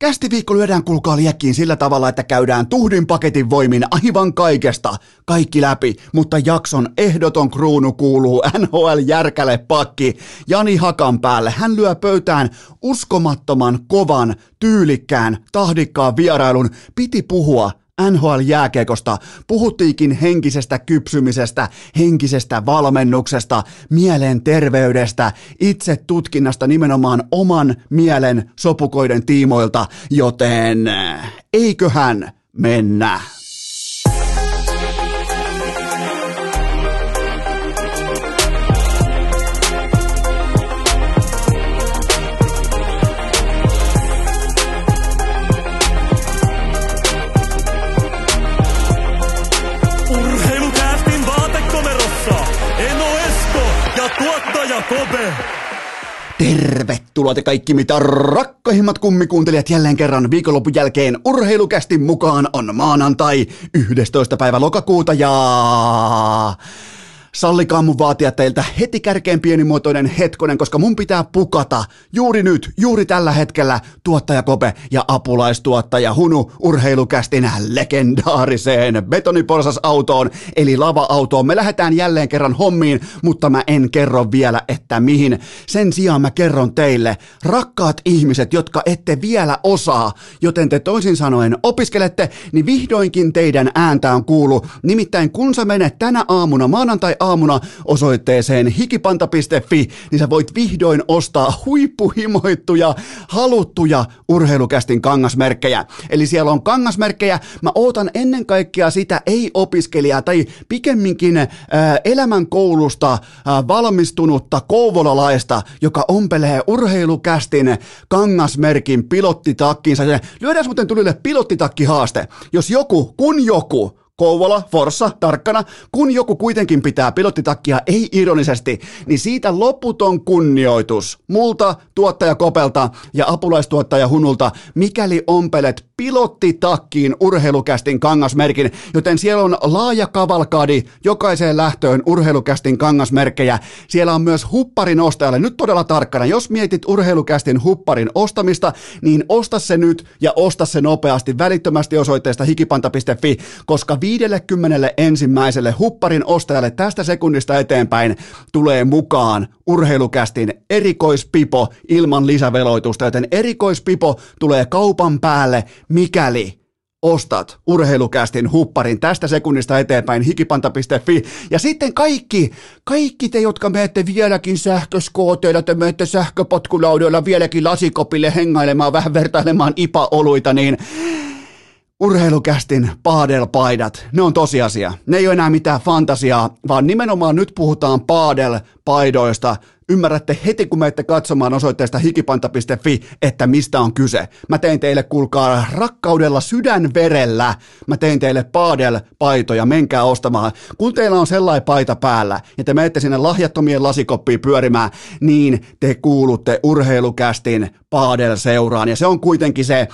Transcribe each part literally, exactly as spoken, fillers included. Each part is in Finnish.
Kästiviikko lyödään kulkaa liekkiin sillä tavalla, että käydään tuhdin paketin voimin aivan kaikesta, kaikki läpi, mutta jakson ehdoton kruunu kuuluu N H L-järkälle pakki Jani Hakanpäälle. Hän lyö pöytään uskomattoman kovan, tyylikkään, tahdikkaan vierailun. Piti puhua N H L-jääkiekosta, puhuttiinkin henkisestä kypsymisestä, henkisestä valmennuksesta, mielenterveydestä, itse tutkinnasta nimenomaan oman mielen sopukoiden tiimoilta, joten eiköhän mennä. Tervetuloa te kaikki mitä rakkahimmat kummikuuntelijat jälleen kerran viikonlopun jälkeen urheilukästin mukaan. On maanantai yhdestoista päivä lokakuuta ja sallikaa mun vaatia teiltä heti kärkeen pienimuotoinen hetkonen, koska mun pitää pukata juuri nyt, juuri tällä hetkellä tuottaja Kope ja apulaistuottaja Hunu urheilukästin legendaariseen betoniporsasautoon, eli lava-autoon. Me lähdetään jälleen kerran hommiin, mutta mä en kerro vielä, että mihin. Sen sijaan mä kerron teille, rakkaat ihmiset, jotka ette vielä osaa, joten te toisin sanoen opiskelette, niin vihdoinkin teidän ääntä on kuulu. Nimittäin kun sä menet tänä aamuna maanantai aamuna osoitteeseen hikipanta piste fi, niin sä voit vihdoin ostaa huippuhimoittuja, haluttuja urheilukästin kangasmerkkejä. Eli siellä on kangasmerkkejä. Mä ootan ennen kaikkea sitä ei-opiskelijaa tai pikemminkin äh, elämänkoulusta äh, valmistunutta kouvolalaista, joka ompelee urheilukästin kangasmerkin pilottitakkiinsa. Lyödään muuten tulille pilottitakkihaaste. Jos joku, kun joku, Kouvola, Forssa, tarkkana, kun joku kuitenkin pitää pilottitakkia ei-ironisesti, niin siitä loputon kunnioitus multa, tuottaja Kopelta ja apulaistuottaja Hunulta, mikäli ompelet pilottitakkiin urheilukästin kangasmerkin, joten siellä on laaja kavalkadi jokaiseen lähtöön urheilukästin kangasmerkkejä. Siellä on myös hupparin ostajalle, nyt todella tarkkana, jos mietit urheilukästin hupparin ostamista, niin osta se nyt ja osta se nopeasti välittömästi osoitteesta hikipanta piste fi, koska viidellekymmenelle ensimmäiselle hupparin ostajalle tästä sekunnista eteenpäin tulee mukaan urheilukästin erikoispipo ilman lisäveloitusta, joten erikoispipo tulee kaupan päälle, mikäli ostat urheilukästin hupparin tästä sekunnista eteenpäin hikipanta piste fi. Ja sitten kaikki, kaikki te, jotka menette vieläkin sähköskooteilla, te menette sähköpotkulaudoilla vieläkin lasikopille hengailemaan, vähän vertailemaan ipa-oluita, niin urheilukästin paadelpaidat, ne on tosiasia. Ne ei ole enää mitään fantasiaa, vaan nimenomaan nyt puhutaan paadelpaidoista. Ymmärrätte heti, kun menette katsomaan osoitteesta hikipanta piste fi, että mistä on kyse. Mä tein teille, kuulkaa, rakkaudella sydänverellä, mä tein teille paadelpaitoja, menkää ostamaan. Kun teillä on sellainen paita päällä, ja te menette sinne lahjattomien lasikoppiin pyörimään, niin te kuulutte urheilukästin paadelseuraan. Ja se on kuitenkin se,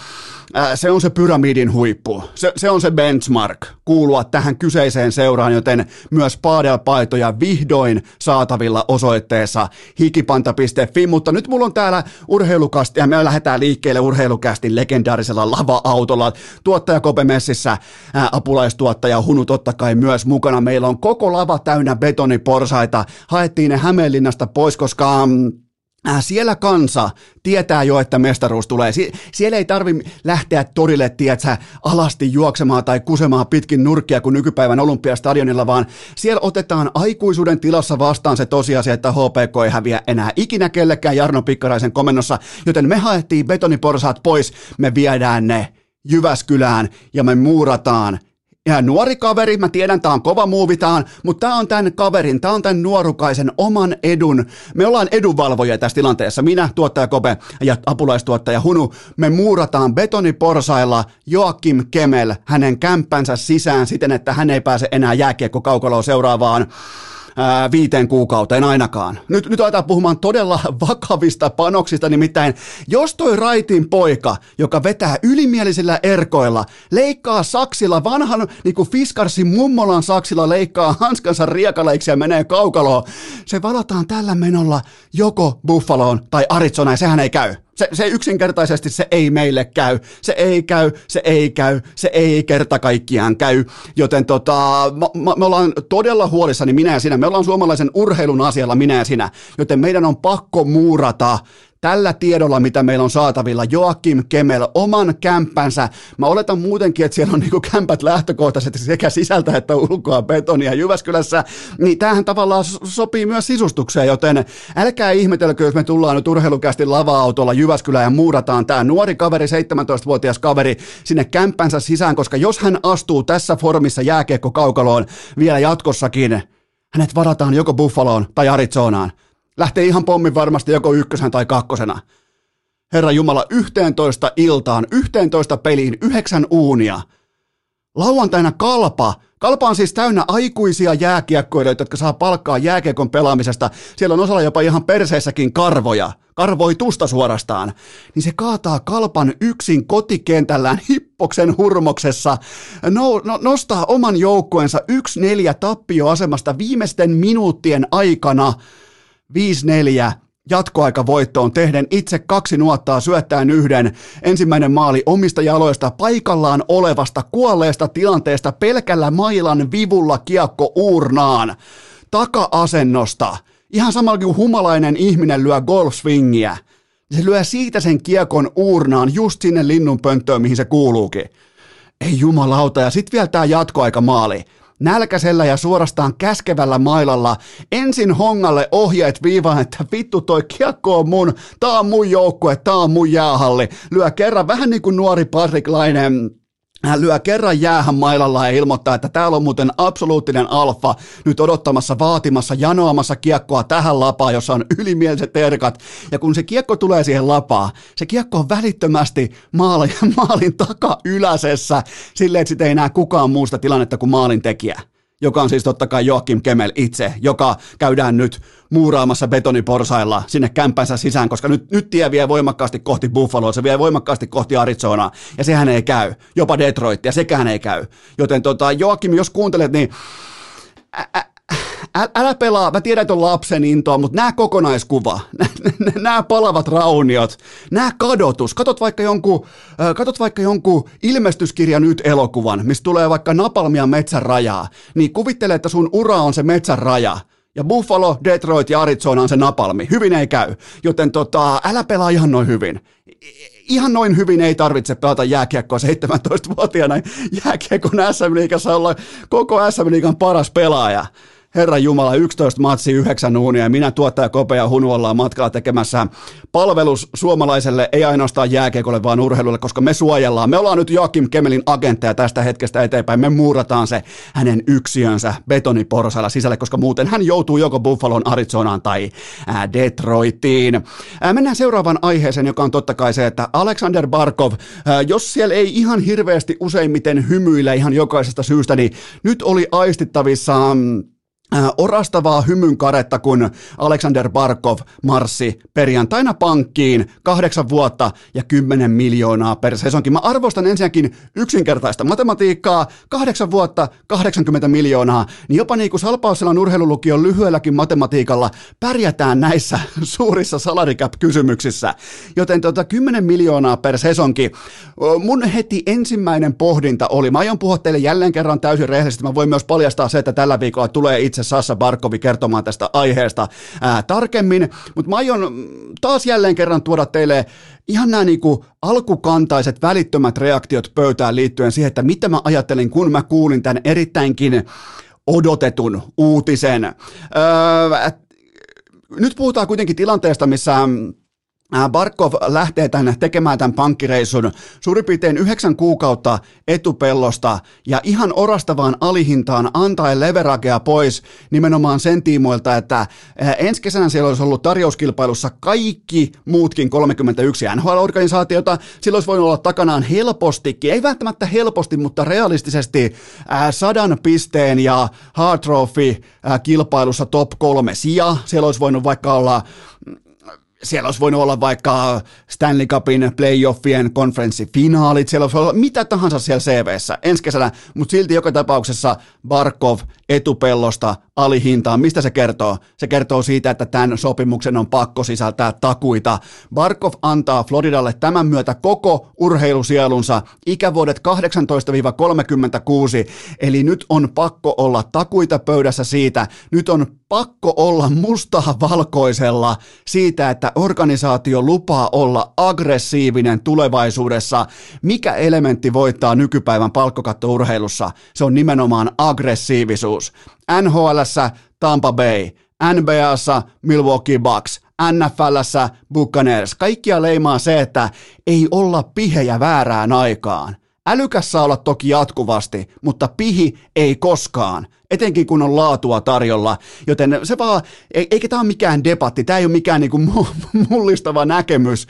ää, se on se pyramidin huippu. Se, se on se benchmark, kuulua tähän kyseiseen seuraan, joten myös paadelpaitoja vihdoin saatavilla osoitteessa hikipanta piste fi, mutta nyt mulla on täällä urheilukästi, ja me lähdetään liikkeelle urheilukästin legendaarisella lava-autolla. Tuottaja Kope messissä, ää, apulaistuottaja Hunu totta kai myös mukana. Meillä on koko lava täynnä betoniporsaita. Haettiin ne Hämeenlinnasta pois, koska Äh, siellä kansa tietää jo, että mestaruus tulee. Sie- siellä ei tarvi lähteä torille, tietsä, alasti juoksemaan tai kusemaan pitkin nurkkia kuin nykypäivän Olympiastadionilla, vaan siellä otetaan aikuisuuden tilassa vastaan se tosiasia, että H P K ei häviä enää ikinä kellekään Jarno Pikkaraisen komennossa, joten me haettiin betoniporsaat pois, me viedään ne Jyväskylään ja me muurataan. Ja nuori kaveri, mä tiedän, tää on kova muuvi, tää on, mutta tää on tän kaverin, tää on tän nuorukaisen oman edun. Me ollaan edunvalvojia tässä tilanteessa. Minä, tuottaja Kope ja apulaistuottaja Hunu, me muurataan betoniporsailla Joakim Kemell hänen kämppänsä sisään siten, että hän ei pääse enää jääkiekkokaukolaan seuraavaan Ää, viiteen kuukauteen ainakaan. Nyt, nyt aletaan puhumaan todella vakavista panoksista, nimittäin jos toi raitin poika, joka vetää ylimielisillä erkoilla, leikkaa saksilla, vanhan niin kuin Fiskarsin mummolan saksilla, leikkaa hanskansa riekaleiksi ja menee kaukaloon, se valataan tällä menolla joko Buffaloon tai Arizonaan, sehän ei käy. Se, se yksinkertaisesti se ei meille käy. Se ei käy, se ei käy, se ei kerta kaikkiaan käy. Joten tota, me, me ollaan todella huolissani minä ja sinä. Me ollaan suomalaisen urheilun asialla minä ja sinä. Joten meidän on pakko muurata tällä tiedolla, mitä meillä on saatavilla, Joakim Kemell, oman kämppänsä. Mä oletan muutenkin, että siellä on niinku kämpät lähtökohtaisesti sekä sisältä että ulkoa betonia Jyväskylässä, niin tämähän tavallaan sopii myös sisustukseen, joten älkää ihmetelkö, jos me tullaan nyt urheilukästi lava-autolla Jyväskylään ja muurataan tämä nuori kaveri, seitsemäntoistavuotias kaveri sinne kämppänsä sisään, koska jos hän astuu tässä formissa jääkiekkokaukaloon vielä jatkossakin, hänet varataan joko Buffaloon tai Arizonaan. Lähtee ihan pommin varmasti joko ykkösen tai kakkosena. Herra Jumala, yhteentoista iltaan, yhteentoista peliin, yhdeksän uunia. Lauantaina Kalpa. Kalpa on siis täynnä aikuisia jääkiekkoilijoita, jotka saa palkkaa jääkiekon pelaamisesta. Siellä on osalla jopa ihan perseissäkin karvoja, karvoitusta suorastaan. Niin se kaataa Kalpan yksin kotikentällään Hippoksen hurmoksessa, no, no, nostaa oman joukkueensa yksi neljä tappioasemasta viimeisten minuuttien aikana viisi neljä jatkoaikavoittoon tehden itse kaksi nuottaa syöttäen yhden. Ensimmäinen maali omista jaloista, paikallaan olevasta kuolleesta tilanteesta, pelkällä mailan vivulla kiekko uurnaan. Taka-asennosta. Ihan samalla kuin humalainen ihminen lyö golfswingiä. Se lyö siitä sen kiekon uurnaan just sinne linnunpönttöön, mihin se kuuluukin. Ei jumalauta, ja sit vielä tää jatkoaikamaali. Nälkäisellä ja suorastaan käskevällä mailalla ensin hongalle ohjeet viivaan, että vittu toi kiekko on mun, tää on mun joukkue, tää on mun jäähalli. Lyö kerran vähän niin kuin nuori Patrick Laine, hän lyö kerran jäähän mailalla ja ilmoittaa, että täällä on muuten absoluuttinen alfa nyt odottamassa, vaatimassa, janoamassa kiekkoa tähän lapaan, jossa on ylimieliset erkat. Ja kun se kiekko tulee siihen lapaan, se kiekko on välittömästi maalin, maalin takayläisessä silleen, että sitä ei näe kukaan muusta tilannetta kuin maalintekijä, joka on siis totta kai Joakim Kemell itse, joka käydään nyt muuraamassa betoniporsailla sinne kämpänsä sisään, koska nyt, nyt tie vie voimakkaasti kohti Buffaloa, se vie voimakkaasti kohti Arizonaa, ja sehän ei käy, jopa Detroitia, sekään ei käy. Joten tota, Joakim, jos kuuntelet, niin ä- ä- ä- älä pelaa, mä tiedän, että on lapsen intoa, mutta nää kokonaiskuva, nää palavat rauniot, nää kadotus, katot vaikka jonkun, äh, katot vaikka jonkun ilmestyskirja nyt elokuvan, missä tulee vaikka napalmia metsän rajaa, niin kuvittele, että sun ura on se metsän raja. Ja Buffalo, Detroit ja Arizona on se napalmi. Hyvin ei käy, joten tota, älä pelaa ihan noin hyvin. Ihan noin hyvin ei tarvitse pelata jääkiekkoa seitsemäntoistavuotiaana. Jääkiekon S M-liigassa olla koko S M-liigan paras pelaaja. Herra Jumala, yksitoista matsia, yhdeksän uunia, ja minä tuottaja Kope ja Hunu ollaan matkalla tekemässä palvelus suomalaiselle, ei ainoastaan jääkiekolle, vaan urheilulle, koska me suojellaan. Me ollaan nyt Joakim Kemellin agentteja tästä hetkestä eteenpäin. Me muurataan se hänen yksiönsä betoniporsailla sisälle, koska muuten hän joutuu joko Buffalon, Arizonaan tai ää, Detroitiin. Ää, mennään seuraavaan aiheeseen, joka on totta kai se, että Alexander Barkov, ää, jos siellä ei ihan hirveästi useimmiten hymyillä ihan jokaisesta syystä, niin nyt oli aistittavissa orastavaa hymyn karetta, kun Alexander Barkov marssi perjantaina pankkiin kahdeksan vuotta ja kymmenen miljoonaa per sesonkin. Mä arvostan ensinnäkin yksinkertaista matematiikkaa, kahdeksan vuotta, kahdeksankymmentä miljoonaa, niin jopa niin kuin Salpausselan urheilulukion lyhyelläkin matematiikalla pärjätään näissä suurissa salary cap -kysymyksissä. Joten tuota kymmenen miljoonaa per sesonkin. Mun heti ensimmäinen pohdinta oli, mä aion puhua teille jälleen kerran täysin rehellisesti, mä voin myös paljastaa se, että tällä viikolla tulee itse Sassa Barkovi kertomaan tästä aiheesta ää, tarkemmin, mutta mä aion taas jälleen kerran tuoda teille ihan nämä niinku alkukantaiset välittömät reaktiot pöytään liittyen siihen, että mitä mä ajattelin, kun mä kuulin tämän erittäinkin odotetun uutisen. Öö, nyt puhutaan kuitenkin tilanteesta, missä Barkov lähtee tämän, tekemään tämän pankkireissun suurin piirtein yhdeksän kuukautta etupellosta ja ihan orastavaan alihintaan antaen leveragea pois nimenomaan sen tiimoilta, että ensi kesänä siellä olisi ollut tarjouskilpailussa kaikki muutkin kolmekymmentäyksi N H L-organisaatiota. Sillä olisi voinut olla takanaan helpostikin, ei välttämättä helposti, mutta realistisesti sadan pisteen ja Hart Trophy-kilpailussa top kolme sija. Siellä olisi voinut vaikka olla Siellä olisi voinut olla vaikka Stanley Cupin playoffien konferenssifinaalit, siellä olisi ollut mitä tahansa siellä C V:ssä ensi kesänä, mutta silti joka tapauksessa Barkov etupellosta alihintaan. Mistä se kertoo? Se kertoo siitä, että tämän sopimuksen on pakko sisältää takuita. Barkov antaa Floridalle tämän myötä koko urheilusielunsa ikävuodet kahdeksantoista kolmekymmentäkuusi, eli nyt on pakko olla takuita pöydässä siitä, nyt on pakko olla mustaa valkoisella siitä, että organisaatio lupaa olla aggressiivinen tulevaisuudessa. Mikä elementti voittaa nykypäivän palkkokattourheilussa? Se on nimenomaan aggressiivisuus. N H L:ssä Tampa Bay, N B A:ssa Milwaukee Bucks, N F L:ssä Buccaneers. Kaikkia leimaa se, että ei olla pihejä väärään aikaan. Älykäs saa olla toki jatkuvasti, mutta pihi ei koskaan, etenkin kun on laatua tarjolla, joten se vaan, eikä tämä ole mikään debatti, tämä ei ole mikään niinku mullistava näkemys.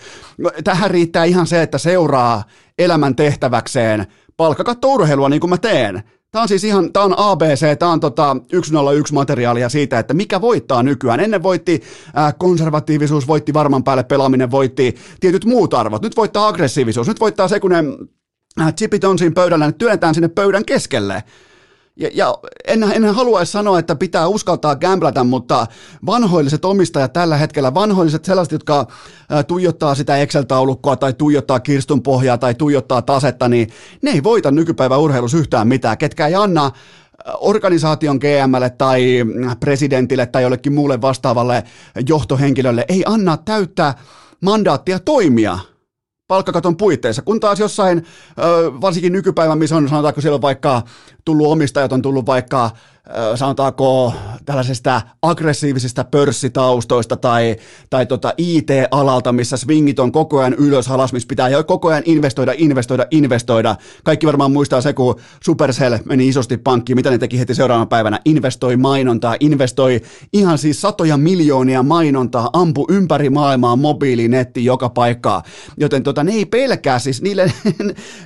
Tähän riittää ihan se, että seuraa elämän tehtäväkseen palkkakattourheilua niin kuin mä teen. Tämä on siis ihan, tämä on A B C, tämä on tota yksi nolla yksi materiaalia siitä, että mikä voittaa nykyään. Ennen voitti äh, konservatiivisuus, voitti varman päälle pelaaminen, voitti tietyt muut arvot. Nyt voittaa aggressiivisuus, nyt voittaa se, kun ne chipit on siinä pöydällä, nyt työnnetään sinne pöydän keskelle. Ja, ja en, en haluaisi sanoa, että pitää uskaltaa gamblätä, mutta vanhoilliset omistajat tällä hetkellä, vanhoilliset sellaiset, jotka tuijottaa sitä Excel-taulukkoa tai tuijottaa kirstun pohjaa tai tuijottaa tasetta, niin ne ei voita nykypäivän urheilussa yhtään mitään, ketkä ei anna organisaation G M:lle tai presidentille tai jollekin muulle vastaavalle johtohenkilölle, ei anna täyttää mandaattia toimia palkkakaton puitteissa, kun taas jossain, varsinkin nykypäivän, missä on, sanotaanko siellä on vaikka tullut omistajat, on tullut vaikka, sanotaanko tällaisista aggressiivisista pörssitaustoista tai, tai tota I T-alalta, missä swingit on koko ajan ylös alas, missä pitää koko ajan investoida, investoida, investoida. Kaikki varmaan muistaa se, kun Supercell meni isosti pankkiin, mitä ne teki heti seuraavana päivänä. Investoi mainontaa, investoi ihan siis satoja miljoonia mainontaa, ampu ympäri maailmaa, mobiili, netti, joka paikkaa. Joten tota, ne ei pelkää siis niille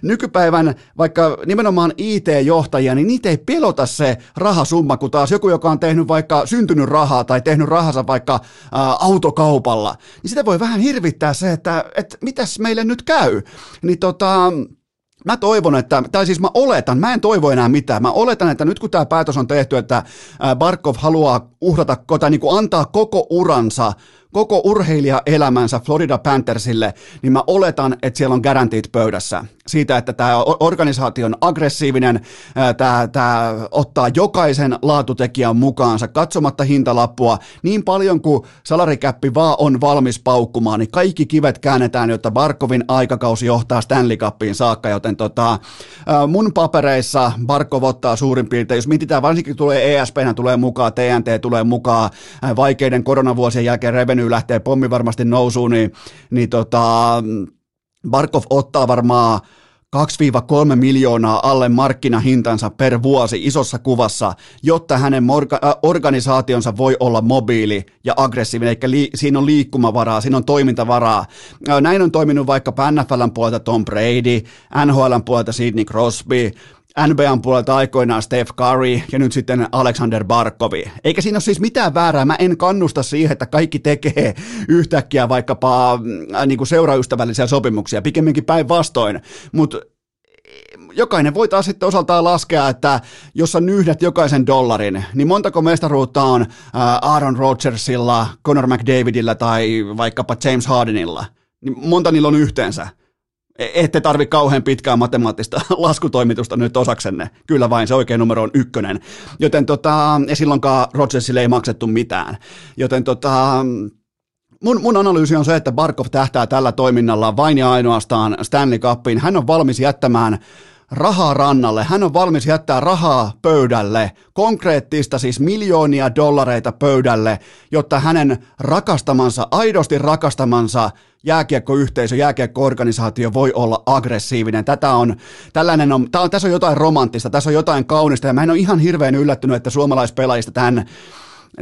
nykypäivän, vaikka nimenomaan I T-johtajia, niin niitä ei pelota se raha summa, kun taas joku, joka on tehnyt vaikka syntynyt rahaa tai tehnyt rahansa vaikka ää, autokaupalla, niin sitä voi vähän hirvittää se, että et mitäs meille nyt käy, niin tota... Mä toivon, että, tai siis mä oletan, mä en toivo enää mitään, mä oletan, että nyt kun tämä päätös on tehty, että Barkov haluaa uhrata, tai niin kuin antaa koko uransa, koko urheilijaelämänsä Florida Panthersille, niin mä oletan, että siellä on guaranteet pöydässä siitä, että tämä organisaatio on aggressiivinen, tämä ottaa jokaisen laatutekijän mukaansa, katsomatta hintalappua, niin paljon kuin salarikäppi vaan on valmis paukkumaan, niin kaikki kivet käännetään, jotta Barkovin aikakausi johtaa Stanley Cupiin saakka, joten tota, mun papereissa Barkov ottaa suurin piirtein, jos mietitään, varsinkin tulee E S P:nä tulee mukaan, T N T tulee mukaan, vaikeiden koronavuosien jälkeen revenue lähtee pommi varmasti nousuun, niin, niin tota, Barkov ottaa varmaan kaksi kolme miljoonaa alle markkinahintansa per vuosi isossa kuvassa, jotta hänen morga- organisaationsa voi olla mobiili ja aggressiivinen, eli li- siinä on liikkumavaraa, siinä on toimintavaraa. Näin on toiminut vaikka N F L:n puolelta Tom Brady, N H L:n puolelta Sidney Crosby, N B A:n puolelta aikoinaan Steph Curry ja nyt sitten Alexander Barkovi. Eikä siinä ole siis mitään väärää. Mä en kannusta siihen, että kaikki tekee yhtäkkiä vaikkapa niin kuin seuraystävällisiä sopimuksia. Pikemminkin päinvastoin. Mutta jokainen voi taas sitten osaltaan laskea, että jos sä nyhdät jokaisen dollarin, niin montako mestaruutta on Aaron Rodgersilla, Conor McDavidillä tai vaikkapa James Hardenilla? Monta niillä on yhteensä? Ette tarvi kauhean pitkää matemaattista laskutoimitusta nyt osaksenne. Kyllä vain, se oikea numero on ykkönen. Joten tota, ja silloinkaan Rodgersille ei maksettu mitään. Joten tota, mun, mun analyysi on se, että Barkov tähtää tällä toiminnalla vain ja ainoastaan Stanley Cupiin. Hän on valmis jättämään rahaa rannalle, hän on valmis jättää rahaa pöydälle, konkreettista siis miljoonia dollareita pöydälle, jotta hänen rakastamansa, aidosti rakastamansa jääkiekkoyhteisö, jääkiekkoorganisaatio voi olla aggressiivinen. Tätä on, tällainen on, tää on, tässä on jotain romanttista, tässä on jotain kaunista ja mä en ole ihan hirveän yllättynyt, että suomalaispelaajista tämän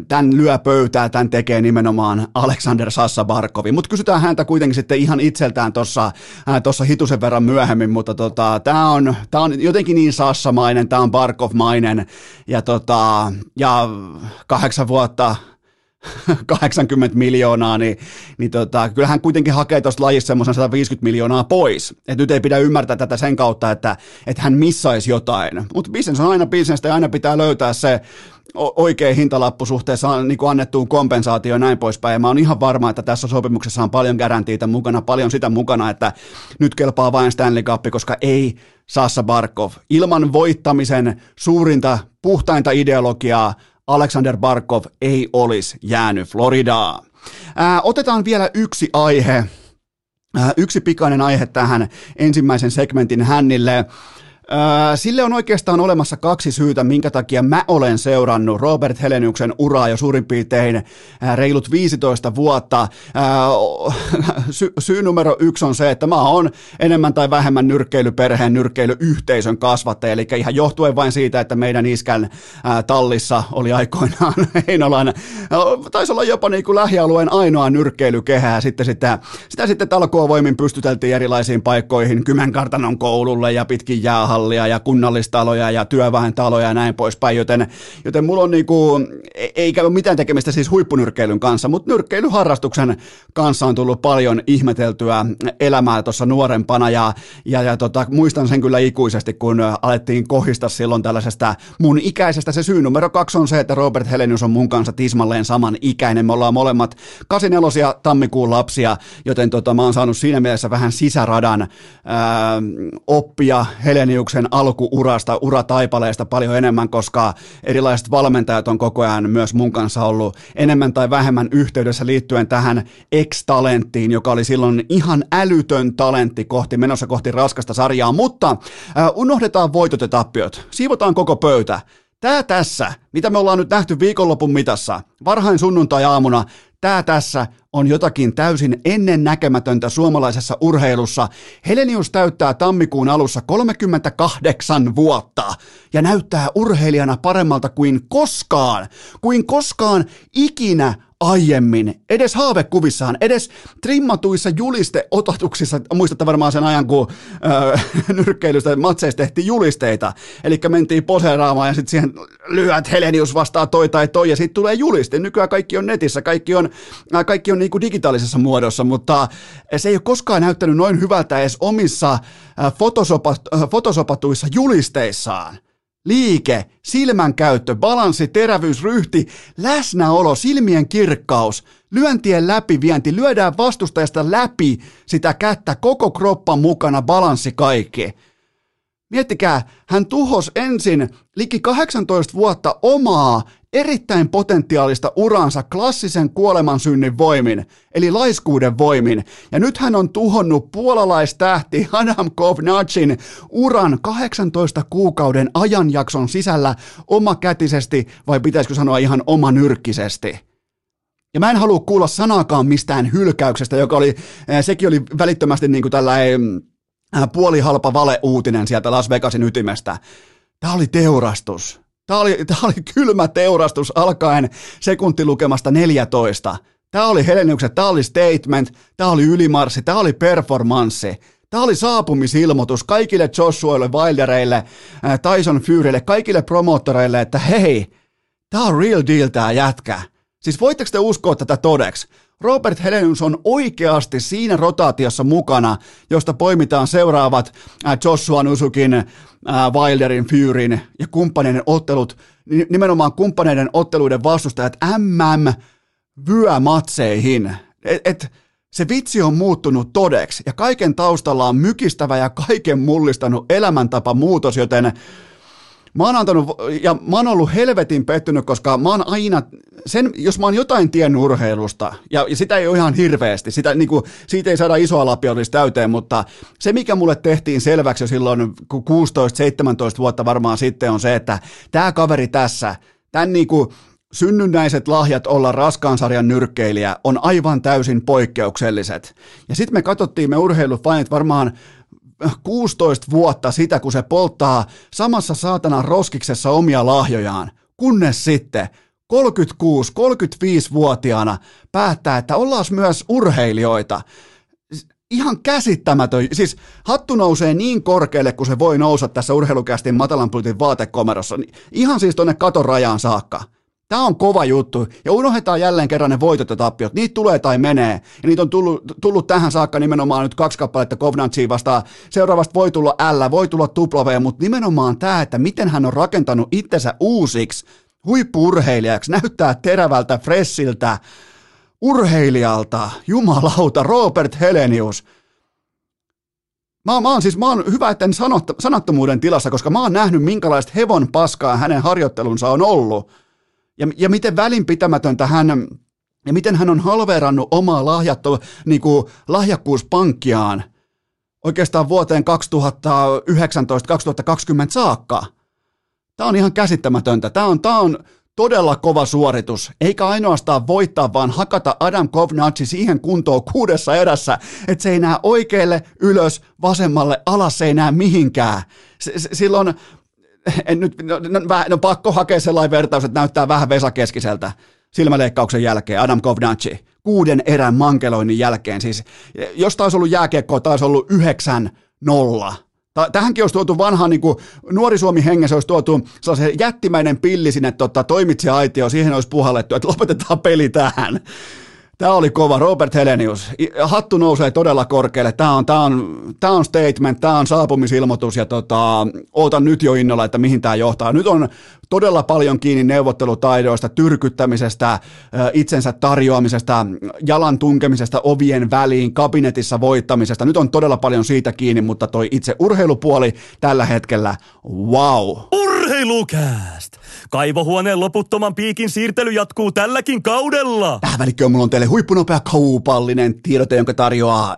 Tämän lyö pöytää, tämän tekee nimenomaan Alexander Sassa Barkovi, mutta kysytään häntä kuitenkin sitten ihan itseltään tuossa tuossa hitusen verran myöhemmin, mutta tota, tämä on, tää on jotenkin niin sassamainen, tämä on Barkov-mainen ja, tota, ja kahdeksan vuotta kahdeksankymmentä miljoonaa, niin, niin tota, kyllähän kuitenkin hakee tuosta lajista semmoisen sata viisikymmentä miljoonaa pois. Et nyt ei pidä ymmärtää tätä sen kautta, että et hän missaisi jotain. Mutta business on aina bisnestä ja aina pitää löytää se oikea hintalappu suhteessa niin kuin annettuun kompensaatioon ja näin poispäin. Ja mä oon ihan varma, että tässä sopimuksessa on paljon garantiita mukana, paljon sitä mukana, että nyt kelpaa vain Stanley Cup, koska ei Sasha Barkov. Ilman voittamisen suurinta, puhtainta ideologiaa Alexander Barkov ei olisi jäänyt Floridaan. Ää, otetaan vielä yksi aihe, ää, yksi pikainen aihe tähän ensimmäisen segmentin hännille. Ää, sille on oikeastaan olemassa kaksi syytä, minkä takia mä olen seurannut Robert Heleniuksen uraa jo suurin piirtein ää, reilut viisitoista vuotta. Ää, sy- syy numero yksi on se, että mä oon enemmän tai vähemmän nyrkkeilyperheen, nyrkkeilyyhteisön kasvattaja, eli ihan johtuen vain siitä, että meidän iskän ää, tallissa oli aikoinaan Heinolan, ää, taisi olla jopa niin kuin lähialueen ainoa nyrkkeilykehää, sitten sitä, sitä sitten talkoovoimin pystyteltiin erilaisiin paikkoihin, Kymenkartanon koululle ja pitkin jäähallia ja kunnallistaloja ja työväentaloja ja näin poispäin, joten, joten mulla on niinku, eikä ole mitään tekemistä siis huippunyrkkeilyn kanssa, mutta nyrkkeilyharrastuksen kanssa on tullut paljon ihmeteltyä elämää tuossa nuorempana ja, ja, ja tota, muistan sen kyllä ikuisesti, kun alettiin kohista silloin tällaisesta mun ikäisestä. Se syy numero kaksi on se, että Robert Helenius on mun kanssa tismalleen saman ikäinen, me ollaan molemmat kahdeksankymmentäneljä tammikuun lapsia, joten tota, mä oon saanut siinä mielessä vähän sisäradan ää, oppia Helenius alkuurasta, urataipaleesta paljon enemmän, koska erilaiset valmentajat on koko ajan myös mun kanssa ollut enemmän tai vähemmän yhteydessä liittyen tähän ex-talenttiin, joka oli silloin ihan älytön talentti kohti, menossa kohti raskasta sarjaa, mutta äh, unohdetaan voitot ja tappiot, siivotaan koko pöytä. Tää tässä, mitä me ollaan nyt nähty viikonlopun mitassa, varhain sunnuntai-aamuna, tää tässä on jotakin täysin ennennäkemätöntä suomalaisessa urheilussa. Helenius täyttää tammikuun alussa kolmekymmentäkahdeksan vuotta ja näyttää urheilijana paremmalta kuin koskaan, kuin koskaan ikinä aiemmin, edes haavekuvissaan, edes trimmatuissa julisteototuksissa. Muistatte varmaan sen ajan, kun öö, nyrkkeilystä matseista tehtiin julisteita, eli mentiin poseeraamaan ja sitten siihen lyöt Helenius vastaa toi tai toi ja sitten tulee juliste. Nykyään kaikki on netissä, kaikki on, kaikki on niinku digitaalisessa muodossa, mutta se ei ole koskaan näyttänyt noin hyvältä edes omissa fotosopat- fotosopatuissa julisteissaan. Liike, silmänkäyttö, balanssi, terävyys, ryhti, läsnäolo, silmien kirkkaus, lyöntien läpivienti, lyödään vastustajasta läpi sitä kättä, koko kroppa mukana, balanssi kaikki. Miettikää, hän tuhosi ensin liki kahdeksantoista vuotta omaa erittäin potentiaalista uransa klassisen kuolemansynnin voimin, eli laiskuuden voimin. Ja nyt hän on tuhonnut puolalaistähti Adam Kovnaccin uran kahdeksantoista kuukauden ajanjakson sisällä omakätisesti, vai pitäisikö sanoa ihan omanyrkkisesti. Ja mä en halua kuulla sanaakaan mistään hylkäyksestä, joka oli, sekin oli välittömästi niin kuin tällainen puolihalpa valeuutinen sieltä Las Vegasin ytimestä. Tämä oli teurastus. Tämä oli, tämä oli kylmä teurastus alkaen sekuntilukemasta neljätoista. Tämä oli Heleniukset, tämä oli statement, tämä oli ylimarssi, tämä oli performanssi. Tämä oli saapumisilmoitus kaikille Joshuaille, Wildereille, Tyson Furylle, kaikille promoottoreille, että hei, tämä on real deal tämä jätkä. Siis voitteko te uskoa tätä todeksi? Robert Helenius on oikeasti siinä rotaatiossa mukana, josta poimitaan seuraavat Joshua Usykin, Wilderin, Furyn ja kumppaneiden ottelut, nimenomaan kumppaneiden otteluiden vastustajat M M-vyömatseihin. Et, et, se vitsi on muuttunut todeksi ja kaiken taustalla on mykistävä ja kaiken mullistanut elämäntapamuutos, joten mä oon antanut, ja mä oon ollut helvetin pettynyt, koska mä oon aina, sen, jos mä oon jotain tiennyt urheilusta, ja, ja sitä ei ole ihan hirveästi, sitä, niin kuin, siitä ei saada isoa lapiollista täyteen, mutta se mikä mulle tehtiin selväksi jo silloin kuusitoista seitsemäntoista vuotta varmaan sitten on se, että tää kaveri tässä, tän niin kuin synnynnäiset lahjat olla raskaansarjan nyrkkeilijä on aivan täysin poikkeukselliset. Ja sit me katsottiin me urheilufanit varmaan kuusitoista vuotta sitä, kun se polttaa samassa saatanan roskiksessa omia lahjojaan, kunnes sitten kolmekymmentäkuusi kolmekymmentäviisi-vuotiaana päättää, että ollaan myös urheilijoita. Ihan käsittämätön, siis hattu nousee niin korkealle, kun se voi nousta tässä urheilukästin matalan pultin vaatekomerossa, ihan siis tuonne katon rajaan saakka. Tämä on kova juttu, ja unohdetaan jälleen kerran ne voitot ja tappiot, niitä tulee tai menee, ja niitä on tullut, tullut tähän saakka nimenomaan nyt kaksi kappaletta Kovnacciin vastaan, seuraavasta voi tulla L, voi tulla W, mutta nimenomaan tämä, että miten hän on rakentanut itsensä uusiksi, huippu-urheilijaksi, näyttää terävältä, freshiltä, urheilijalta, jumalauta, Robert Helenius. Mä, mä oon siis, mä oon hyvä, etten sanot, sanattomuuden tilassa, koska mä oon nähnyt minkälaista hevon paskaa hänen harjoittelunsa on ollut. Ja, ja miten välinpitämätöntä hän, ja miten hän on halveerannut omaa lahjattu, niin kuin lahjakkuuspankkiaan oikeastaan vuoteen kaksituhattayhdeksäntoista kaksituhattakaksikymmentä saakka. Tämä on ihan käsittämätöntä. Tämä on, tämä on todella kova suoritus. Eikä ainoastaan voittaa, vaan hakata Adam Kovnacci siihen kuntoon kuudessa erässä, että se ei näe oikealle ylös, vasemmalle alas, se ei näe mihinkään. S- s- silloin... En nyt, no, no, no pakko hakea sellainen vertaus, että näyttää vähän Vesa Keskiseltä silmäleikkauksen jälkeen, Adam Kovnacci, kuuden erän mankeloinnin jälkeen. Siis, jos taisi ollut jääkiekkoa, taisi ollut yhdeksän nolla. Tähänkin olisi tuotu vanhaan, niin kuin Nuori Suomi hengessä olisi tuotu sellaisen jättimäinen pilli sinne tota, toimitsija-aitioon, siihen olisi puhallettu, että lopetetaan peli tähän. Tämä oli kova, Robert Helenius. Hattu nousee todella korkealle. Tämä on, tämä on, tämä on statement, tämä on saapumisilmoitus ja tota, ootan nyt jo innolla, että mihin tämä johtaa. Nyt on todella paljon kiinni neuvottelutaidoista, tyrkyttämisestä, itsensä tarjoamisesta, jalan tunkemisesta ovien väliin, kabinetissa voittamisesta. Nyt on todella paljon siitä kiinni, mutta toi itse urheilupuoli tällä hetkellä, wow! Urheilukääst! Kaivohuoneen loputtoman piikin siirtely jatkuu tälläkin kaudella. Tähän välikköön mulla on teille huippunopea kaupallinen tiedote, jonka tarjoaa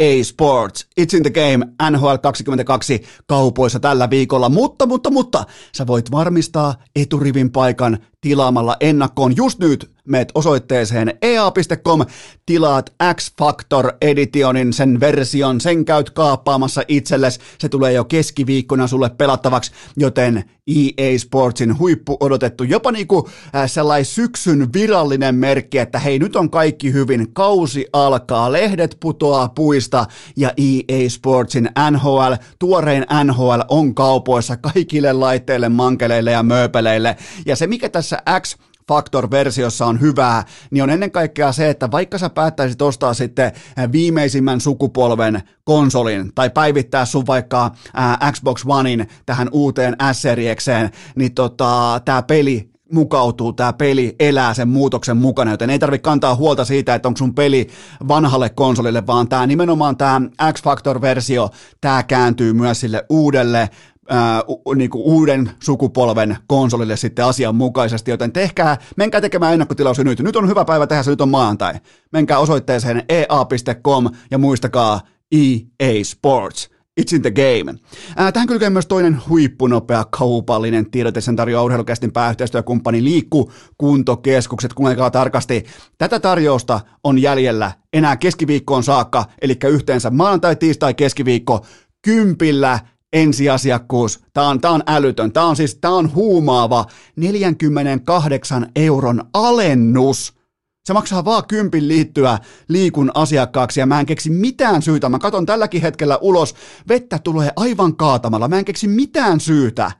E A Sports. It's in the game, N H L kaksikymmentäkaksi kaupoissa tällä viikolla. Mutta, mutta, mutta, sä voit varmistaa eturivin paikan tilaamalla ennakkoon just nyt. Meet osoitteeseen e a piste com, tilaat X-Factor Editionin, sen version, sen käyt kaappaamassa itsellesi. Se tulee jo keskiviikkona sulle pelattavaksi, joten E A Sportsin huippu odotettu, jopa niinku sellainen syksyn virallinen merkki, että hei, nyt on kaikki hyvin, kausi alkaa, lehdet putoaa puista ja E A Sportsin N H L, tuorein N H L on kaupoissa kaikille laitteille, mankeleille ja mööpeleille, ja se mikä tässä X Factor-versiossa on hyvää, niin on ennen kaikkea se, että vaikka sä päättäisit ostaa sitten viimeisimmän sukupolven konsolin tai päivittää sun vaikka ää, Xbox Onein tähän uuteen S-seriekseen, niin tota, tää peli mukautuu, tää peli elää sen muutoksen mukana, joten ei tarvitse kantaa huolta siitä, että onko sun peli vanhalle konsolille, vaan tää nimenomaan tää X-Factor-versio, tää kääntyy myös sille uudelle Uh, niin kuin uuden sukupolven konsolille sitten asianmukaisesti, joten tehkää, menkää tekemään ennakkotilaus nyt. Nyt on hyvä päivä tehdä se, nyt on maanantai. Menkää osoitteeseen e a piste com ja muistakaa E A Sports. It's in the game. Ää, tähän kylkee myös toinen huippunopea kaupallinen tiedote. Sen tarjoaa urheilukästin pääyhteistyökumppani Liikku Kuntokeskukset. Kuunnelkaa tarkasti. Tätä tarjousta on jäljellä enää keskiviikkoon saakka, eli yhteensä maanantai, tiistai, keskiviikko, kympillä ensiasiakkuus. Tämä on, tämä on älytön. Tämä on siis, tämä on huumaava neljäkymmentäkahdeksan euron alennus. Se maksaa vaan kympin liittyä Liikun asiakkaaksi ja mä en keksi mitään syytä. Mä katson tälläkin hetkellä ulos. Vettä tulee aivan kaatamalla. Mä en keksi mitään syytä,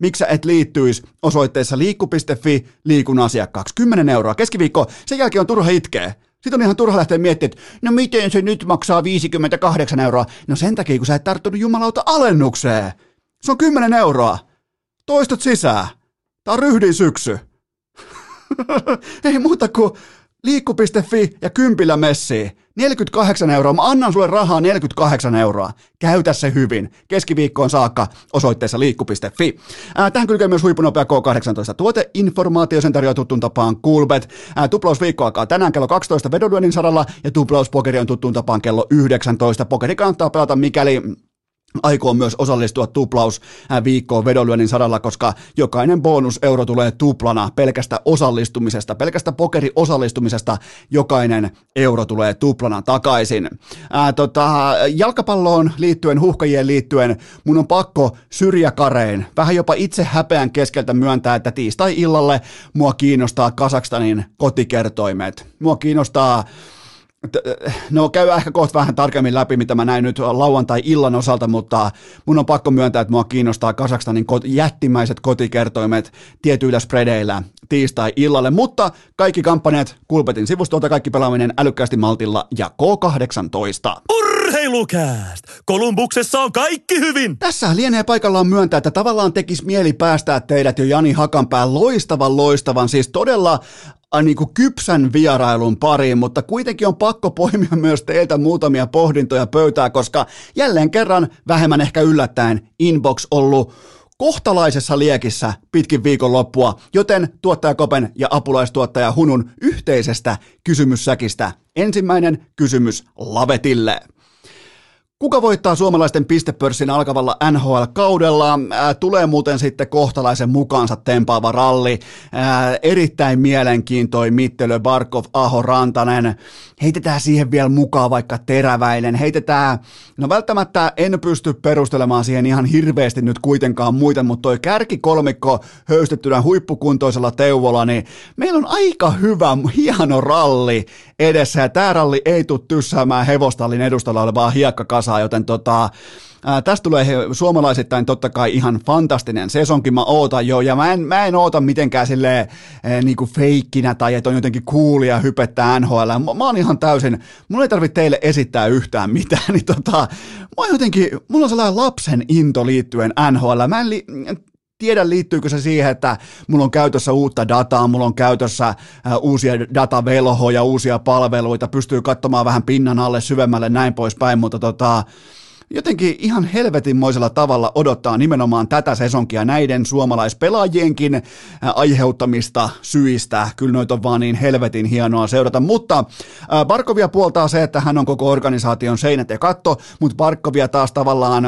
miksi sä et liittyisi osoitteessa liikku piste fi Liikun asiakkaaksi. kymmenen euroa keskiviikko. Sen jälkeen on turha itkeä. Sitten on ihan turha lähteä miettimään, että no miten se nyt maksaa viisikymmentäkahdeksan euroa. No sen takia, kun sä et tarttunut jumalauta alennukseen. Se on kymmenen euroa. Toistot sisään. Tää on ryhdin syksy. Ei muuta kuin liikku piste fi ja kympillä messiin. neljäkymmentäkahdeksan euroa. Mä annan sulle rahaa neljäkymmentäkahdeksan euroa. Käytä se hyvin. Keskiviikkoon saakka osoitteessa liikku piste fi. Ää, tähän kylkee myös huippunopea K kahdeksantoista. Tuoteinformaatio, sen tarjoaa tuttuun tapaan Coolbet. Ää, tuplausviikko alkaa tänään kello kaksitoista vedonlyönnin saralla ja tuplauspokeri on tuttuun tapaan kello yhdeksäntoista. Pokeri kannattaa pelata mikäli aikoo myös osallistua tuplausviikkoon vedonlyönnin saralla, koska jokainen bonuseuro tulee tuplana pelkästä osallistumisesta, pelkästä pokeriosallistumisesta jokainen euro tulee tuplana takaisin. Ää, tota, jalkapalloon liittyen, huuhkajien liittyen, mun on pakko syrjäkarein, vähän jopa itse häpeän keskeltä myöntää, että tiistai-illalle mua kiinnostaa Kazakstanin kotikertoimet. Mua kiinnostaa No käy ehkä kohta vähän tarkemmin läpi, mitä mä näin nyt lauantai-illan osalta, mutta mun on pakko myöntää, että mua kiinnostaa Kazakstanin jättimäiset kotikertoimet tietyillä spreadeillä tiistai-illalle, mutta kaikki kampanjat Kulpetin sivustolta, kaikki pelaaminen älykkäästi maltilla ja koo kahdeksantoista. Urheilukääst! Kolumbuksessa on kaikki hyvin! Tässä lienee paikallaan myöntää, että tavallaan tekisi mieli päästää teidät jo Jani Hakanpään loistavan loistavan, siis todella niin kuin kypsän vierailun pariin, mutta kuitenkin on pakko poimia myös teiltä muutamia pohdintoja pöytää, koska jälleen kerran vähemmän ehkä yllättäen inbox ollut kohtalaisessa liekissä pitkin viikonloppua, joten tuottaja Kopen ja apulaistuottaja Hunun yhteisestä kysymyssäkistä ensimmäinen kysymys Lavetille. Kuka voittaa suomalaisten pistepörssin alkavalla N H L-kaudella? Ää, tulee muuten sitten kohtalaisen mukaansa tempaava ralli. Ää, erittäin mielenkiintoi mittelö Barkov, Aho, Rantanen. Heitetään siihen vielä mukaan vaikka Teräväinen. Heitetään, no välttämättä en pysty perustelemaan siihen ihan hirveästi nyt kuitenkaan muita, mutta toi kärkikolmikko höystettynä huippukuntoisella Teuvolla, niin meillä on aika hyvä, hieno ralli edessä. Ja tää ralli ei tule tyssäämään hevostallin edustalla olevaa hiekkakasa. Joten tota, ää, tästä tulee he, suomalaisittain totta kai ihan fantastinen sesonkin, mä ootan jo, ja mä en, mä en oota mitenkään silleen ää, niinku feikkinä tai että on jotenkin coolia hypettää N H L, mä, mä oon ihan täysin, mulla ei tarvitse teille esittää yhtään mitään, niin tota, mä jotenkin, mulla on sellainen lapsen into liittyen N H L, mä en li- tiedä liittyykö se siihen, että mulla on käytössä uutta dataa, mulla on käytössä uusia datavelhoja, uusia palveluita, pystyy katsomaan vähän pinnan alle syvemmälle näin poispäin, mutta tota, jotenkin ihan helvetinmoisella tavalla odottaa nimenomaan tätä sesonkia näiden suomalaispelaajienkin aiheuttamista syistä. Kyllä noita on vaan niin helvetin hienoa seurata, mutta Barkovia puoltaa se, että hän on koko organisaation seinät ja katto, mutta Barkovia taas tavallaan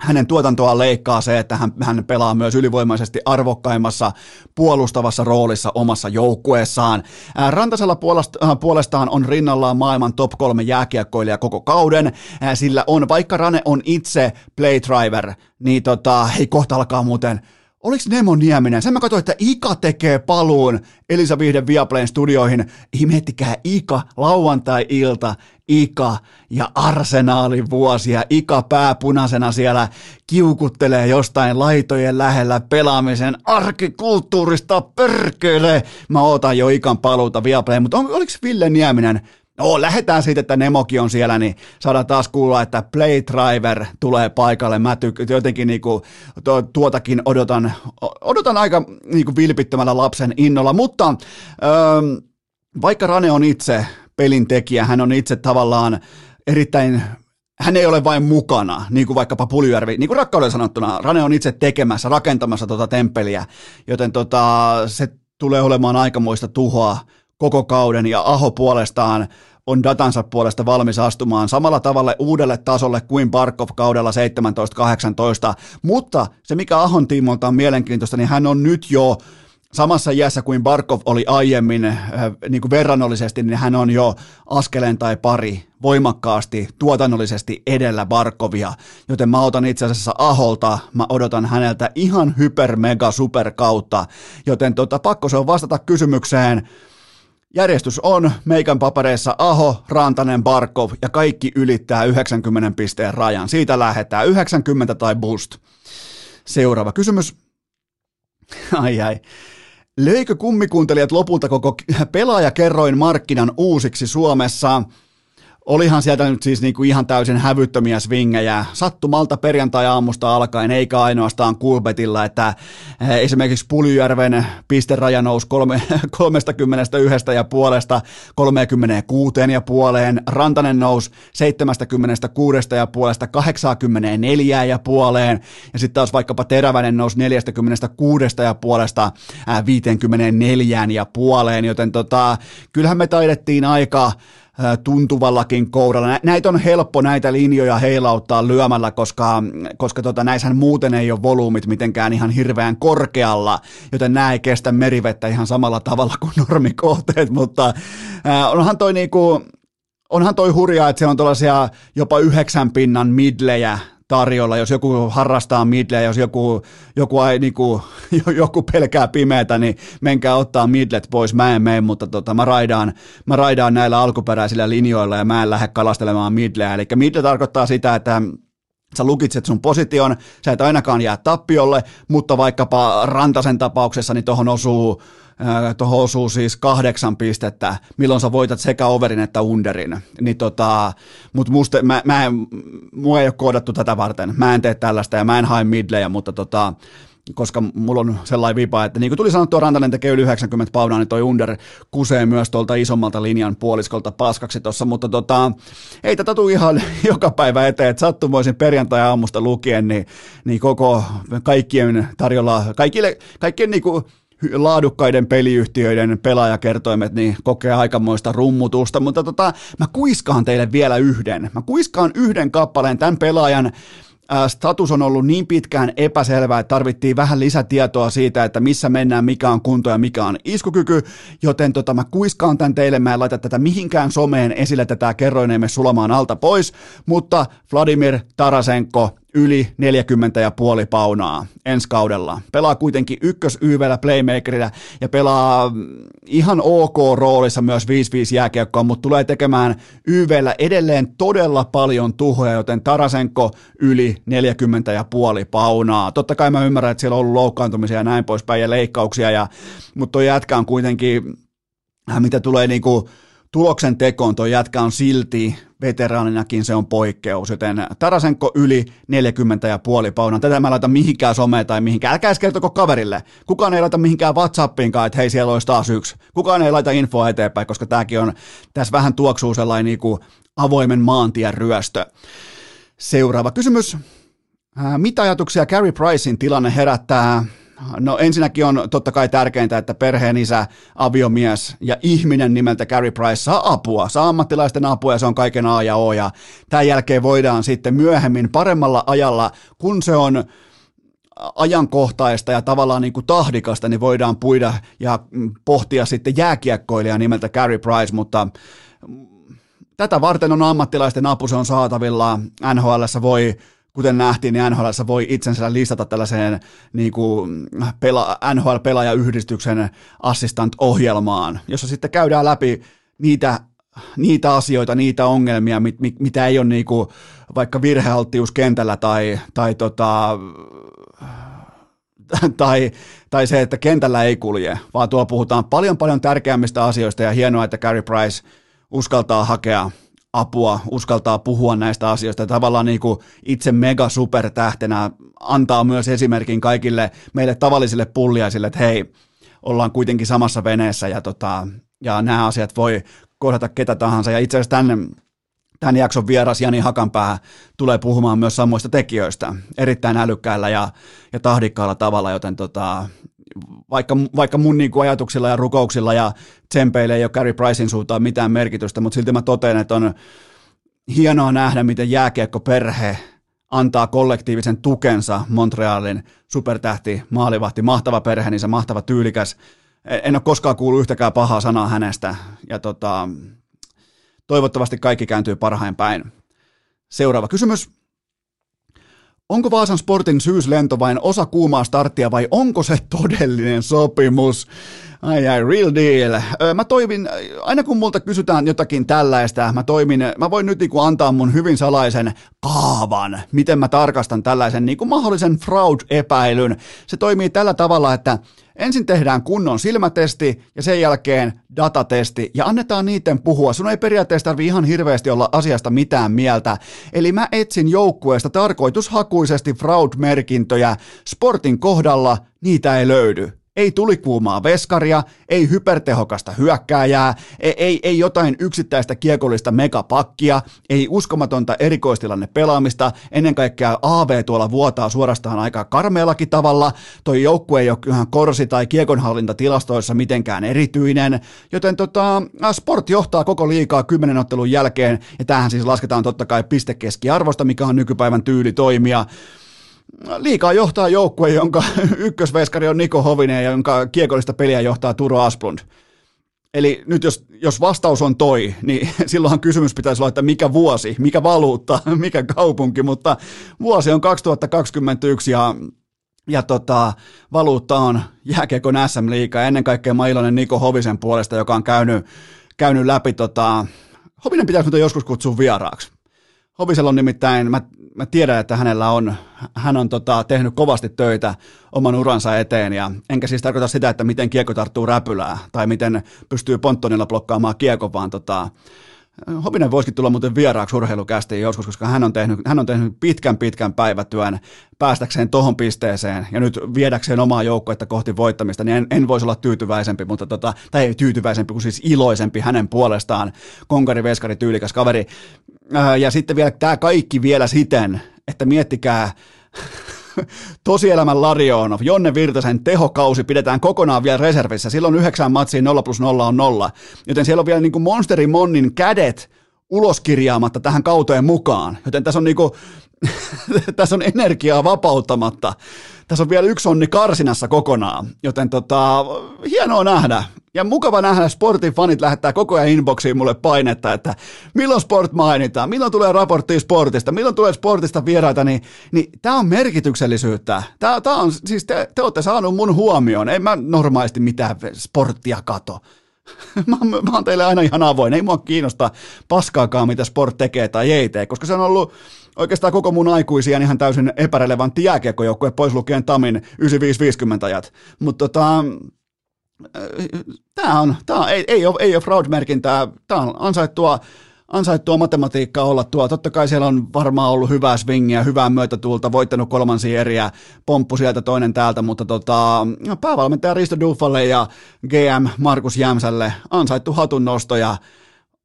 hänen tuotantoaan leikkaa se, että hän, hän pelaa myös ylivoimaisesti arvokkaimmassa puolustavassa roolissa omassa joukkueessaan. Ää, Rantasella puolest, äh, puolestaan on rinnallaan maailman top kolme jääkiekkoilija koko kauden, ää, sillä on, vaikka Rane on itse playdriver, niin tota, hei kohta alkaa muuten, oliko Nemo Nieminen? Sen mä katsoin, että Ika tekee paluun Elisa Vihden Viaplayn studioihin. Ihmettikää Ika, lauantai-ilta, Ika ja Arsenaalin vuosia. Ika pääpunaisena siellä kiukuttelee jostain laitojen lähellä pelaamisen arkikulttuurista, pörköle. Mä ootan jo Ikan paluuta Viaplayn, mutta oliko Ville Nieminen? No, lähdetään siitä, että Nemokin on siellä, niin saadaan taas kuulla, että playdriver tulee paikalle. Mä tyk- jotenkin niinku, to, tuotakin odotan, odotan aika niinku vilpittömällä lapsen innolla, mutta öö, vaikka Rane on itse pelin tekijä, hän on itse tavallaan erittäin... Hän ei ole vain mukana, niin kuin vaikkapa Puljujärvi, niin kuin rakkauden sanottuna, Rane on itse tekemässä, rakentamassa tota temppeliä, joten tota, se tulee olemaan aikamoista tuhoa koko kauden, ja Aho puolestaan on datansa puolesta valmis astumaan samalla tavalla uudelle tasolle kuin Barkov kaudella seitsemäntoista kahdeksantoista, mutta se mikä Ahon tiimolta on mielenkiintoista, niin hän on nyt jo samassa iässä kuin Barkov oli aiemmin niin kuin verrannollisesti, niin hän on jo askeleen tai pari voimakkaasti tuotannollisesti edellä Barkovia, joten mä otan itse asiassa Aholta, mä odotan häneltä ihan hyper mega super kautta, joten tota, pakko se on vastata kysymykseen. Järjestys on meikän papereissa Aho, Rantanen, Barkov ja kaikki ylittää yhdeksänkymmentä pisteen rajan. Siitä lähdetään yhdeksänkymmentä tai boost. Seuraava kysymys. Ai ai. Löikö kummikuuntelijat lopulta koko pelaajakerroin markkinan uusiksi Suomessa? Olihan sieltä nyt siis niinku ihan täysin hävyttömiä swingejä sattumalta perjantai-aamusta alkaen, eikä ainoastaan Kulbetilla, että esimerkiksi Puljujärven pisteraja nousi kolmekymmentäyksi pilkku viisi kolmekymmentäkuusi pilkku viisi, Rantanen nousi seitsemänkymmentäkuusi pilkku viisi kahdeksankymmentäneljä pilkku viisi, ja sitten taas vaikkapa Teräväinen nousi neljäkymmentäkuusi pilkku viisi viisikymmentäneljä pilkku viisi, joten tota, kyllähän me taidettiin aika tuntuvallakin kouralla. Näitä on helppo näitä linjoja heilauttaa lyömällä, koska, koska tota, näissähän muuten ei ole volyymit mitenkään ihan hirveän korkealla, joten nämä ei kestä merivettä ihan samalla tavalla kuin normikohteet, mutta ää, onhan toi niinku, onhan toi hurjaa, että siellä on tuollaisia jopa yhdeksän pinnan midlejä tarjolla, jos joku harrastaa midleä, jos joku, joku, ai, niin kuin, joku pelkää pimeätä, niin menkää ottaa midlet pois, mä en mene, mutta tota, mä, raidaan, mä raidaan näillä alkuperäisillä linjoilla ja mä en lähde kalastelemaan midleä, eli midle tarkoittaa sitä, että sä lukitset sun position, sä et ainakaan jää tappiolle, mutta vaikkapa Rantasen tapauksessa niin tohon osuu, tohon osuu siis kahdeksan pistettä, milloin sä voitat sekä overin että underin. Niin tota, mut musta, mä, mä en, mua ei ole koodattu tätä varten, mä en tee tällaista ja mä en hae midlejä, mutta tota, koska mulla on sellainen vipa, että niin kuin tuli sanottua, Rantanen tekee yli yhdeksänkymmentä paunaa, niin toi under kusee myös tuolta isommalta linjan puoliskolta paskaksi tuossa, mutta tota, ei tätä tule ihan joka päivä eteen, että sattumoisin perjantai-aamusta lukien, niin, niin koko kaikkien tarjolla, kaikille, kaikkien niin kuin laadukkaiden peliyhtiöiden pelaajakertoimet niin kokee aikamoista rummutusta, mutta tota, mä kuiskaan teille vielä yhden, mä kuiskaan yhden kappaleen tämän pelaajan, status on ollut niin pitkään epäselvää, että tarvittiin vähän lisätietoa siitä, että missä mennään, mikä on kunto ja mikä on iskukyky, joten tota, mä kuiskaan tämän teille, mä en laita tätä mihinkään someen esille, tätä kerroin ei mene sulamaan alta pois, mutta Vladimir Tarasenko yli neljäkymmentä pilkku viisi paunaa ensi kaudella. Pelaa kuitenkin ykkös-yvellä playmakerillä ja pelaa ihan ok roolissa myös viisi viisi jääkiekkoa, mutta tulee tekemään yvellä edelleen todella paljon tuhoja, joten Tarasenko yli neljäkymmentä pilkku viisi paunaa. Totta kai mä ymmärrän, että siellä on ollut loukkaantumisia ja näin poispäin ja leikkauksia, ja, mutta toi jätkä on kuitenkin, mitä tulee niinku tuloksen tekoon, toi jätkä on silti veteraaninakin se on poikkeus, joten Tarasenko yli neljäkymmentä pilkku viisi paunaa. Tätä mä laitan mihinkään someen tai mihinkään. Älkää edes kertoko kaverille. Kukaan ei laita mihinkään WhatsAppiinkaan, että hei, siellä olisi taas yksi. Kukaan ei laita infoa eteenpäin, koska tääkin on, tässä vähän tuoksuu sellainen niin kuin avoimen maantien ryöstö. Seuraava kysymys. Mitä ajatuksia Carey Pricein tilanne herättää? No ensinnäkin on totta kai tärkeintä, että perheen isä, aviomies ja ihminen nimeltä Carey Price saa apua, saa ammattilaisten apua ja se on kaiken A ja O, ja tämän jälkeen voidaan sitten myöhemmin paremmalla ajalla, kun se on ajankohtaista ja tavallaan niin kuin tahdikasta, niin voidaan puida ja pohtia sitten jääkiekkoilijaa nimeltä Carey Price, mutta tätä varten on ammattilaisten apu, se on saatavilla. N H L:ssä voi, kuten nähtiin, niin N H L:ssä voi itsensä listata tällaiseen niin kuin pela- N H L-pelaajayhdistyksen assistant-ohjelmaan, jossa sitten käydään läpi niitä, niitä asioita, niitä ongelmia, mit, mit, mitä ei ole niin kuin vaikka virhealttius kentällä tai, tai, tota, tai, tai se, että kentällä ei kulje, vaan tuolla puhutaan paljon paljon tärkeämmistä asioista, ja hienoa, että Carey Price uskaltaa hakea apua, uskaltaa puhua näistä asioista, tavallaan niin kuin itse mega supertähtenä antaa myös esimerkin kaikille meille tavallisille pulliaisille, että hei, ollaan kuitenkin samassa veneessä ja, tota, ja nämä asiat voi kohdata ketä tahansa, ja itse asiassa tämän, tämän jakson vieras Jani Hakanpää tulee puhumaan myös samoista tekijöistä erittäin älykkäällä ja, ja tahdikkaalla tavalla, joten tota, Vaikka, vaikka mun niinku ajatuksilla ja rukouksilla ja tsempeillä ei ole Carey Pricein suuntaan mitään merkitystä, mutta silti mä totean, että on hienoa nähdä, miten jääkiekkoperhe antaa kollektiivisen tukensa Montrealin supertähti, maalivahti, mahtava perhe, niin se mahtava tyylikäs. En ole koskaan kuullut yhtäkään pahaa sanaa hänestä, ja tota, toivottavasti kaikki kääntyy parhain päin. Seuraava kysymys. Onko Vaasan Sportin syyslento vain osa kuumaa starttia vai onko se todellinen sopimus? Ai ai, real deal. Mä toimin, aina kun multa kysytään jotakin tällaista, mä toimin, mä voin nyt niinku antaa mun hyvin salaisen kaavan, miten mä tarkastan tällaisen niinku mahdollisen fraud-epäilyn. Se toimii tällä tavalla, että ensin tehdään kunnon silmätesti ja sen jälkeen datatesti ja annetaan niiden puhua. Sun ei periaatteessa tarvitse ihan hirveästi olla asiasta mitään mieltä. Eli mä etsin joukkueesta tarkoitushakuisesti fraud-merkintöjä. Sportin kohdalla niitä ei löydy. Ei tulikuumaa veskaria, ei hypertehokasta hyökkääjää, ei, ei, ei jotain yksittäistä kiekollista megapakkia, ei uskomatonta erikoistilanne pelaamista, ennen kaikkea A V tuolla vuotaa suorastaan aika karmeellakin tavalla, toi joukkue ei ole ihan korsi- tai kiekonhallintatilastoissa mitenkään erityinen, joten tota, Sport johtaa koko liigaa kymmenen ottelun jälkeen, ja tämähän siis lasketaan totta kai pistekeskiarvosta, mikä on nykypäivän tyyli toimia. Liikaa johtaa joukkue, jonka ykkösveskari on Niko Hovinen ja jonka kiekollista peliä johtaa Turo Asplund. Eli nyt jos, jos vastaus on toi, niin silloinhan kysymys pitäisi olla, että mikä vuosi, mikä valuutta, mikä kaupunki, mutta vuosi on kaksituhattakaksikymmentäyksi ja, ja tota, valuutta on jääkiekon äs äm-liiga. Ennen kaikkea mä iloinen Niko Hovisen puolesta, joka on käynyt, käynyt läpi, tota, Hovinen pitäisi nyt joskus kutsua vieraaksi. Hovisella on nimittäin, mä, mä tiedän, että hänellä on, hän on tota, tehnyt kovasti töitä oman uransa eteen, ja enkä siis tarkoita sitä, että miten kiekko tarttuu räpylää, tai miten pystyy ponttonilla blokkaamaan kiekon, vaan tota, Hovinen voisikin tulla muuten vieraaksi urheilukästi joskus, koska hän on tehnyt, hän on tehnyt pitkän pitkän päivätyön päästäkseen tohon pisteeseen, ja nyt viedäkseen omaa joukkuetta kohti voittamista, niin en, en voisi olla tyytyväisempi, mutta tota, tai ei tyytyväisempi, kuin siis iloisempi hänen puolestaan, konkari, veskari, tyylikäs kaveri. Ja sitten vielä tämä kaikki vielä siten, että miettikää tosielämän Larionov, Jonne Virtasen tehokausi pidetään kokonaan vielä reservissä. Silloin yhdeksän matsiin nolla plus nolla on nolla, joten siellä on vielä niin kuin Monsteri Monnin kädet uloskirjaamatta tähän kauteen mukaan, joten tässä on, niin kuin, tässä on energiaa vapauttamatta. Tässä on vielä yksi onni karsinassa kokonaan, joten tota, hienoa nähdä. Ja mukava nähdä, Sportin fanit lähettää koko ajan inboxiin mulle painetta, että milloin Sport mainitaan, milloin tulee raporttia Sportista, milloin tulee Sportista vieraita, niin, niin tämä on merkityksellisyyttä. Tää, tää on, siis te, te olette saanut mun huomioon, en mä normaalisti mitään Sporttia kato. Mä, mä oon teille aina ihan avoin, ei mua kiinnosta paskaakaan, mitä Sport tekee tai ei tee, koska se on ollut oikeastaan koko mun aikuisia ihan täysin epärelevantti jääkiekkojoukkue, pois lukien Tamin yhdeksänkymmentäviisi viisikymmentä-ajat, mutta tota... Tämä on, tämä ei, ei ole, ei ole fraud-merkintää, tämä on ansaittua, ansaittua matematiikkaa olla tuo. Totta kai siellä on varmaan ollut hyvää swingiä, hyvää myötätuulta, voittanut kolmansia eriä, pomppu sieltä toinen täältä, mutta tota, päävalmentaja Risto Duffalle ja G M Markus Jämsälle ansaittu hatunnosto, ja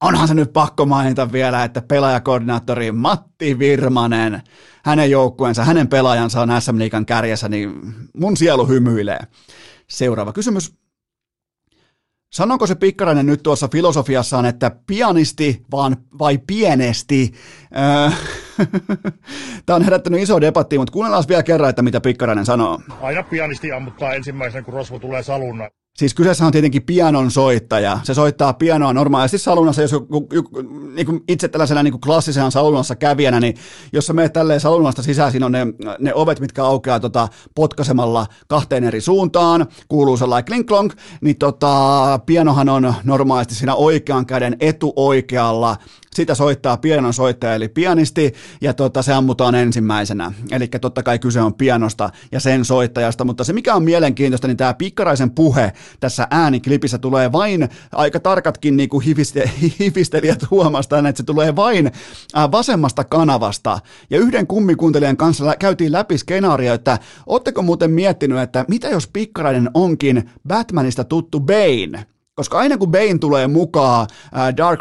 onhan se nyt pakko mainita vielä, että pelaajakoordinaattori Matti Virmanen, hänen joukkueensa, hänen pelaajansa on äs äm-liigan kärjessä, niin mun sielu hymyilee. Seuraava kysymys. Sanonko se Pikkarainen nyt tuossa filosofiassaan, että pianisti vaan vai pienesti? Öö, Tämä on herättänyt iso debatti, mutta kuunnellaan vielä kerran, että mitä Pikkarainen sanoo. Aina pianisti ammuttaa ensimmäisenä, kun rosvo tulee saluna. Siis kyseessä on tietenkin pianon soittaja. Se soittaa pianoa normaalisti salunassa, jos joku, joku, niin itse tällaisena niin klassisena salunassa kävijänä, niin jos sä menet tälleen salunasta sisään, siinä on ne, ne ovet, mitkä aukeaa tota, potkasemalla kahteen eri suuntaan, kuuluu sellainen klink-klonk, niin tota, pianohan on normaalisti siinä oikean käden etuoikealla. Sitä soittaa pianon soittaja eli pianisti, ja tota, se ammutaan ensimmäisenä. Eli totta kai kyse on pianosta ja sen soittajasta, mutta se mikä on mielenkiintoista, niin tämä Pikkaraisen puhe tässä ääniklipissä tulee vain, aika tarkatkin niin kuin hifiste, hifistelijät huomastaan, että se tulee vain vasemmasta kanavasta. Ja yhden kummikuuntelijan kanssa käytiin läpi skenaario, että ootteko muuten miettinyt, että mitä jos Pikkarainen onkin Batmanista tuttu Bane? Koska aina kun Bane tulee mukaan Dark,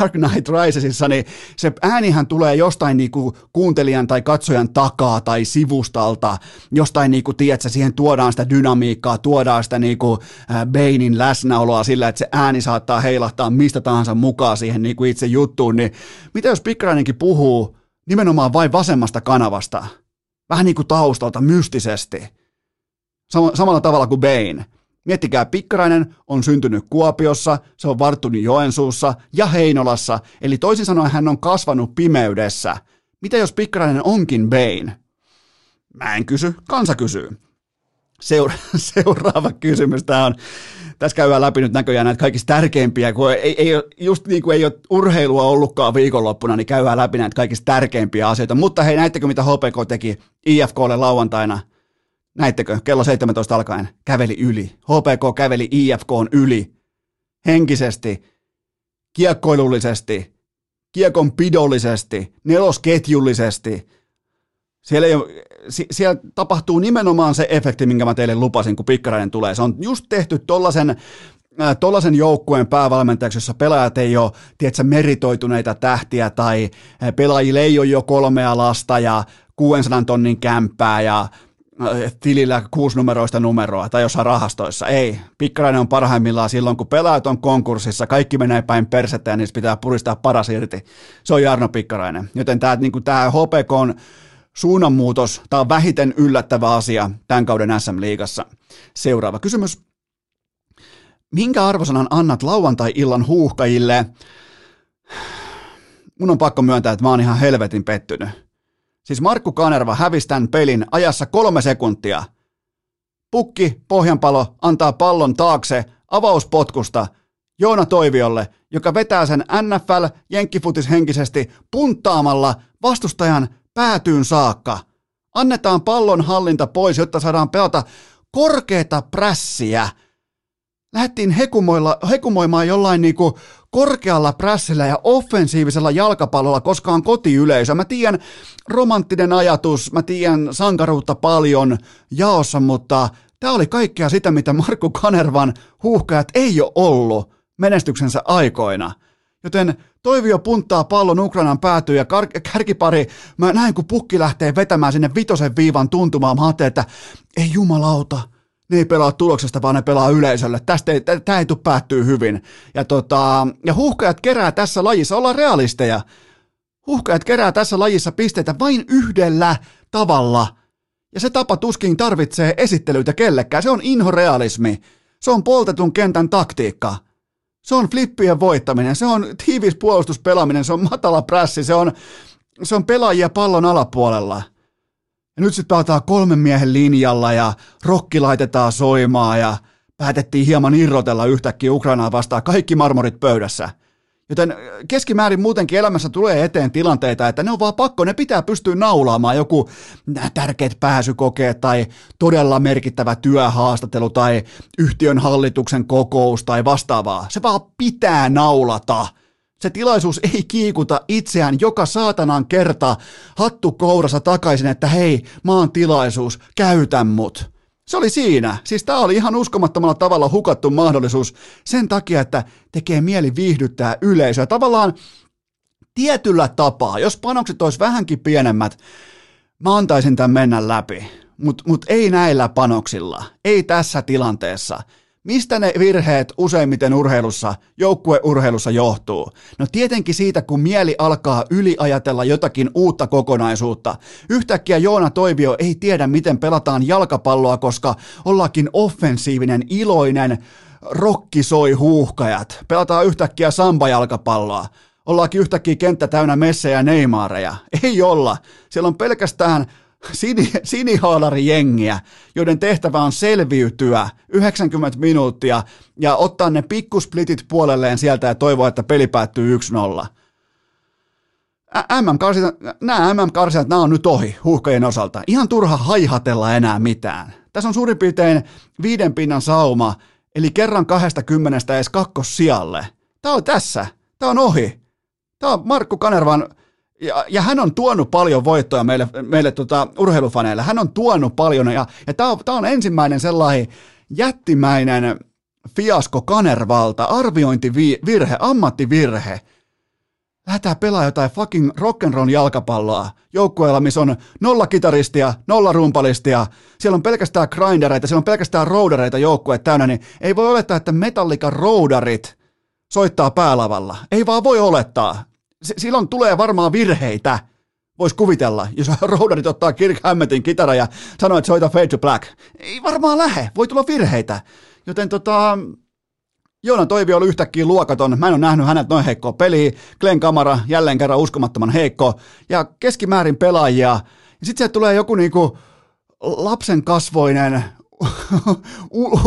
Dark Knight Risesissa, niin se äänihän tulee jostain niinku kuuntelijan tai katsojan takaa tai sivustalta. Jostain, niinku, tiedätkö, siihen tuodaan sitä dynamiikkaa, tuodaan sitä niinku Banein läsnäoloa sillä, että se ääni saattaa heilahtaa mistä tahansa mukaan siihen niinku itse juttuun. Niin mitä jos Pikkarainenkin puhuu nimenomaan vain vasemmasta kanavasta? Vähän niin kuin taustalta, mystisesti. Samalla tavalla kuin Bane. Miettikää, Pikkarainen on syntynyt Kuopiossa, se on varttunut Joensuussa ja Heinolassa, eli toisin sanoen hän on kasvanut pimeydessä. Mitä jos Pikkarainen onkin Bane? Mä en kysy, kansa kysyy. Seura- seuraava kysymys, tämä on... Tässä käydään läpi nyt näköjään näitä kaikista tärkeimpiä, kun ei, ei, just niin kuin ei ole urheilua ollutkaan viikonloppuna, niin käydään läpi näitä kaikista tärkeimpiä asioita. Mutta hei, näittekö mitä H P K teki I F K:lle lauantaina? Näittekö, kello seitsemäntoista alkaen käveli yli. H P K käveli I F K:n yli henkisesti, kiekkoilullisesti, kiekonpidollisesti, nelosketjullisesti. Siellä, ei ole, siellä tapahtuu nimenomaan se efekti, minkä mä teille lupasin, kun Pikkarainen tulee. Se on just tehty tollasen... Tuollaisen joukkueen päävalmentajaksi, jossa pelaajat ei ole, tiedätkö, meritoituneita tähtiä tai pelaajille ei ole jo kolmea lasta ja kuusisataa tonnin kämppää ja tilillä kuusinumeroista numeroa tai jossain rahastoissa. Ei, Pikkarainen on parhaimmillaan silloin, kun pelaajat on konkurssissa, kaikki menee päin persettä ja niistä pitää puristaa paras irti. Se on Jarno Pikkarainen. Joten tämä, niin kuin tämä H P K on suunnanmuutos, tämä on vähiten yllättävä asia tämän kauden äs äm-liigassa. Seuraava kysymys. Minkä arvosanan annat lauantai-illan huuhkajille? Mun on pakko myöntää, että mä oon ihan helvetin pettynyt. Siis Markku Kanerva hävisi tämän pelin ajassa kolme sekuntia. Pukki Pohjanpalo antaa pallon taakse avauspotkusta Joona Toiviolle, joka vetää sen N F L-jenkkifutis henkisesti punttaamalla vastustajan päätyyn saakka. Annetaan pallon hallinta pois, jotta saadaan pelata korkeata prässiä. Lähdettiin hekumoimaan jollain niinku korkealla prässillä ja offensiivisella jalkapallolla, koska on kotiyleisö. Mä tiedän, romanttinen ajatus, mä tiedän sankaruutta paljon jaossa, mutta tää oli kaikkea sitä, mitä Markku Kanervan huuhkajat ei ole ollut menestyksensä aikoina. Joten Toivio punttaa pallon Ukrainan päätyyn ja kar- kärkipari, mä näin kun pukki lähtee vetämään sinne vitosen viivan tuntumaan, mä ajattelin, että ei jumalauta. Ne ei pelaa tuloksesta, vaan ne pelaa yleisölle. Tästä ei, tämä ei tule päättyä hyvin. Ja, tota, ja huuhkajat kerää tässä lajissa, ollaan realisteja. Huuhkajat kerää tässä lajissa pisteitä vain yhdellä tavalla. Ja se tapa tuskin tarvitsee esittelyitä kellekään. Se on inhorealismi. Se on poltetun kentän taktiikka. Se on flippien voittaminen. Se on tiivis puolustuspelaaminen. Se on matala prässi. Se on, se on pelaajia pallon alapuolella. Ja nyt sitten pelataan kolmen miehen linjalla ja rokki laitetaan soimaan ja päätettiin hieman irrotella yhtäkkiä Ukrainaa vastaan kaikki marmorit pöydässä. Joten keskimäärin muutenkin elämässä tulee eteen tilanteita, että ne on vaan pakko, ne pitää pystyä naulaamaan joku nämä tärkeät pääsykokeet tai todella merkittävä työhaastattelu tai yhtiön hallituksen kokous tai vastaavaa. Se vaan pitää naulata. Se tilaisuus ei kiikuta itseään joka saatanan kerta hattu kourassa takaisin, että hei, mä oon tilaisuus, käytä mut. Se oli siinä. Siis tää oli ihan uskomattomalla tavalla hukattu mahdollisuus sen takia, että tekee mieli viihdyttää yleisöä. Tavallaan tietyllä tapaa, jos panokset olisi vähänkin pienemmät, mä antaisin tämän mennä läpi. Mut, mut ei näillä panoksilla, ei tässä tilanteessa. Mistä ne virheet useimmiten urheilussa, joukkueurheilussa johtuu? No tietenkin siitä, kun mieli alkaa yliajatella jotakin uutta kokonaisuutta. Yhtäkkiä Joona Toivio ei tiedä, miten pelataan jalkapalloa, koska ollaankin offensiivinen, iloinen, rokki soi huuhkajat. Pelataan yhtäkkiä sambajalkapalloa. Ollaankin yhtäkkiä kenttä täynnä messejä ja neimaareja. Ei olla. Siellä on pelkästään sinihaalarijengiä, joiden tehtävä on selviytyä yhdeksänkymmentä minuuttia ja ottaa ne pikkusplitit puolelleen sieltä ja toivoa, että peli päättyy yksi nolla. Nämä M M-karsijat, nämä on nyt ohi huuhkajien osalta. Ihan turha haihatella enää mitään. Tässä on suurin piirtein viiden pinnan sauma, eli kerran kahdesta kymmenestä edes kakkossijalle. Tämä on tässä. Tämä on ohi. Tämä on Markku Kanervan... Ja, ja hän on tuonut paljon voittoja meille, meille tota, urheilufaneille. Hän on tuonut paljon, ja, ja tämä on, on ensimmäinen sellainen jättimäinen fiasko Kanervalta, arviointivirhe, ammattivirhe. Lähdetään pelaa jotain fucking rock'n'roll jalkapalloa joukkueella, missä on nolla kitaristia, nolla rumpalistia, siellä on pelkästään grindereita, siellä on pelkästään roudareita joukkueet täynnä, niin ei voi olettaa, että Metallica roudarit soittaa päälavalla. Ei vaan voi olettaa. Silloin tulee varmaan virheitä, voisi kuvitella, jos roudarit ottaa Kirk Hammettin kitara ja sanoo, että soita Fade to Black. Ei varmaan lähe, voi tulla virheitä. Joten tota, Joona Toivio oli yhtäkkiä luokaton, mä en ole nähnyt häneltä noin heikkoa peliä. Glenn Kamara jälleen kerran uskomattoman heikko ja keskimäärin pelaajia. Ja sitten se tulee joku niinku lapsen kasvoinen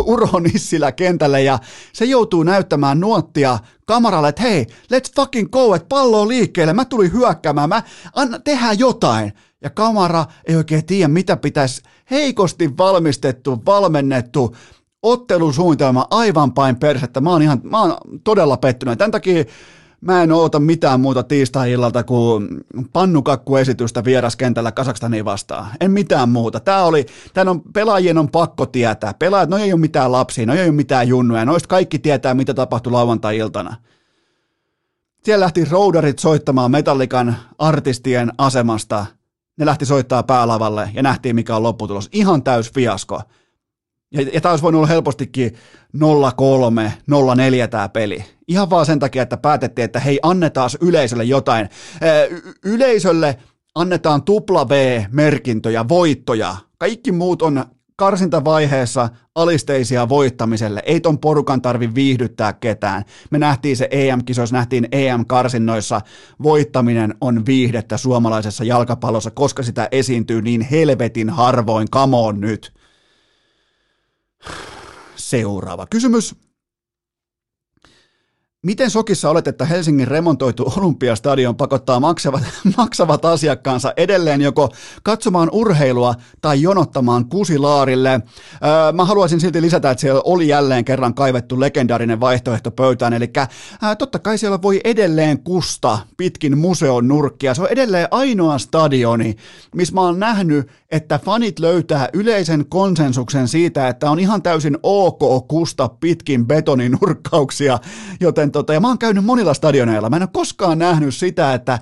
Uro Nissilä kentälle ja se joutuu näyttämään nuottia kameralle, että hei, let's fucking go, että pallo on liikkeelle, mä tulin hyökkäämään, mä anna, tehdään jotain. Ja kamera ei oikein tiedä, mitä pitäisi, heikosti valmistettu, valmennettu ottelusuunnitelma aivan päin persettä. Mä oon, ihan, mä oon todella pettynyt. Tämän takia mä en oota mitään muuta tiistai-illalta kuin pannukakkuesitystä vieraskentällä Kazakstaniin vastaan. En mitään muuta. Tää oli, tän on, pelaajien on pakko tietää. Pelaajat, no ei ole mitään lapsia, no ei ole mitään junnuja. Noista kaikki tietää, mitä tapahtui lauantai-iltana. Siellä lähti roudarit soittamaan Metallican artistien asemasta. Ne lähti soittaa päälavalle ja nähtiin, mikä on lopputulos. Ihan täys fiasko. Ja, ja tämä olisi voinut olla helpostikin nolla kolme, nolla neljä tämä peli. Ihan vaan sen takia, että päätettiin, että hei, annetaan yleisölle jotain. Y- yleisölle annetaan tupla V-merkintöjä, voittoja. Kaikki muut on karsintavaiheessa alisteisia voittamiselle. Ei ton porukan tarvi viihdyttää ketään. Me nähtiin se E M-kisoissa, nähtiin E M-karsinnoissa. Voittaminen on viihdettä suomalaisessa jalkapallossa, koska sitä esiintyy niin helvetin harvoin. Come on nyt. Seuraava kysymys. Miten sokissa olet, että Helsingin remontoitu Olympiastadion pakottaa maksavat, maksavat asiakkaansa edelleen joko katsomaan urheilua tai jonottamaan kusilaarille? Öö, mä haluaisin silti lisätä, että siellä oli jälleen kerran kaivettu legendaarinen vaihtoehto pöytään, eli öö, totta kai siellä voi edelleen kusta pitkin museon nurkkia. Se on edelleen ainoa stadioni, missä mä oon nähnyt, että fanit löytää yleisen konsensuksen siitä, että on ihan täysin ok kusta pitkin betoninurkkauksia, joten ja mä oon käynyt monilla stadioneilla, mä en ole koskaan nähnyt sitä, että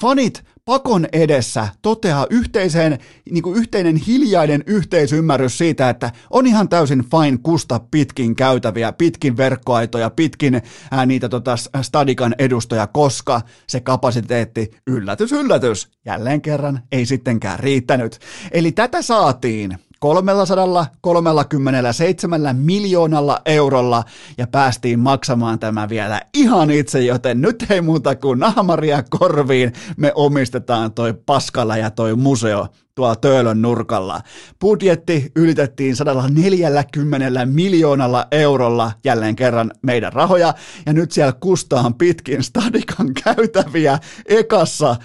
fanit pakon edessä toteaa yhteiseen, niin kuin yhteinen hiljainen yhteisymmärrys siitä, että on ihan täysin fine kusta pitkin käytäviä, pitkin verkkoaitoja, pitkin ää, niitä tota, stadikan edustoja, koska se kapasiteetti, yllätys, yllätys, jälleen kerran ei sittenkään riittänyt. Eli tätä saatiin kolmesataakolmekymmentäseitsemän miljoonalla eurolla ja päästiin maksamaan tämä vielä ihan itse, joten nyt ei muuta kuin nahmaria korviin, me omistetaan toi paskalla ja toi museo tuolla Töölön nurkalla. Budjetti ylitettiin sataneljäkymmentä miljoonalla eurolla, jälleen kerran meidän rahoja, ja nyt siellä kustaan pitkin stadikan käytäviä ekassa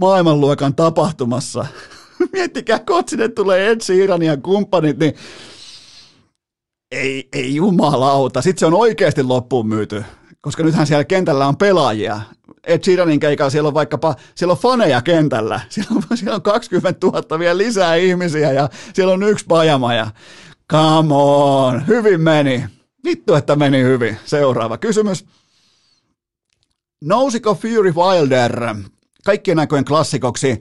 maailmanluokan tapahtumassa. Miettikää, kun sinne tulee ensi Iranian kumppanit, niin ei, ei jumalauta. Sitten se on oikeasti loppuun myyty, koska nythän siellä kentällä on pelaajia. Ed Sheeranin keikalla siellä on vaikkapa, siellä on faneja kentällä. Siellä on, siellä on kaksikymmentätuhatta vielä lisää ihmisiä ja siellä on yksi pajamaja. Come on, hyvin meni. Vittu, että meni hyvin. Seuraava kysymys. Nousiko Fury Wilder kaikkien aikojen klassikoksi?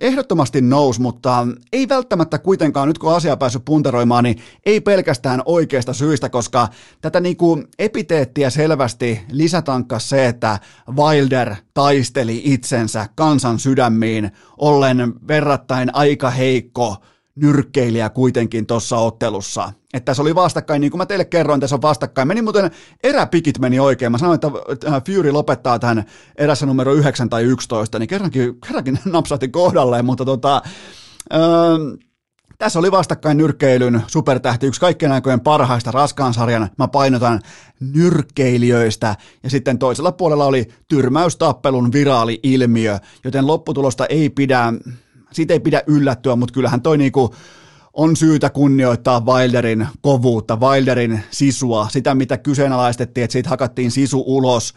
Ehdottomasti nousi, mutta ei välttämättä kuitenkaan, nyt kun asia on päässyt puntaroimaan, niin ei pelkästään oikeasta syistä, koska tätä niin kuin epiteettiä selvästi lisätankkas se, että Wilder taisteli itsensä kansan sydämiin, ollen verrattain aika heikko nyrkkeilijä kuitenkin tuossa ottelussa. Että tässä oli vastakkain, niin kuin mä teille kerroin, tässä on vastakkain. Meni muuten, eräpikit meni oikein. Mä sanoin, että Fury lopettaa tämän erässä numero yhdeksän tai yksitoista, niin kerrankin, kerrankin napsahti kohdalleen, mutta tota, öö, tässä oli vastakkain nyrkkeilyn supertähti, yksi kaikkien aikojen parhaista raskaan sarjan, mä painotan nyrkkeilijöistä, ja sitten toisella puolella oli tyrmäystappelun viraali ilmiö, joten lopputulosta ei pidä, siitä ei pidä yllättyä, mutta kyllähän toi niinku on syytä kunnioittaa Wilderin kovuutta, Wilderin sisua, sitä mitä kyseenalaistettiin, että siitä hakattiin sisu ulos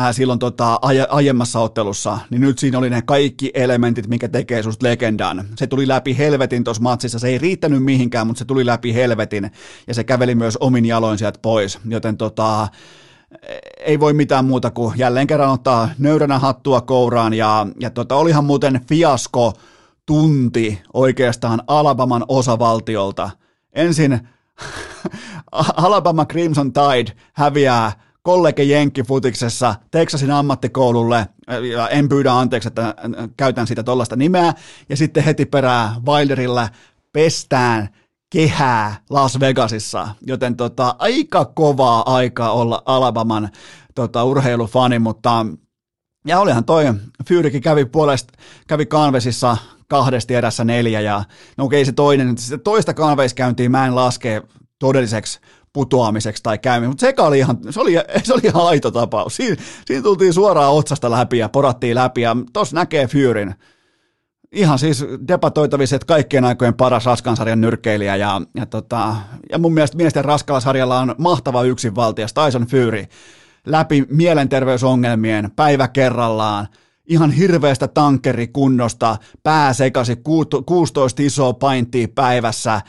äh, silloin tota, aie- aiemmassa ottelussa, niin nyt siinä oli ne kaikki elementit, mikä tekee susta legendan. Se tuli läpi helvetin tuossa matsissa, se ei riittänyt mihinkään, mutta se tuli läpi helvetin ja se käveli myös omin jaloin sieltä pois, joten tota, ei voi mitään muuta kuin jälleen kerran ottaa nöyränä hattua kouraan ja, ja tota, olihan muuten fiasko tunti oikeastaan Alabaman osavaltiolta. Ensin Alabama Crimson Tide häviää kollege jenkkifutiksessa Texasin ammattikoululle, ja en pyydä anteeksi, että käytän sitä tollaista nimeä, ja sitten heti perää Wilderillä pestään kehää Las Vegasissa, joten tota, aika kovaa aikaa olla Alabaman tota, urheilufani, mutta ja olihan toi, Furykin kävi puolesta, kävi kanvesissa kahdesti erässä neljä, ja no okei se toinen, sitä toista kanveiskäyntiä mä en laske todelliseksi putoamiseksi tai käyminen, mutta seka oli ihan, se oli, se oli ihan aito tapaus, siinä, siinä tultiin suoraan otsasta läpi ja porattiin läpi, ja tossa näkee Furyn. Ihan siis debatoitavissa, että kaikkien aikojen paras raskansarjan nyrkkeilijä ja, ja, tota, ja mun mielestä miesten raskaalla sarjalla on mahtava yksinvaltias Tyson Fury läpi mielenterveysongelmien päivä kerrallaan, ihan hirveästä tankkerikunnosta, pää sekasi kuusitoista isoa paintia päivässä,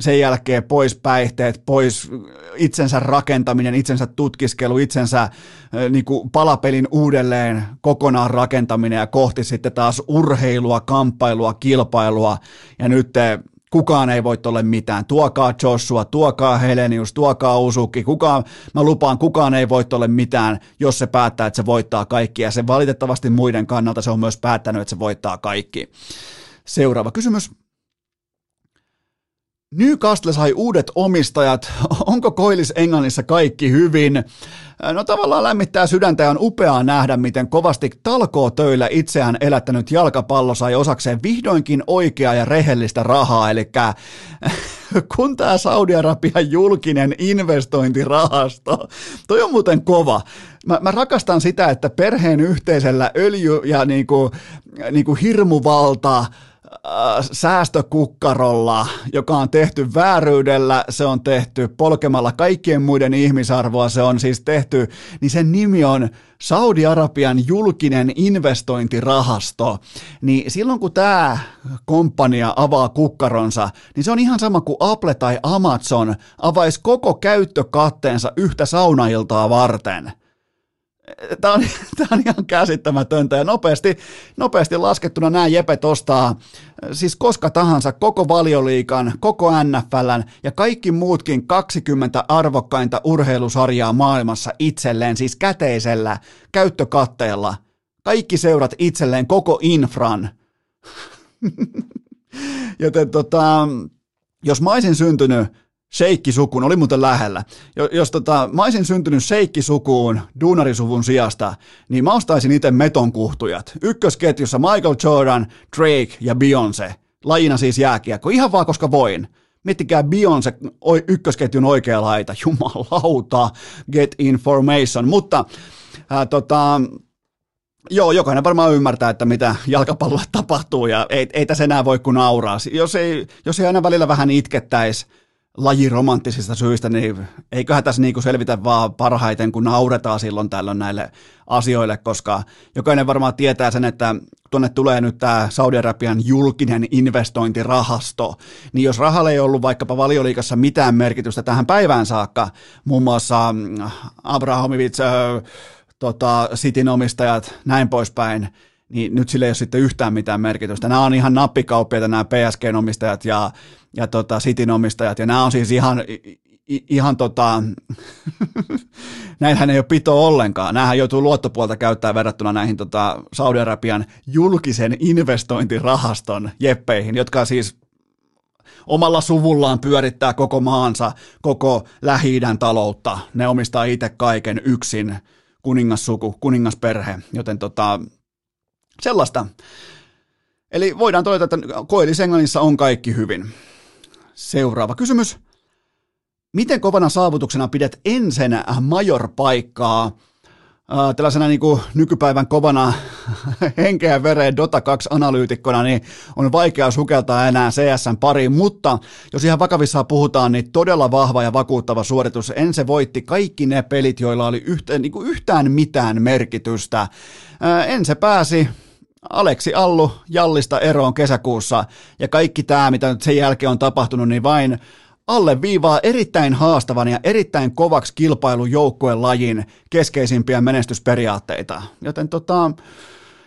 sen jälkeen pois päihteet, pois itsensä rakentaminen, itsensä tutkiskelu, itsensä niin kuin palapelin uudelleen kokonaan rakentaminen ja kohti sitten taas urheilua, kamppailua, kilpailua ja nyt kukaan ei voi tolle mitään. Tuokaa Joshua, tuokaa Helenius, tuokaa Usyk, kukaan, mä lupaan, kukaan ei voi tolle mitään, jos se päättää, että se voittaa kaikki ja se valitettavasti muiden kannalta se on myös päättänyt, että se voittaa kaikki. Seuraava kysymys. Newcastle sai uudet omistajat. Onko Koillis-Englannissa kaikki hyvin? No tavallaan lämmittää sydäntä ja on upeaa nähdä, miten kovasti talkootöillä itseään elättänyt jalkapallo sai osakseen vihdoinkin oikeaa ja rehellistä rahaa. Eli kun tämä Saudi-Arabian julkinen investointirahasto, toi on muuten kova. Mä, mä rakastan sitä, että perheen yhteisellä öljy- ja niinku, niinku hirmuvalta säästökukkarolla, joka on tehty vääryydellä, se on tehty polkemalla kaikkien muiden ihmisarvoa, se on siis tehty, niin sen nimi on Saudi-Arabian julkinen investointirahasto, niin silloin kun tämä kompania avaa kukkaronsa, niin se on ihan sama kuin Apple tai Amazon avaisi koko käyttökatteensa yhtä saunailtaa varten. Tämä on, tämä on ihan käsittämätöntä ja nopeasti, nopeasti laskettuna nämä jepet ostaa siis koska tahansa koko Valioliigan, koko N F L:n ja kaikki muutkin kaksikymmentä arvokkainta urheilusarjaa maailmassa itselleen, siis käteisellä käyttökatteella. Kaikki seurat itselleen koko infran. Joten tota, jos mä olisin syntynyt Sheikkisukuun, oli muuten lähellä. Jos tota, mä olisin syntynyt Sheikkisukuun duunarisuvun sijasta, niin mä ostaisin itse metonkuhtujat. Ykkösketjussa Michael Jordan, Drake ja Beyoncé. Lajina siis jääkiekko. Ihan vaan koska voin. Miettikää Beyoncé ykkösketjun oikea laita. Jumalauta, get information. Mutta ää, tota... Joo, jokainen varmaan ymmärtää, että mitä jalkapallolla tapahtuu ja ei, ei tässä enää voi kuin nauraa. Jos ei, jos ei aina välillä vähän itkettäisi lajiromanttisista syistä, niin eiköhän tässä niinku selvitä vaan parhaiten, kun nauretaan silloin tällöin näille asioille, koska jokainen varmaan tietää sen, että tuonne tulee nyt tämä Saudi-Arabian julkinen investointirahasto, niin jos rahalla ei ollut vaikkapa Valioliigassa mitään merkitystä tähän päivään saakka, muun muassa Abrahamovic, tota, Cityn omistajat, näin poispäin, niin nyt sillä ei ole sitten yhtään mitään merkitystä. Nämä on ihan nappikauppia, nämä P S G-omistajat ja, ja tota Cityn omistajat, ja nämä on siis ihan, ihan tota, näinhän ei ole pito ollenkaan. Nämähän joutuu luottopuolta käyttää verrattuna näihin tota Saudi-Arabian julkisen investointirahaston jeppeihin, jotka siis omalla suvullaan pyörittää koko maansa, koko Lähi-idän taloutta. Ne omistaa itse kaiken yksin, kuningassuku, kuningasperhe, joten tota... Sellaista. Eli voidaan todeta, että Koillis-Englannissa on kaikki hyvin. Seuraava kysymys. Miten kovana saavutuksena pidät ensin major-paikkaa äh, tällaisena niin kuin nykypäivän kovana henkeä vereen Dota kaksi -analyytikkona, niin on vaikea sukeltaa enää C S:n pariin, mutta jos ihan vakavissaan puhutaan, niin todella vahva ja vakuuttava suoritus. Ense voitti kaikki ne pelit, joilla oli yhtään, niin kuin yhtään mitään merkitystä. Ense pääsi Aleksi Allu Jallista eroon kesäkuussa, ja kaikki tämä, mitä nyt sen jälkeen on tapahtunut, niin vain alleviivaa erittäin haastavan ja erittäin kovaksi kilpailujoukkueen lajin keskeisimpiä menestysperiaatteita. Joten tota,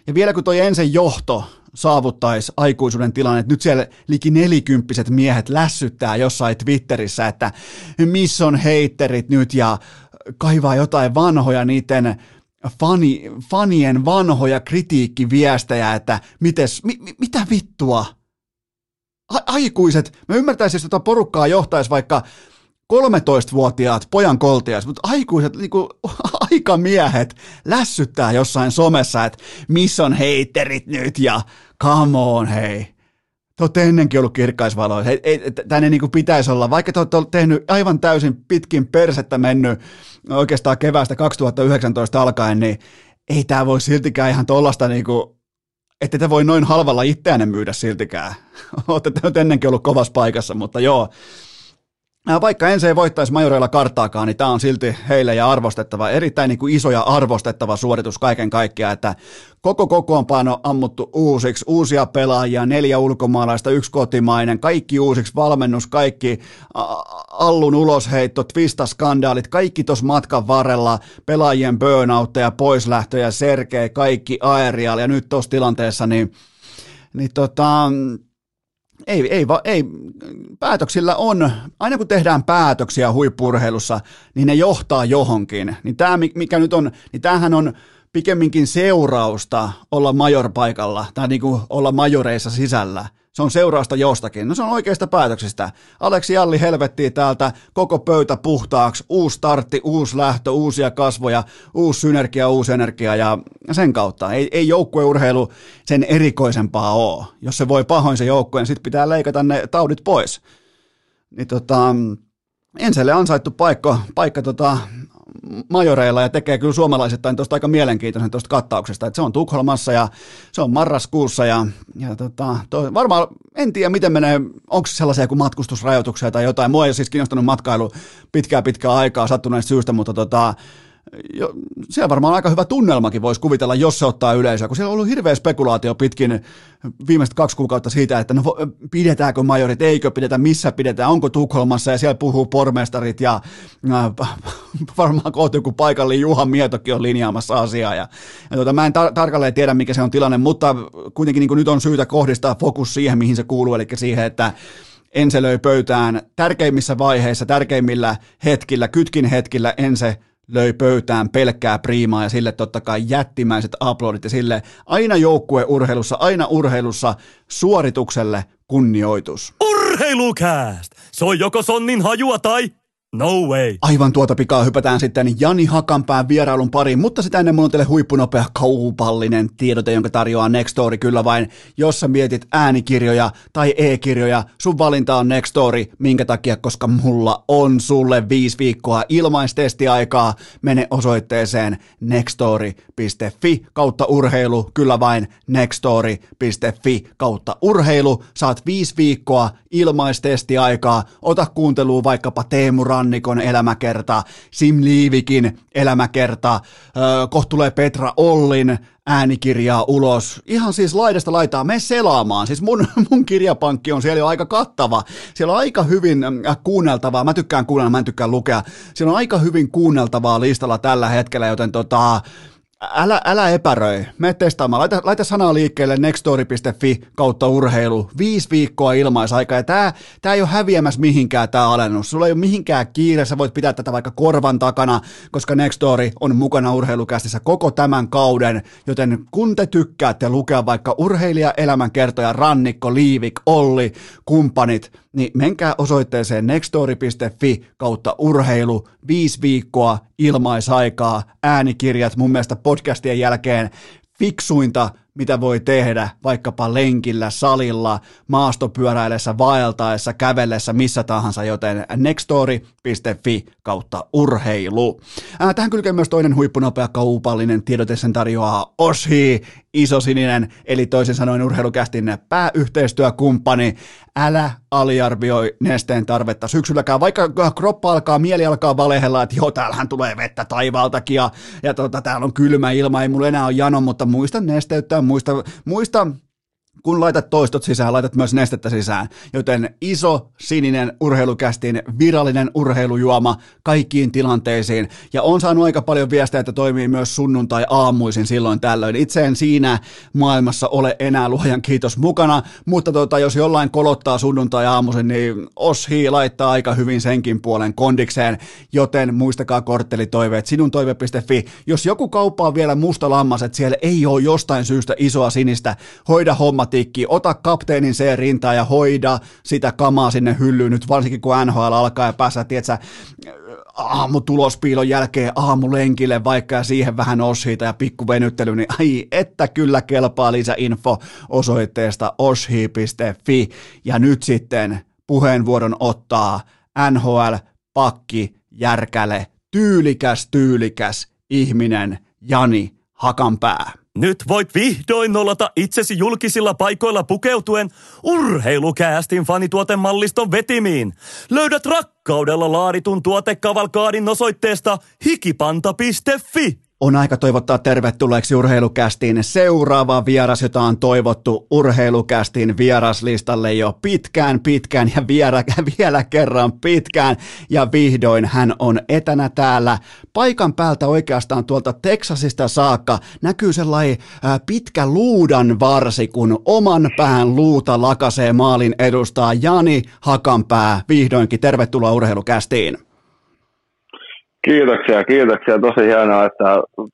ja vielä kun toi ensin johto saavuttaisi aikuisuuden tilanne, että nyt siellä liki nelikymppiset miehet lässyttää jossain Twitterissä, että missä on heitterit nyt, ja kaivaa jotain vanhoja niiden fani, fanien vanhoja kritiikkiviestejä, että mites, mi, mitä vittua? Aikuiset, mä ymmärtäisin, jos tota porukkaa johtaisi vaikka kolmetoistavuotiaat pojan koltias, mutta aikuiset, niinku, aikamiehet lässyttää jossain somessa, että missä on heitterit nyt ja come on hei. Te olette ennenkin ollut kirkkaisvaloissa. Tänne ei niinku pitäisi olla, vaikka te olette tehnyt aivan täysin pitkin persettä mennyt oikeastaan keväästä kaksituhattayhdeksäntoista alkaen, niin ei tämä voi siltikään ihan tollaista niinku... Että te voi noin halvalla itseänne myydä siltikään. Olette nyt ennenkin ollut kovassa paikassa, mutta joo. Vaikka ensin ei voittaisi majoreilla karttaakaan, niin tämä on silti heille ja arvostettava, erittäin niin kuin iso ja arvostettava suoritus kaiken kaikkiaan, että koko kokoonpano ammuttu uusiksi, uusia pelaajia, neljä ulkomaalaista, yksi kotimainen, kaikki uusiksi, valmennus, kaikki Allun ulosheitto, twistaskandaalit, kaikki tuossa matkan varrella, pelaajien burnoutteja, poislähtöjä, Sergei, kaikki aerial, ja nyt tuossa tilanteessa niin, niin tota... Ei, ei, ei, päätöksillä on, aina kun tehdään päätöksiä huippu-urheilussa, niin ne johtaa johonkin. Niin tämä, mikä nyt on, niin tämähän on pikemminkin seurausta olla majorpaikalla tai niin kuin olla majoreissa sisällä. Se on seurausta jostakin. No se on oikeasta päätöksestä. Aleksi Jalli helvettiin täältä koko pöytä puhtaaksi. Uusi startti, uusi lähtö, uusia kasvoja, uusi synergia, uusi energia ja sen kautta. Ei, ei joukkueurheilu sen erikoisempaa ole. Jos se voi pahoin se joukkue, niin sitten pitää leikata ne taudit pois. Niin tota, Enselle ansaittu paikka, paikka tota, majoreilla ja tekee kyllä suomalaisittain tuosta aika mielenkiintoisen tuosta kattauksesta. Et se on Tukholmassa ja se on marraskuussa ja, ja tota, toi, varmaan en tiedä miten menee, onko sellaisia kuin matkustusrajoituksia tai jotain. Mua ei ole siis kiinnostanut matkailu pitkää pitkää aikaa sattuneesta syystä, mutta tota, jo, siellä varmaan aika hyvä tunnelmakin voisi kuvitella, jos se ottaa yleisöä, kun siellä on ollut hirveä spekulaatio pitkin viimeiset kaksi kuukautta siitä, että no pidetäänkö majorit, eikö pidetä, missä pidetään, onko Tukholmassa ja siellä puhuu pormestarit ja äh, varmaan kohta joku paikallinen Juha Mietokin on linjaamassa asiaa ja, ja tuota, mä en tar- tarkalleen tiedä mikä se on tilanne, mutta kuitenkin niin nyt on syytä kohdistaa fokus siihen, mihin se kuuluu, eli siihen, että Ense löi pöytään tärkeimmissä vaiheissa, tärkeimmillä hetkillä, kytkin hetkillä Ense löi pöytään pelkkää priimaa ja sille totta kai jättimäiset aplodit ja sille aina joukkueurheilussa, aina urheilussa suoritukselle kunnioitus. Urheilukääst! Se on joko sonnin hajua tai no way. Aivan tuota pikaa hypätään sitten Jani Hakanpään vierailun pariin, mutta sitä ennen mun on teille huippunopea kaupallinen tiedote, jonka tarjoaa Nextory kyllä vain, jos sä mietit äänikirjoja tai e-kirjoja. Sun valinta on Nextory, minkä takia, koska mulla on sulle viisi viikkoa ilmaistestiaikaa. Mene osoitteeseen nextory piste fi kautta urheilu, kyllä vain nextory piste fi kautta urheilu. Saat viisi viikkoa ilmaistestiaikaa, ota kuunteluun vaikkapa Teemu Rannikon elämäkerta, Sim Liivikin elämäkerta, kohta tulee Petra Ollin äänikirjaa ulos. Ihan siis laidasta laitaa, mene selaamaan. Siis mun, mun kirjapankki on siellä jo aika kattava. Siellä on aika hyvin kuunneltavaa. Mä tykkään kuunnella, mä en tykkään lukea. Siellä on aika hyvin kuunneltavaa listalla tällä hetkellä, joten tota... Älä, älä epäröi, mene testaamaan. Laita, laita sanaa liikkeelle nextory piste fi kautta urheilu. Viisi viikkoa ilmaisaikaa ja tää, tää ei ole häviämässä mihinkään tää alennus. Sulla ei ole mihinkään kiire, sä voit pitää tätä vaikka korvan takana, koska Nextory on mukana urheilukästissä koko tämän kauden. Joten kun te tykkäätte lukea vaikka urheilija elämänkertoja, Rannikko, Liivik, Olli, kumppanit, niin menkää osoitteeseen nextory piste fi kautta urheilu. Viisi viikkoa ilmaisaikaa, äänikirjat mun mielestä podcastien jälkeen fiksuinta, mitä voi tehdä vaikkapa lenkillä, salilla, maastopyöräillessä, vaeltaessa, kävellessä, missä tahansa, joten nextory piste fi kautta urheilu. Ää, tähän kylkee myös toinen huippunopea kaupallinen tiedote, sen tarjoaa Oshi, Isosininen, eli toisin sanoen urheilukästin pääyhteistyökumppani. Älä aliarvioi nesteen tarvetta syksylläkään, vaikka kroppa alkaa, mieli alkaa valehella, että joo, täällähän tulee vettä taivaaltakin ja, ja tota, täällä on kylmä ilma, ei mulla enää ole jano, mutta muista nesteyttää, muista, muista kun laitat toistot sisään, laitat myös nestettä sisään, joten Iso Sininen urheilukästin virallinen urheilujuoma kaikkiin tilanteisiin. Ja on saanut aika paljon viestejä, että toimii myös sunnuntai-aamuisin silloin tällöin. Itse en siinä maailmassa ole enää, luojan kiitos, mukana, mutta tota, jos jollain kolottaa sunnuntai-aamuisin, niin Oshi laittaa aika hyvin senkin puolen kondikseen, joten muistakaa korttelitoiveet sinuntoive piste fi. Jos joku kauppaa vielä musta lammas, että siellä ei ole jostain syystä Isoa Sinistä, hoida hommat. Tikki. Ota kapteenin C rintaan ja hoida sitä kamaa sinne hyllyyn nyt, varsinkin kun N H L alkaa ja pääsee, tietsä, aamutulospiilon jälkeen aamulenkille vaikka ja siihen vähän Oshiita ja pikku venyttely, niin ai että kyllä kelpaa. Lisäinfo osoitteesta oshi piste fi ja nyt sitten puheenvuoron ottaa N H L-pakki järkäle, tyylikäs, tyylikäs ihminen Jani Hakanpää. Nyt voit vihdoin nollata itsesi julkisilla paikoilla pukeutuen urheilukäästin fanituotemalliston vetimiin. Löydät rakkaudella laaditun tuotekavalkaadin osoitteesta hikipanta piste fi. On aika toivottaa tervetulleeksi urheilukästiin seuraava vieras, jota on toivottu urheilukästiin vieraslistalle jo pitkään, pitkään ja vielä, vielä kerran pitkään. Ja vihdoin hän on etänä täällä. Paikan päältä oikeastaan tuolta Teksasista saakka näkyy sellainen pitkä luudan varsi, kun oman pään luuta lakasee maalin edustaa Jani Hakanpää. Vihdoinkin tervetuloa urheilukästiin. Kiitoksia, kiitoksia. Tosi hienoa, että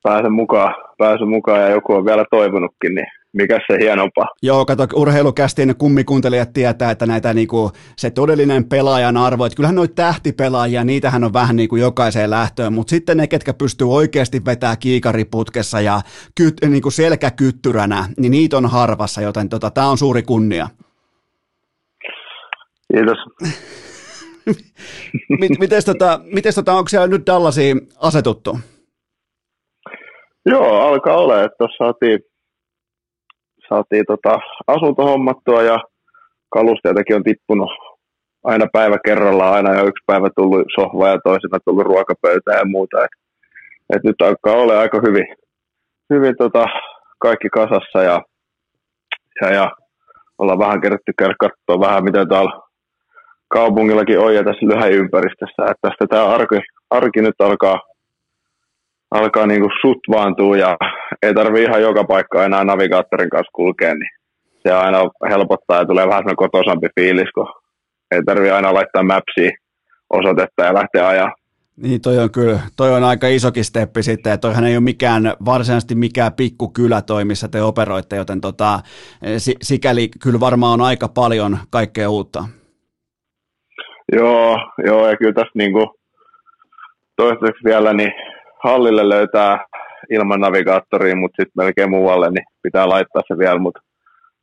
pääsen mukaan, pääsen mukaan ja joku on vielä toivonutkin, niin mikä se hienompaa. Joo, kato, urheilukästin kummikuuntelijat tietää, että näitä niinku, se todellinen pelaajan arvo, että kyllähän noita tähtipelaajia, niitähän on vähän niin kuin jokaiseen lähtöön, mutta sitten ne, ketkä pystyy oikeasti vetämään kiikariputkessa ja kyt, niinku selkäkyttyränä, niin niitä on harvassa, joten tota, tämä on suuri kunnia. Kiitos. Mites tota, mites tota, onko siellä nyt Dallasiin asetuttu? Joo, alkaa olla, että tuossa saatiin, saatiin tota asunto hommattua ja kalusteitakin on tippunut aina päivä kerrallaan, aina jo yksi päivä tullut sohva ja toisena tullut ruokapöytää ja muuta. Et, et nyt alkaa olla aika hyvin, hyvin tota kaikki kasassa ja, ja, ja ollaan vähän kerätty käydä katsoa vähän mitä täällä kaupungillakin on ja tässä lähiympäristössä, että tästä tämä arki, arki nyt alkaa, alkaa niin kuin sutvaantua ja ei tarvitse ihan joka paikkaa enää navigaattorin kanssa kulkea, niin se aina helpottaa ja tulee vähän semmoinen kotoisampi fiilis, kun ei tarvitse aina laittaa Mapsia osoitetta ja lähteä ajaa. Niin toi on kyllä, toi on aika isokin steppi sitten, ja toihan ei ole mikään, varsinaisesti mikään pikkukylä toi, missä te operoitte, joten tota, sikäli kyllä varmaan on aika paljon kaikkea uutta. Joo, joo, ja kyllä tässä niin kuin toistaiseksi vielä niin hallille löytää ilman navigaattoria, mutta sitten melkein muualle niin pitää laittaa se vielä, mutta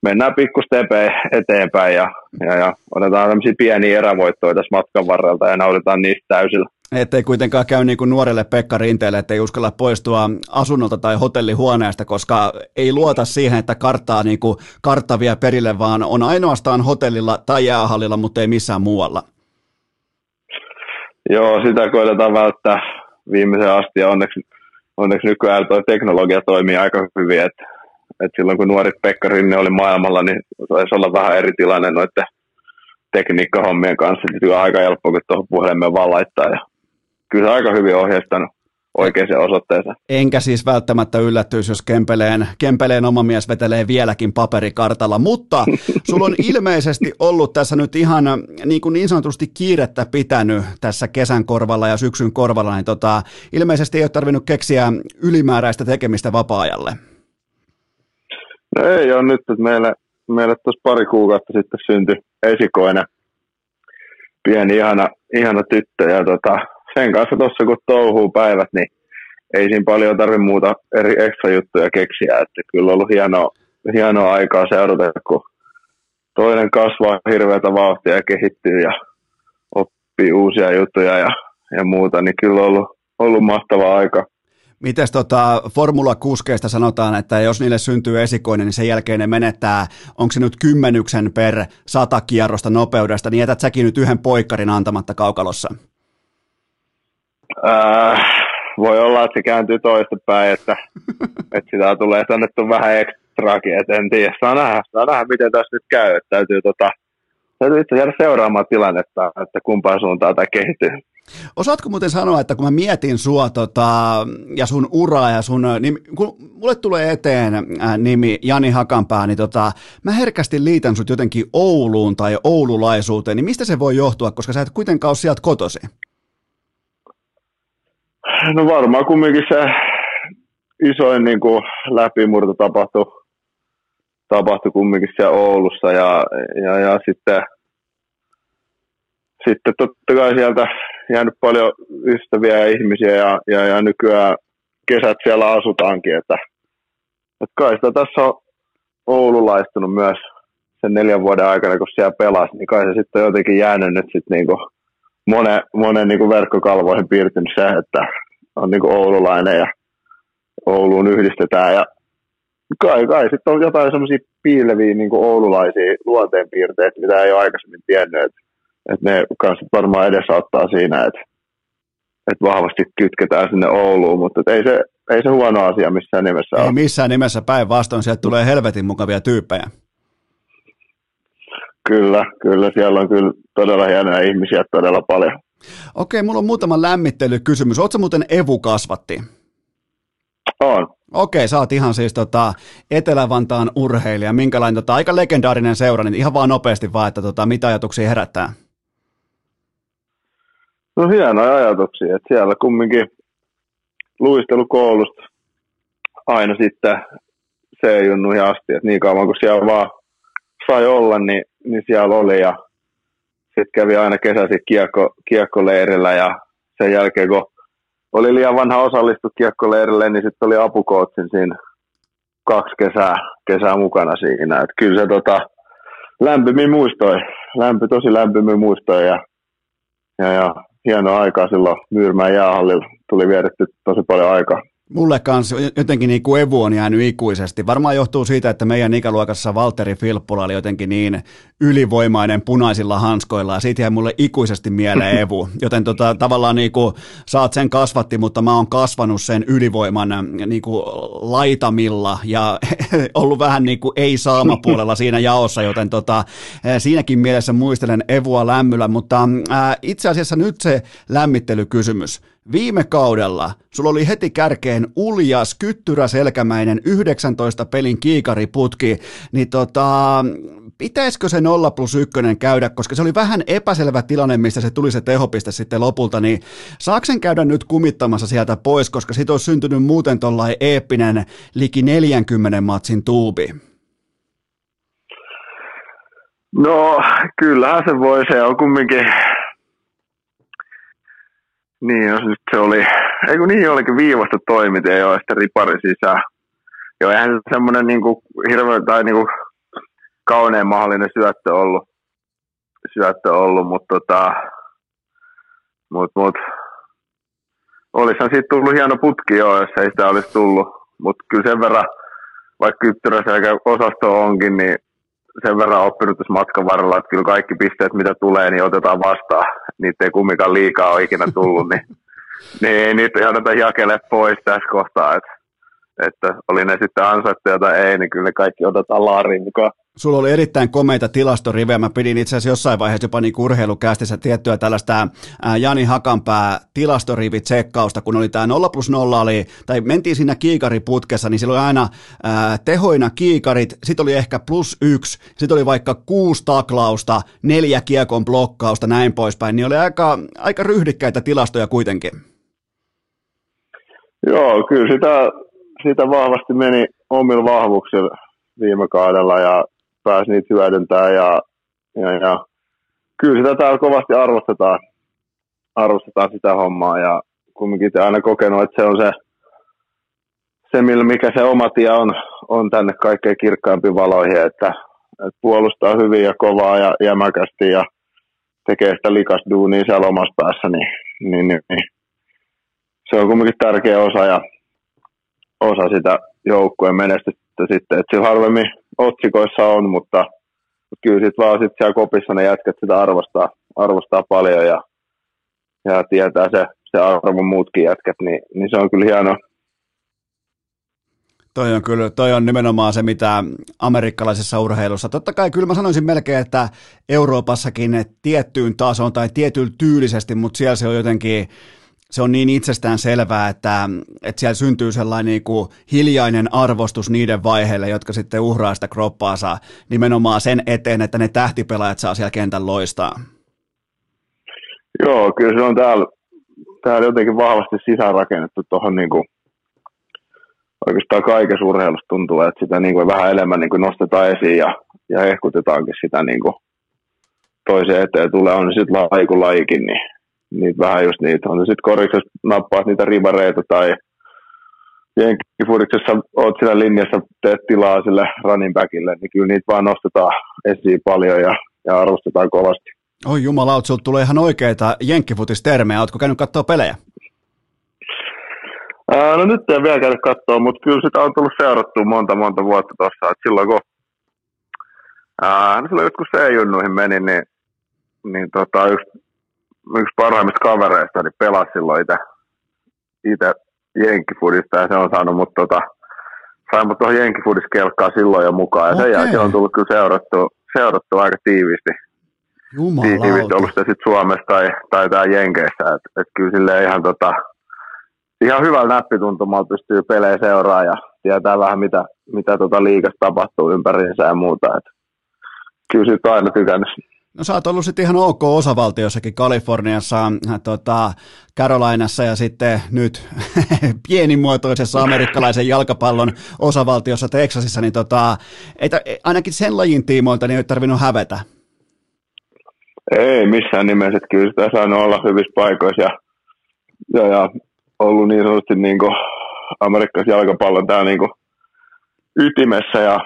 mennään pikkustepeä eteenpäin ja, ja, ja otetaan tämmöisiä pieniä erävoittoja tässä matkan varrelta ja nauditaan niistä täysillä. Ettei kuitenkaan käy niin kuin nuorelle Pekka Rinteelle, ettei uskalla poistua asunnolta tai hotellihuoneesta, koska ei luota siihen, että karttaa niin kuin kartta vie perille, vaan on ainoastaan hotellilla tai jäähallilla, mutta ei missään muualla. Joo, sitä koitetaan välttää viimeisen asti ja onneksi, onneksi nykyään tuo teknologia toimii aika hyvin, että et silloin kun nuorit Pekka Rinne oli maailmalla, niin taisi olla vähän eri tilanne noiden tekniikkahommien kanssa, että aika helppoa, kun tuohon puhelimeen vaan laittaa ja kyllä se aika hyvin ohjeistanut oikeaan osoitteeseen. Enkä siis välttämättä yllättyisi, jos Kempeleen, Kempeleen oma mies vetelee vieläkin paperikartalla, mutta sulla on ilmeisesti ollut tässä nyt ihan niin, kuin niin sanotusti kiirettä pitänyt tässä kesän korvalla ja syksyn korvalla, niin tota, ilmeisesti ei ole tarvinnut keksiä ylimääräistä tekemistä vapaa-ajalle. No ei ole nyt, että meillä, meillä tuossa pari kuukautta sitten syntyi esikoinen pieni ihana, ihana tyttö ja tota, sen kanssa tuossa kun touhuu päivät, niin ei siinä paljon tarvitse muuta eri ekstra juttuja keksiä. Että kyllä on ollut hienoa, hienoa aikaa seurata, kun toinen kasvaa hirveätä vauhtia ja kehittyy ja oppii uusia juttuja ja, ja muuta. Niin kyllä on ollut, ollut mahtava aika. Mites tota Formula kuuskeista sanotaan, että jos niille syntyy esikoinen, niin sen jälkeen ne menettää, onko se nyt kymmenyksen per sata kierrosta nopeudesta, niin jätät säkin nyt yhden poikkarin antamatta kaukalossa? Äh, voi olla, että se kääntyy toista päin, että, että sitä tulee annettu vähän ekstraakin, että en tiedä, saa nähdä, saa nähdä miten tässä nyt käy, että täytyy, tota, täytyy itse jäädä seuraamaan tilannetta, että kumpaan suuntaan tämä kehittyy. Osaatko muuten sanoa, että kun mä mietin sua tota, ja sun uraa ja sun nimi, kun mulle tulee eteen äh, nimi Jani Hakanpää, niin tota, mä herkästi liitän sut jotenkin Ouluun tai oululaisuuteen, niin mistä se voi johtua, koska sä et kuitenkaan ole sieltä kotosi? No varmaan kumminkin se isoin niin kuin läpimurto tapahtui, tapahtui kumminkin siellä Oulussa ja, ja, ja sitten, sitten totta kai sieltä jäänyt paljon ystäviä ja ihmisiä ja, ja, ja nykyään kesät siellä asutaankin. Että, että kai sitä tässä on oululaistunut myös sen neljän vuoden aikana, kun siellä pelasi, niin kai se sitten on jotenkin jäänyt nyt sitten niin kuin monen, monen niin kuin verkkokalvoihin piirtynyt se, että on niin kuin oululainen ja Ouluun yhdistetään. Ja kai, kai sitten on jotain semmoisia piileviä niin kuin oululaisia luonteenpiirteitä, mitä ei ole aikaisemmin tiennyt. Että et ne kanssa varmaan edesauttaa siinä, että et vahvasti kytketään sinne Ouluun, mutta ei se, ei se huono asia missään nimessä ole. Ei missään nimessä, päinvastoin sieltä tulee helvetin mukavia tyyppejä. Kyllä, kyllä. Siellä on kyllä todella hienoja ihmisiä todella paljon. Okei, mulla on muutama lämmittelykysymys. Ootko muuten Evu kasvatti? On. Okei, sä oot ihan siis tota, Etelä-Vantaan urheilija. Minkälainen, tota, aika legendaarinen seura, niin ihan vaan nopeasti vaan, että tota, mitä ajatuksia herättää? No hienoja ajatuksia. Että siellä kumminkin luistelukoulusta aina sitten C-junnuihin asti, että niin kauan kun siellä vaan sai olla, niin, niin siellä oli ja sitten kävi aina kesäisin kiekko, kiekkoleirillä ja sen jälkeen kun oli liian vanha osallistu kiekkoleirille, niin sitten oli apukootsin siinä kaksi kesää, kesää mukana siinä. Et kyllä se tota, lämpimmin muistoi, lämpi, tosi lämpimmin muistoi ja, ja, ja hienoa aikaa silloin Myyrmään jäähallilla tuli vietetty tosi paljon aikaa. Mulle kanssa jotenkin niin kuin Evu on jäänyt ikuisesti. Varmaan johtuu siitä, että meidän ikäluokassa Valtteri Filppula oli jotenkin niin ylivoimainen punaisilla hanskoilla, ja siitä jäi mulle ikuisesti mieleen Evu. Joten tota, tavallaan niin kuin, sä oot sen kasvatti, mutta mä oon kasvanut sen ylivoiman niin kuin laitamilla, ja ollut vähän niin kuin ei-saamapuolella siinä jaossa, joten tota, siinäkin mielessä muistelen Evua lämmyllä, mutta ää, itse asiassa nyt se lämmittelykysymys. Viime kaudella sulla oli heti kärkeen uljas, kyttyräselkämäinen yhdeksäntoista pelin kiikariputki, niin tota, pitäisikö se nolla plus yksi käydä, koska se oli vähän epäselvä tilanne, mistä se tuli se tehopiste sitten lopulta, niin saako sen käydä nyt kumittamassa sieltä pois, koska siitä olisi syntynyt muuten tollainen eeppinen liki neljänkymmenen matsin tuubi? No, kyllähän se voi, se on kumminkin... Niin, jos nyt se oli, ei kun niin olikin viivasta toimit, ei ole sitä riparin sisään. Joo, eihän se semmoinen niinku hirveä tai niinku kaunein mahdollinen syöttö ollut, syöttö ollut mutta tota, mut, mut. Olisihan siitä tullut hieno putki joo, jos ei sitä olisi tullut. Mutta kyllä sen verran, vaikka kyttyrässä eikä osasto onkin, niin sen verran oppinut tässä matkan varrella, että kyllä kaikki pisteet, mitä tulee, niin otetaan vastaan. Niitä ei kumminkaan liikaa ole ikinä tullut, niin, niin ei niitä ihan jakele pois tässä kohtaa. Että, että oli ne sitten ansaittuja tai ei, niin kyllä ne kaikki otetaan laariin mukaan. Sulla oli erittäin komeita tilastorivejä. Mä pidin itse asiassa jossain vaiheessa jopa niin urheilukästissä tiettyä tällaista Jani Hakanpää tilastorivitsekkausta, kun oli tämä nolla plus nolla, oli, tai mentiin siinä kiikariputkessa, niin silloin aina ää, tehoina kiikarit, sitten oli ehkä plus yksi, sitten oli vaikka kuusi taklausta, neljä kiekon blokkausta, näin poispäin, niin oli aika, aika ryhdikkäitä tilastoja kuitenkin. Joo, kyllä sitä, sitä vahvasti meni omilla vahvuuksilla viime kaudella ja pääsi niitä hyödyntämään ja, ja, ja kyllä sitä täällä kovasti arvostetaan, arvostetaan sitä hommaa ja kumminkin te aina kokenut, että se on se, se mikä se oma tie on, on tänne kaikkein kirkkaimpiin valoihin, että, että puolustaa hyvin ja kovaa ja jämäkästi ja tekee sitä likasduunia siellä omassa päässä, niin, niin, niin, niin se on kumminkin tärkeä osa ja osa sitä joukkueen menestystä sitten, että sillä harvemmin otsikoissa on, mutta, mutta kyllä sitten vaan sitten siellä kopissa ne jätkät sitä arvostaa, arvostaa paljon ja, ja tietää se, se arvon muutkin jätkät, niin, niin se on kyllä hienoa. Toi on kyllä, toi on nimenomaan se, mitä amerikkalaisessa urheilussa. Totta kai kyllä mä sanoisin melkein, että Euroopassakin tiettyyn tasoon tai tietyllä tyylisesti, mutta siellä se on jotenkin... Se on niin itsestään selvää, että, että siellä syntyy sellainen niin kuin hiljainen arvostus niiden vaiheille, jotka sitten uhraa sitä kroppaansa nimenomaan sen eteen, että ne tähtipelaajat saa siellä kentän loistaa. Joo, kyllä se on täällä, täällä jotenkin vahvasti sisäänrakennettu tuohon niin kuin oikeastaan kaikessa urheilussa tuntuu, että sitä niin kuin vähän enemmän niin kuin nostetaan esiin ja, ja ehkutetaankin sitä niin kuin toiseen eteen tulee, on sitten laji kuin lajikin, niin niitä vähän just niitä on. Sitten koriksessa nappaat niitä rivareita tai jenkifuriksessa oot siellä linjassa, teet tilaa sille running backille, niin kyllä niitä vaan nostetaan esiin paljon ja, ja arvostetaan kovasti. Oi jumalaut, sulta tulee ihan oikeita jenkkifutistermejä. Ootko käynyt katsoa pelejä? Ää, no nyt en vielä käynyt katsoa, mutta kyllä sitä on tullut seurattua monta monta vuotta tuossa. Silloin kun ää, no silloin joskus C-junnuihin meni, niin, niin tota, yksi Yksi parhaimmista kavereista niin pelasi silloin itse, itse jenkkifudista ja se on saanut mut tota, sain mut tuohon jenkkifudiskelkkaan silloin jo mukaan ja sen jälkeen on tullut kyllä seurattua, seurattua aika tiiviisti. Jumalauta. Tiiviisti ollut sitä sitten Suomessa tai, tai täällä Jenkeissä, että et kyllä silleen ihan tota, ihan hyvällä näppituntumalla pystyy pelejä seuraamaan ja tietää vähän mitä, mitä tota liigassa tapahtuu ympäriinsä ja muuta, että kyllä siitä aina tykännyt. No sä oot ollut sitten ihan ok osavaltiossakin Kaliforniassa, tota, Carolinassa ja sitten nyt pienimuotoisessa amerikkalaisen jalkapallon osavaltiossa Texasissa, niin tota, ei tar- ainakin sen lajin tiimoilta niin ei tarvinnut hävetä. Ei missään nimessä, että kyllä sitä saanut olla hyvissä paikoissa ja, ja, ja ollut niin sanotusti niin kuin amerikkalaisen jalkapallon täällä niin kuin ytimessä ja,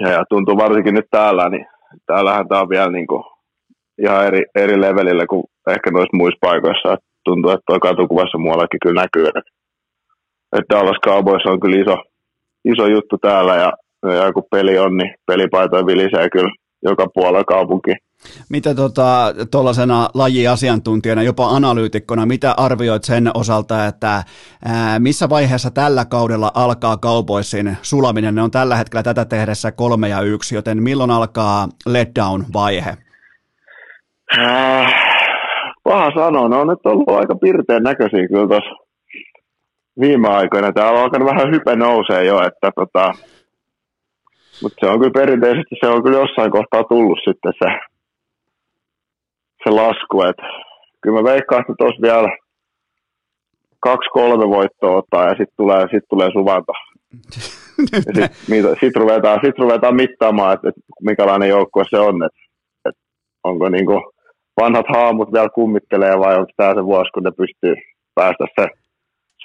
ja, ja tuntuu varsinkin nyt täällä, niin täällähän tämä on vielä niin kuin ihan eri, eri levelillä kuin ehkä noissa muissa paikoissa. Et tuntuu, että tuo katukuvassa muuallakin kyllä näkyy. Että Dallas Cowboys on kyllä iso, iso juttu täällä ja, ja kun peli on, niin pelipaitoja vilisee kyllä joka puolella kaupunkiin. Mitä tota, tuollaisena lajiasiantuntijana, jopa analyytikkona, mitä arvioit sen osalta, että ää, missä vaiheessa tällä kaudella alkaa Cowboysin sulaminen? Ne on tällä hetkellä tätä tehdessä kolme ja yksi, joten milloin alkaa letdown-vaihe? Äh, paha sanoa, ne on nyt ollut aika pirteän näköisiä kyllä tuossa viime aikoina. Täällä on alkanut vähän hype nousee jo, että tota, mutta se on kyllä perinteisesti, se on kyllä jossain kohtaa tullut sitten se se lasku, että kyllä mä veikkaan, että tuossa vielä kaksi kolme voittoa ottaa ja sitten tulee, sit tulee suvanta. Sitten sit ruvetaan, sit ruvetaan mittaamaan, että, että minkälainen joukkue se on. Että, että onko niin kuin vanhat haamut vielä kummittelee vai onko tämä se vuosi, kun ne pystyy päästä sen,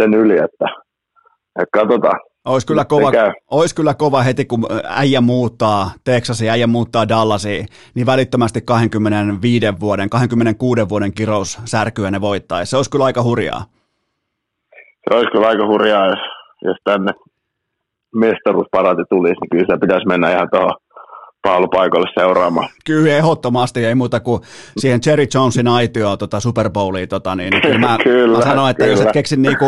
sen yli. Että, että katsotaan. Olisi kyllä, kova, olisi kyllä kova heti, kun äijä muuttaa Texasiin, äijä muuttaa Dallasiin, niin välittömästi kaksikymmentäviisi vuoden, kaksikymmentäkuusi vuoden kirous särkyä ne voittaisi. Se olisi kyllä aika hurjaa. Se olisi kyllä aika hurjaa, jos, jos tänne mestaruusparaati tulisi, niin kyllä se pitäisi mennä ihan tuohon paalupaikalle seuraamaan. Kyllä ehdottomasti, ei muuta kuin siihen Jerry Jonesin aitioon tota Super Bowliin. Tota, niin, niin kyllä mä, kyllä, mä sanoin, että kyllä. Jos et keksi niinku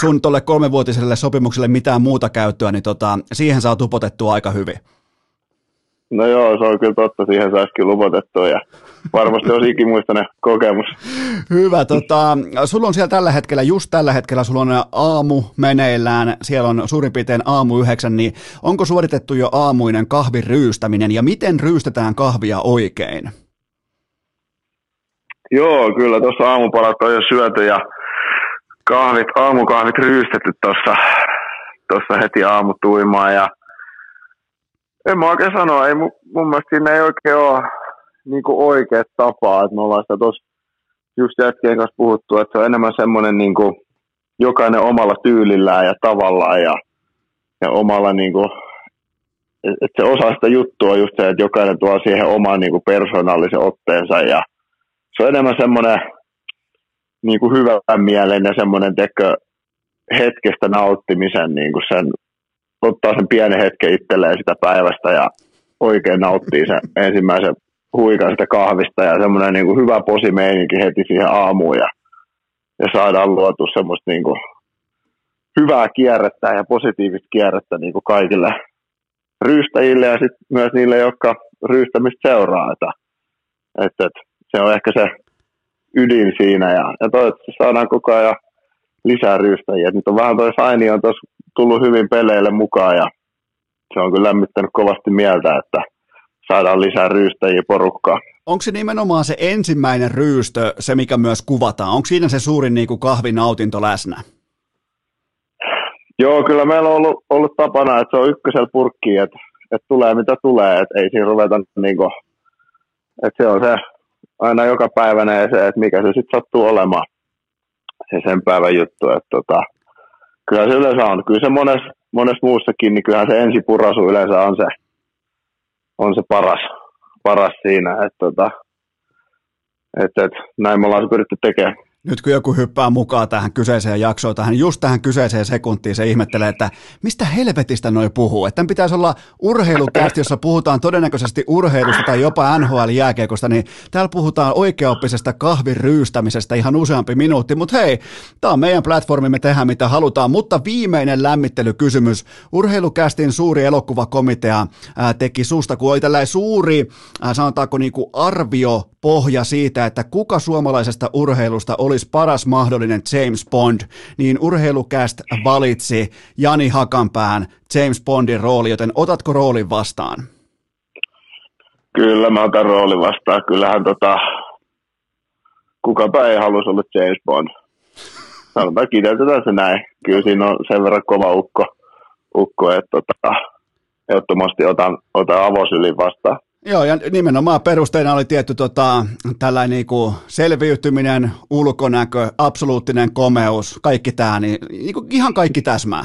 sun tolle kolmevuotiselle sopimukselle mitään muuta käyttöä, niin tota, siihen saa tupotettua aika hyvin. No joo, se on kyllä totta, siihen saisi kyllä lupotettua ja varmasti olisi ikimuistainen kokemus. Hyvä, tota, sulla on siellä tällä hetkellä, just tällä hetkellä sulla on aamu meneillään, siellä on suurin piirtein aamu yhdeksän, niin onko suoritettu jo aamuinen kahvin ryystäminen ja miten ryystetään kahvia oikein? Joo, kyllä tuossa aamupalat on jo syöty ja kahvit, aamukahvit ryystetty tuossa tuossa heti aamutuimaan ja en mä oikein sanoa, ei mun, mun mielestä siinä ei oikein ole niin kuin oikea tapaa, että me ollaan sitä tuossa just jätkien kanssa puhuttu, että se on enemmän semmoinen niin kuin jokainen omalla tyylillään ja tavallaan ja, ja omalla niin kuin, että se osa sitä juttua on just se, että jokainen tuo siihen oman niin kuin persoonallisen otteensa ja se on enemmän semmoinen niin kuin hyvän mielen ja semmoinen tekö hetkestä nauttimisen niin kuin sen ottaa sen pienen hetken itselleen sitä päivästä ja oikein nauttii sen ensimmäisen huikan sitä kahvista ja semmoinen niin kuin hyvä posimeininki heti siihen aamuun ja, ja saadaan luotu semmoista niin kuin hyvää kierrettä ja positiivista kierrettä niin kuin kaikille ryystäjille ja sitten myös niille, jotka ryystämistä seuraa. Että, että se on ehkä se ydin siinä ja, ja toivottavasti saadaan koko ajan lisää ryystäjiä. Nyt on vähän toi Saini on tuossa tullut hyvin peleille mukaan ja se on kyllä lämmittänyt kovasti mieltä, että saadaan lisää ryystäjiä porukkaa. Onko se nimenomaan se ensimmäinen ryystö, se mikä myös kuvataan? Onko siinä se suurin niin kuin kahvinautinto läsnä? Joo, kyllä meillä on ollut, ollut tapana, että se on ykkösellä purkkiin, että, että tulee mitä tulee, että ei siinä ruveta niin kuin, että se on se aina joka päivänä ja se, että mikä se sitten sattuu olemaan se sen päivän juttu, että tota, kyllä se yleensä on. Kyllä se monessa, monessa muussakin, niin kyllähän se ensipurasu yleensä on se, on se paras, paras siinä. Että, tota, että, että näin me ollaan se pyritty tekemään. Nyt kun joku hyppää mukaan tähän kyseiseen jaksoon, tähän, just tähän kyseiseen sekuntiin, se ihmettelee, että mistä helvetistä noi puhuu. Että tämän pitäisi olla urheilukästi, jossa puhutaan todennäköisesti urheilusta tai jopa N H L-jääkiekosta, niin täällä puhutaan oikeaoppisesta kahvin ryystämisestä ihan useampi minuutti. Mutta hei, tämä on meidän platformi, me tehdään mitä halutaan. Mutta viimeinen lämmittelykysymys. Urheilukästin suuri elokuvakomitea ää, teki susta, kun oli tällainen suuri, ää, sanotaanko niinku arviopohja siitä, että kuka suomalaisesta urheilusta oli olisi paras mahdollinen James Bond, niin Urheilucast valitsi Jani Hakanpään James Bondin rooli, joten otatko roolin vastaan? Kyllä mä otan rooli vastaan. Kyllähän tota, kukapa ei halusi olla James Bond. Sanotaan, kiteytetään se näin. Kyllä siinä on sen verran kova ukko, ukko että tota, ehdottomasti otan, otan avosylin vastaan. Joo, ja nimenomaan perusteena oli tietty tota, tällainen niinku selviytyminen, ulkonäkö, absoluuttinen komeus, kaikki tämä, niin niinku ihan kaikki täsmää.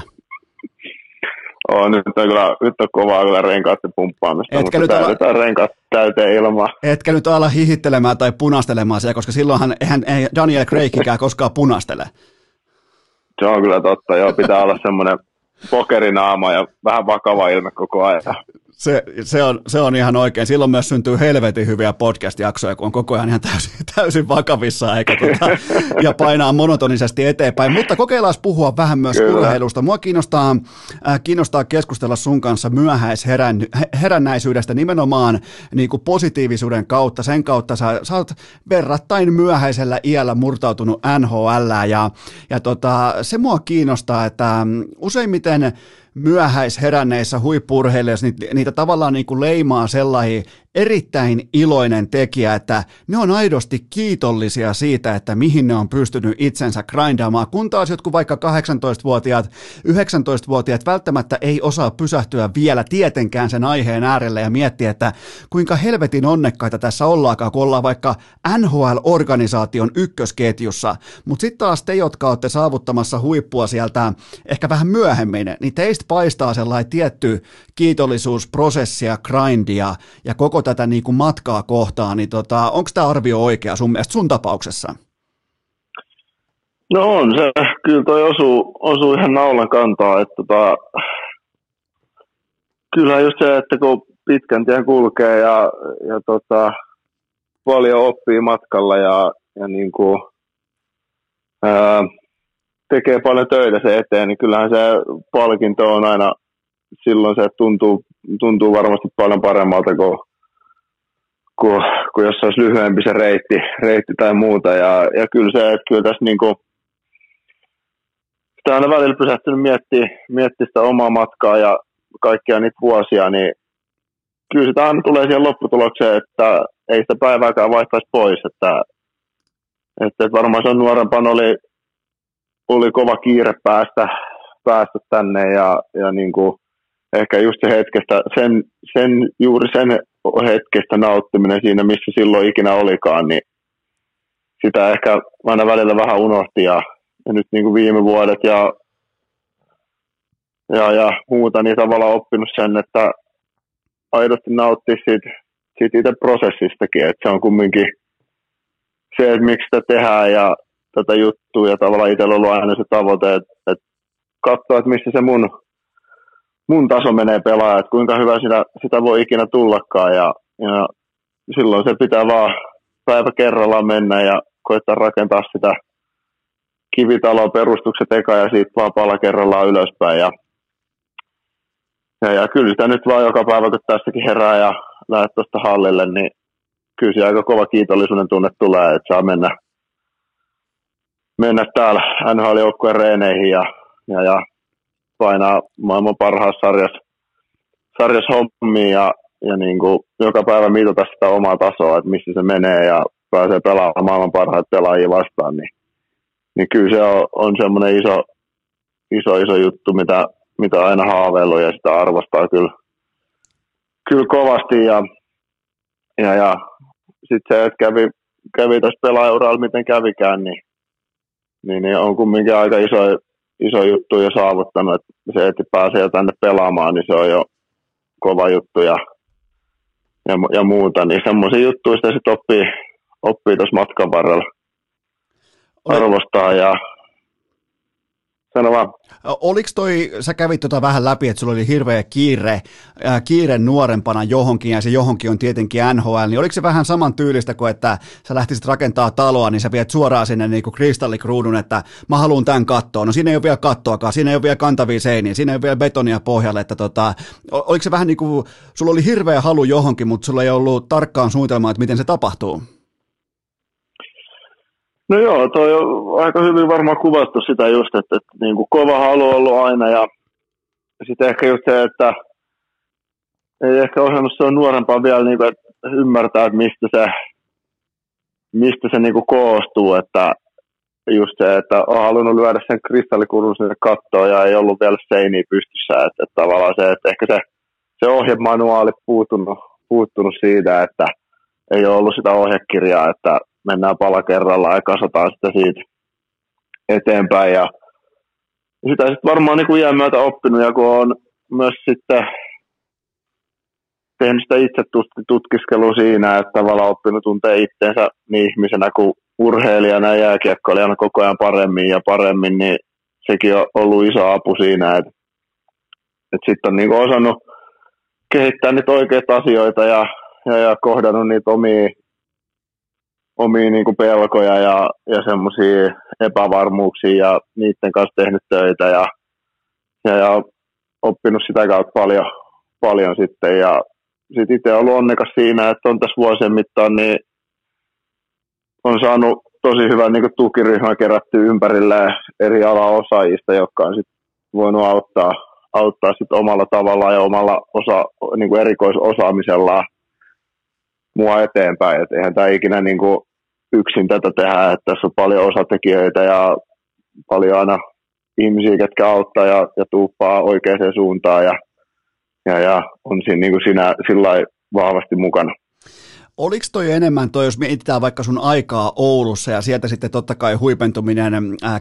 Oh, nyt on kyllä nyt on kovaa kyllä renkaiden pumppaamista, etkä mutta täytetään ala... renkaat täyteen ilmaa. Etkä nyt ala hihittelemään tai punastelemaan siellä, koska silloinhan eihän ei Daniel Craigikään koskaan punastele. Se on kyllä totta, joo, pitää olla semmoinen pokerinaama ja vähän vakava ilme koko ajan. Se, se, on, se on ihan oikein. Silloin myös syntyy helvetin hyviä podcast-jaksoja, kun on koko ajan ihan täysin, täysin vakavissa eikä tuota, ja painaa monotonisesti eteenpäin. Mutta kokeillaan puhua vähän myös Kyllä. urheilusta. Mua kiinnostaa, äh, kiinnostaa keskustella sun kanssa myöhäisherännäisyydestä nimenomaan niin kuin positiivisuuden kautta. Sen kautta sä, sä oot verrattain myöhäisellä iällä murtautunut N H L:ään ja, ja tota, se mua kiinnostaa, että useimmiten myöhäisheränneissä huippurheilijoissa niitä tavallaan niin kuin leimaa sellainen erittäin iloinen tekijä, että ne on aidosti kiitollisia siitä, että mihin ne on pystynyt itsensä grindaamaan, kun taas jotkut vaikka kahdeksantoistavuotiaat, yhdeksäntoistavuotiaat välttämättä ei osaa pysähtyä vielä tietenkään sen aiheen äärelle ja miettiä, että kuinka helvetin onnekkaita tässä ollaakaan, kun ollaan vaikka N H L-organisaation ykkösketjussa, mutta sitten taas te, jotka olette saavuttamassa huippua sieltä ehkä vähän myöhemmin, niin teistä paistaa sellainen tietty kiitollisuusprosessia, grindia ja koko tätä niin kuin matkaa kohtaan, niin tota, onko tämä arvio oikea sun mielestä sun tapauksessa? No on se, kyllä toi osuu, osuu ihan naulan kantaa, että tota, kyllä just se, että kun pitkän tien kulkee ja, ja tota, paljon oppii matkalla ja, ja niin kuin, ää, tekee paljon töitä sen eteen, niin kyllähän se palkinto on aina silloin se tuntuu, tuntuu varmasti paljon paremmalta kuin kun, kun jos olisi lyhyempi se reitti, reitti tai muuta. Ja, ja kyllä se, että kyllä tässä niin kuin, sitä on aina välillä pysähtynyt miettimään mietti sitä omaa matkaa ja kaikkia niitä vuosia, niin kyllä sitä aina tulee siihen lopputulokseen, että ei sitä päivääkään vaihtaisi pois. Että, että varmaan se on nuorempaan oli, oli kova kiire päästä, päästä tänne ja, ja niin kuin ehkä just se hetkestä, sen, sen, juuri sen hetkestä nauttiminen siinä, missä silloin ikinä olikaan, niin sitä ehkä aina välillä vähän unohti. Ja, ja nyt niin kuin viime vuodet ja, ja, ja muuta, niin tavallaan oppinut sen, että aidosti nauttii siitä, siitä itse prosessistakin. Että se on kumminkin se, että miksi sitä tehdään ja tätä juttua. Ja tavallaan itsellä on ollut aina se tavoite, että, että katsoa, että missä se mun... mun taso menee pelaaja, että kuinka hyvä sitä, sitä voi ikinä tullakaan ja, ja silloin se pitää vaan päivä kerrallaan mennä ja koittaa rakentaa sitä kivitaloa perustukset eka ja siitä vaan pala kerrallaan ylöspäin ja, ja, ja kyllä sitä nyt vaan joka päivä kun tässäkin herää ja lähdet tuosta hallille, niin kyllä se aika kova kiitollisuuden tunne tulee, että saa mennä, mennä täällä N H L-joukkueen reeneihin ja, ja, ja painaa maailman parhaassa sarjassa, sarjassa hommia ja, ja niin kuin joka päivä mitata sitä omaa tasoa, että missä se menee ja pääsee pelaamaan maailman parhaat pelaajia vastaan, niin, niin kyllä se on, on semmoinen iso, iso, iso juttu, mitä, mitä aina haaveillut ja sitä arvostaa kyllä, kyllä kovasti ja, ja, ja sitten se, että kävi, kävi tässä pelaajauralla miten kävikään, niin, niin, niin on kumminkin aika iso iso juttu jo saavuttanut, että se, että pääsee jo tänne pelaamaan, niin se on jo kova juttu ja, ja, ja muuta. Niin semmoisia juttuja sitä sitten oppii, oppii tuossa matkan varrella arvostaa ja sano vaan. Oliko toi, sä kävit tota vähän läpi, että sulla oli hirveä kiire, äh, kiire nuorempana johonkin, ja se johonkin on tietenkin N H L, niin oliko se vähän saman tyylistä kuin, että sä lähtisit rakentaa taloa, niin sä viet suoraan sinne niin kuin kristallikruudun, että mä haluan tämän kattoon, no siinä ei ole vielä kattoakaan, siinä ei ole vielä kantavia seiniä, siinä ei ole vielä betonia pohjalle, että tota, oliko se vähän niin kuin, sulla oli hirveä halu johonkin, mutta sulla ei ollut tarkkaan suunnitelmaa, että miten se tapahtuu? No joo, toi on aika hyvin varmaan kuvattu sitä just, että, että niin kuin kova halu on ollut aina ja sitten ehkä just se, että ei ehkä osannut se on nuorempaa vielä, niin kuin, että ymmärtää, että mistä se, mistä se niinku koostuu, että just se, että on halunnut lyödä sen kristallikuulun sinne kattoon ja ei ollut vielä seiniä pystyssä, että, että tavallaan se, että ehkä se, se ohjemanuaali puuttunut, puuttunut siitä, että ei ole ollut sitä ohjekirjaa, että mennään pala kerrallaan ja kasataan sitä siitä eteenpäin ja sitä sitten varmaan niin kuin iän myötä oppinut ja kun on myös sitten tehnyt sitä itse tutkiskelua siinä, että tavallaan oppinut tuntee itseensä niin ihmisenä kuin urheilijana ja jääkiekkoilijana koko ajan paremmin ja paremmin, niin sekin on ollut iso apu siinä, että, että sitten on niin kuin osannut kehittää niitä oikeita asioita ja, ja, ja kohdannut niitä omia, omia niin kuin pelkoja ja, ja semmoisia epävarmuuksia ja niiden kanssa tehnyt töitä ja, ja, ja oppinut sitä kautta paljon, paljon sitten ja sitten itse ollut onnekas siinä, että on tässä vuosien mittaan niin on saanut tosi hyvän niin kuin tukiryhmän kerättyä ympärilleen eri alan osaajista, jotka on sitten voinut auttaa, auttaa sitten omalla tavallaan ja omalla osa, niin kuin erikoisosaamisellaan mua eteenpäin. Et eihän tämä ikinä niin kuin yksin tätä tehdä, että tässä on paljon osatekijöitä ja paljon aina ihmisiä, ketkä auttaa ja, ja tuuppaa oikeaan suuntaan ja, ja, ja on siinä niin kuin sinä sillai vahvasti mukana. Oliko toi enemmän toi, jos mietitään vaikka sun aikaa Oulussa ja sieltä sitten totta kai huipentuminen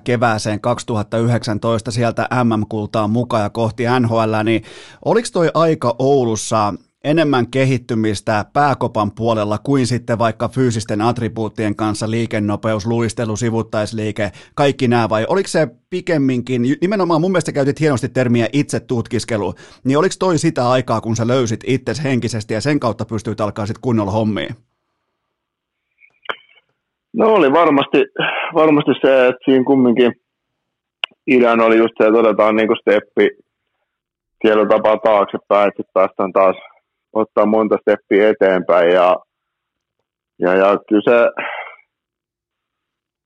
kevääseen kaksituhattayhdeksäntoista sieltä M M-kultaa mukaan ja kohti N H L, niin oliko toi aika Oulussa enemmän kehittymistä pääkopan puolella kuin sitten vaikka fyysisten attribuuttien kanssa liikennopeus, luistelu, sivuttaisliike, kaikki nämä vai oliko se pikemminkin, nimenomaan mun mielestä käytit hienosti termiä itse tutkiskelu, niin oliko toi sitä aikaa, kun sä löysit itsesi henkisesti ja sen kautta pystyit alkaa sitten kunnolla hommiin? No oli varmasti, varmasti se, että siinä kumminkin ideana oli just se, että otetaan niin kuin steppi tietyllä tapaa taaksepäin, että päästään taas ottaa monta steppiä eteenpäin ja, ja, ja kyllä, se,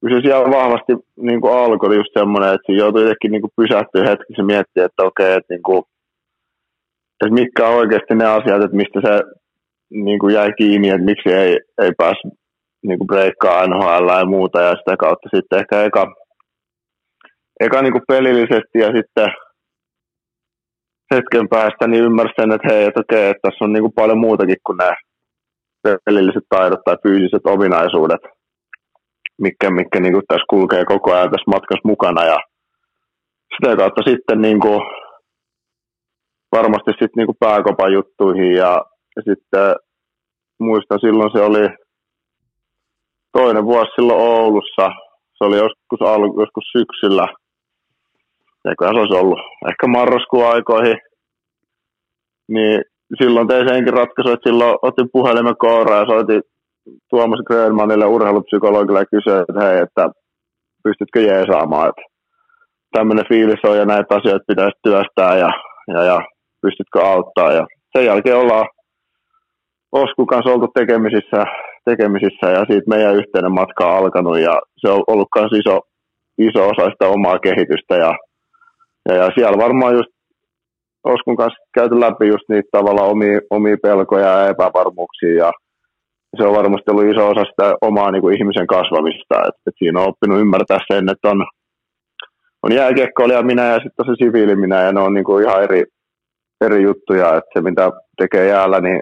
kyllä se siellä vahvasti niin kuin alkoi just semmoinen, että siinä joutui jotenkin niin kuin pysähtyä hetki ja miettiä, että okei, että, niin kuin, että mitkä on oikeasti ne asiat, että mistä se niin kuin jäi kiinni, että miksi ei, ei päässyt niin breikkaa N H L ja muuta ja sitä kautta sitten ehkä eka, eka niin kuin pelillisesti ja sitten hetken päästä, niin ymmärsin sen, että hei, että okei, että tässä on niin kuin paljon muutakin kuin nämä pelilliset taidot tai fyysiset ominaisuudet, mitkä, mitkä niin kuin tässä kulkee koko ajan tässä matkassa mukana. Ja sitä kautta sitten niin kuin varmasti sitten niin kuin pääkopan juttuihin ja, ja sitten muistan silloin se oli toinen vuosi silloin Oulussa, se oli joskus, joskus syksyllä. Eiköhän se olisi ollut ehkä marraskuun aikoihin, niin silloin tein senkin ratkaisu, että silloin otin puhelimen kouraan ja soitin Tuomas Grönmanille urheilupsykologille ja kysyin, että hei, että pystytkö jeesaamaan, että tämmöinen fiilis on ja näitä asioita pitäisi työstää ja, ja, ja pystytkö auttaa. Ja sen jälkeen ollaan Oskun kanssa oltu tekemisissä, tekemisissä ja siitä meidän yhteinen matka on alkanut ja se on ollut myös iso, iso osa sitä omaa kehitystä ja Ja, ja siellä varmaan just Oskun kanssa käyty läpi just niitä tavallaan omia, omia pelkoja ja epävarmuuksia ja se on varmasti ollut iso osa sitä omaa niin kuin ihmisen kasvamista, että et siinä on oppinut ymmärtää sen, että on, on jääkiekkoilija minä ja sitten se siviili minä ja ne on niin kuin ihan eri, eri juttuja, että se mitä tekee jäällä niin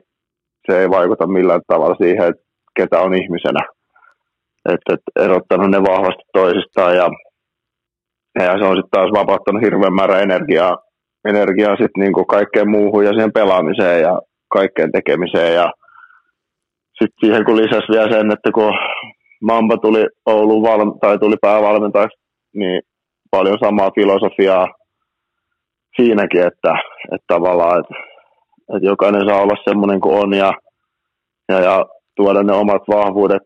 se ei vaikuta millään tavalla siihen, että ketä on ihmisenä, että et erottanut ne vahvasti toisistaan ja ja se on sitten taas vapauttanut hirveän määrän energiaa, energiaa sitten niinku kaikkeen muuhun ja siihen pelaamiseen ja kaikkeen tekemiseen. Ja sitten siihen kun lisäsi vielä sen, että kun Mamba tuli Ouluun valmi- tai tuli päävalmentajaksi, niin paljon samaa filosofiaa siinäkin, että, että tavallaan että, että jokainen saa olla semmoinen kuin on ja, ja, ja tuoda ne omat vahvuudet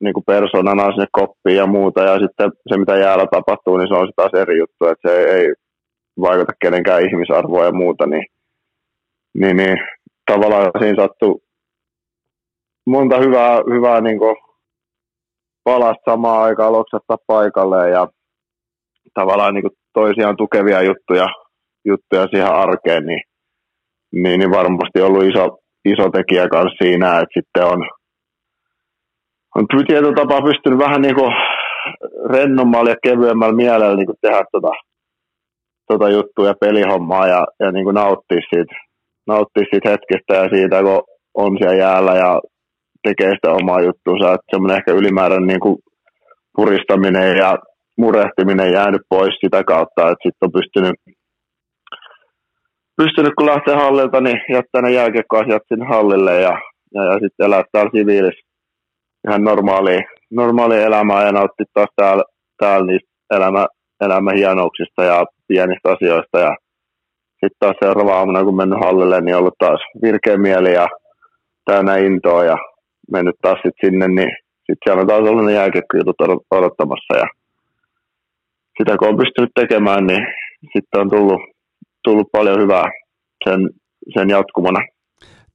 niin kuin persoonana sinne koppiin ja muuta, ja sitten se, mitä jäällä tapahtuu, niin se on taas eri juttu, että se ei vaikuta kenenkään ihmisarvoa ja muuta, niin, niin, niin tavallaan siinä sattuu monta hyvää, hyvää niin kuin palasta samaan aikaan loksattaa paikalle, ja tavallaan niin kuin toisiaan tukevia juttuja, juttuja siihen arkeen, niin, niin, niin varmasti on ollut iso, iso tekijä kanssa siinä, että sitten on, on tietyllä tapaa pystynyt vähän niin kuin rennommalla ja kevyemmällä mielellä niin kuin tehdä tota, tota juttua ja pelihommaa ja, ja niin kuin nauttia siitä, nauttia siitä hetkestä ja siitä, kun on siellä jäällä ja tekee sitä omaa juttuunsa. Että semmoinen ehkä ylimääräinen niin kuin puristaminen ja murehtiminen jäänyt pois sitä kautta, että sitten on pystynyt pystynyt kun lähtee hallilta, niin jättää ne jääkiekkoasiat sinne hallille ja, ja, ja sitten elää täällä siviilissä ihan normaalia, normaalia elämää ja nauttii taas täällä, täällä niistä elämä, elämän hienouksista ja pienistä asioista. Ja sitten taas seuraava aamuna, kun mennyt hallille, niin ollut taas virkeä mieli ja täynnä intoa ja mennyt taas sitten sinne, niin sitten siellä on taas ollut ne jääkiekkojutut odottamassa. Ja sitä kun on pystynyt tekemään, niin sitten on tullut tullut paljon hyvää sen, sen jatkumana.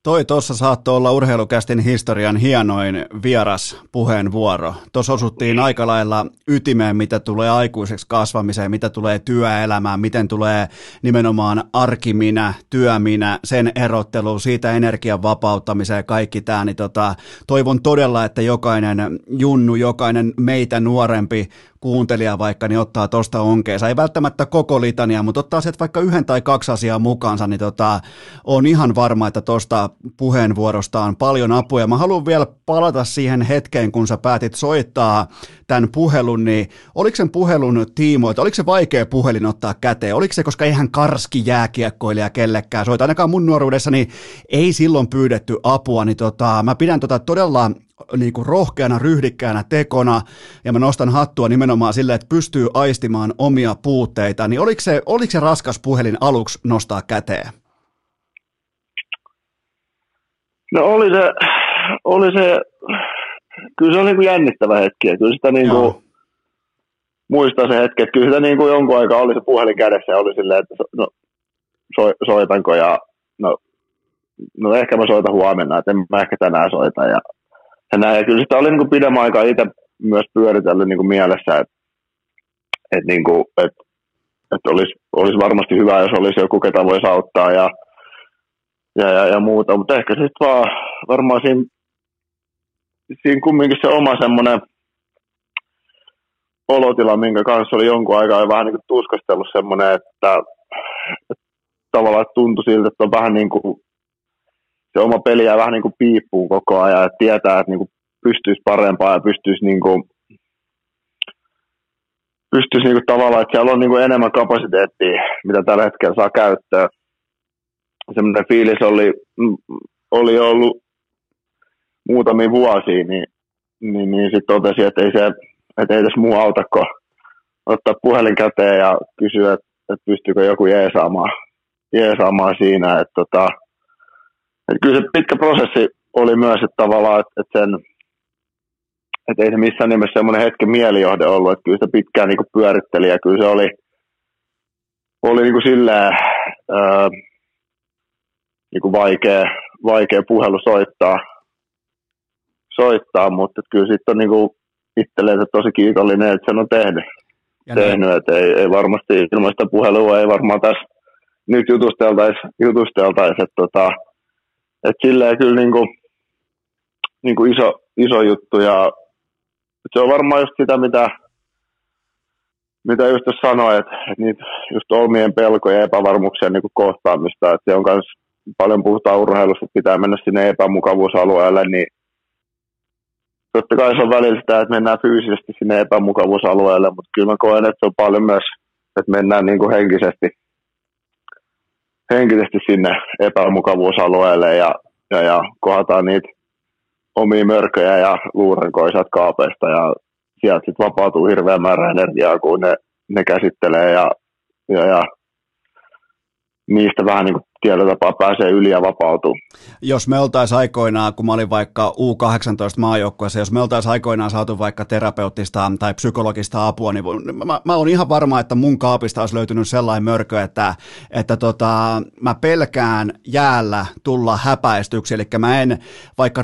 Toi tuossa saattoi olla Urheilukästin historian hienoin vieras puheenvuoro. Tuossa osuttiin aika lailla ytimeen, mitä tulee aikuiseksi kasvamiseen, mitä tulee työelämään, miten tulee nimenomaan arkiminä, työminä, sen erotteluun, siitä energian vapauttamiseen, kaikki tämä. Niin tota, toivon todella, että jokainen junnu, jokainen meitä nuorempi kuuntelija vaikka, niin ottaa tuosta onkeensa. Ei välttämättä koko litania, mutta ottaa sieltä vaikka yhden tai kaksi asiaa mukaansa, niin tota, on ihan varma, että tuosta puheenvuorosta on paljon apua. Ja mä haluan vielä palata siihen hetkeen, kun sä päätit soittaa tämän puhelun, niin oliko sen puhelun tiimoilta, oliko se vaikea puhelin ottaa käteen? Oliko se, koska eihän karski jääkiekkoilija kellekään soita? Ainakaan mun nuoruudessa, niin ei silloin pyydetty apua, niin tota, mä pidän tota todella niin kuin rohkeana, ryhdikkäänä tekona, ja mä nostan hattua nimenomaan sille, että pystyy aistimaan omia puutteita, niin oliko se, oliko se raskas puhelin aluksi nostaa käteen? No oli se, oli se kyllä se oli niin kuin jännittävä hetki, ja kyllä sitä niin kuin muistaa se hetki, että kyllä sitä niin kuin jonkun aikaa oli se puhelin kädessä, ja oli silleen, että no, so, soitanko, ja no, no ehkä mä soitan huomenna, että en mä ehkä tänään soita, ja Ja, ja kyllä sitä oli niin kuin pidemmän aikaa itse myös pyöritellyt niin kuin mielessä, että, että, niin kuin, että, että olisi, olisi varmasti hyvä, jos olisi joku, ketä voisi auttaa ja, ja, ja, ja muuta. Mutta ehkä se sitten vaan varmaan siinä, siinä kumminkin se oma semmoinen olotila, minkä kanssa oli jonkun aikaa jo vähän niin kuin tuskastellut semmoinen, että, että tavallaan tuntui siltä, että on vähän niin kuin se oma peli jää vähän niin kuin piippuun koko ajan, että tietää, että niin kuin pystyisi parempaa ja pystyisi, niin kuin, pystyisi niin kuin tavallaan, että siellä on niin kuin enemmän kapasiteettia, mitä tällä hetkellä saa käyttää. Semmoinen fiilis oli, oli ollut muutamia vuosia, niin, niin, niin sitten totesin, että ei, se, että ei tässä muu auta kuin ottaa puhelin käteen ja kysyä, että, että pystyykö joku jeesaamaan, jeesaamaan siinä, että tota, että kyllä se pitkä prosessi oli myös, että tavallaan, että, että, sen, että ei se missään nimessä semmoinen hetken mielijohde ollut, että kyllä se pitkään niin kuin pyöritteli ja kyllä se oli, oli niin kuin silleen ää, niin kuin vaikea, vaikea puhelu soittaa, soittaa mutta että kyllä sitten on niin kuin itselleen tosi kiitollinen, että sen on tehnyt, tehnyt että ei, ei varmasti ilman sitä puhelua ei varmaan tässä nyt jutusteltaisi, jutusteltaisi että tota, että silleen kyllä niinku, niinku iso, iso juttu ja se on varmaan just sitä, mitä, mitä just sanoi, että et niitä just omien pelkoja ja epävarmuuksien niinku kohtaamista, että se on myös paljon puhutaan urheilusta, että pitää mennä sinne epämukavuusalueelle, niin totta kai se on välillä sitä, että mennään fyysisesti sinne epämukavuusalueelle, mutta kyllä mä koen, että se on paljon myös, että mennään niinku henkisesti. henkisesti sinne epämukavuusalueelle ja, ja, ja kohdataan niitä omia mörköjä ja luurankoisat kaapeista ja sieltä sitten vapautuu hirveä määrä energiaa, kun ne, ne käsittelee ja, ja, ja niistä vähän niin kuin tietyllä tapaa pääsee yli ja vapautuu. Jos me oltaisiin aikoinaan, kun mä olin vaikka U kahdeksantoista-maajoukkueessa, jos me oltaisiin aikoinaan saatu vaikka terapeuttista tai psykologista apua, niin mä, mä olen ihan varma, että mun kaapista olisi löytynyt sellainen mörkö, että, että tota, mä pelkään jäällä tulla häpäistyksi, eli mä en vaikka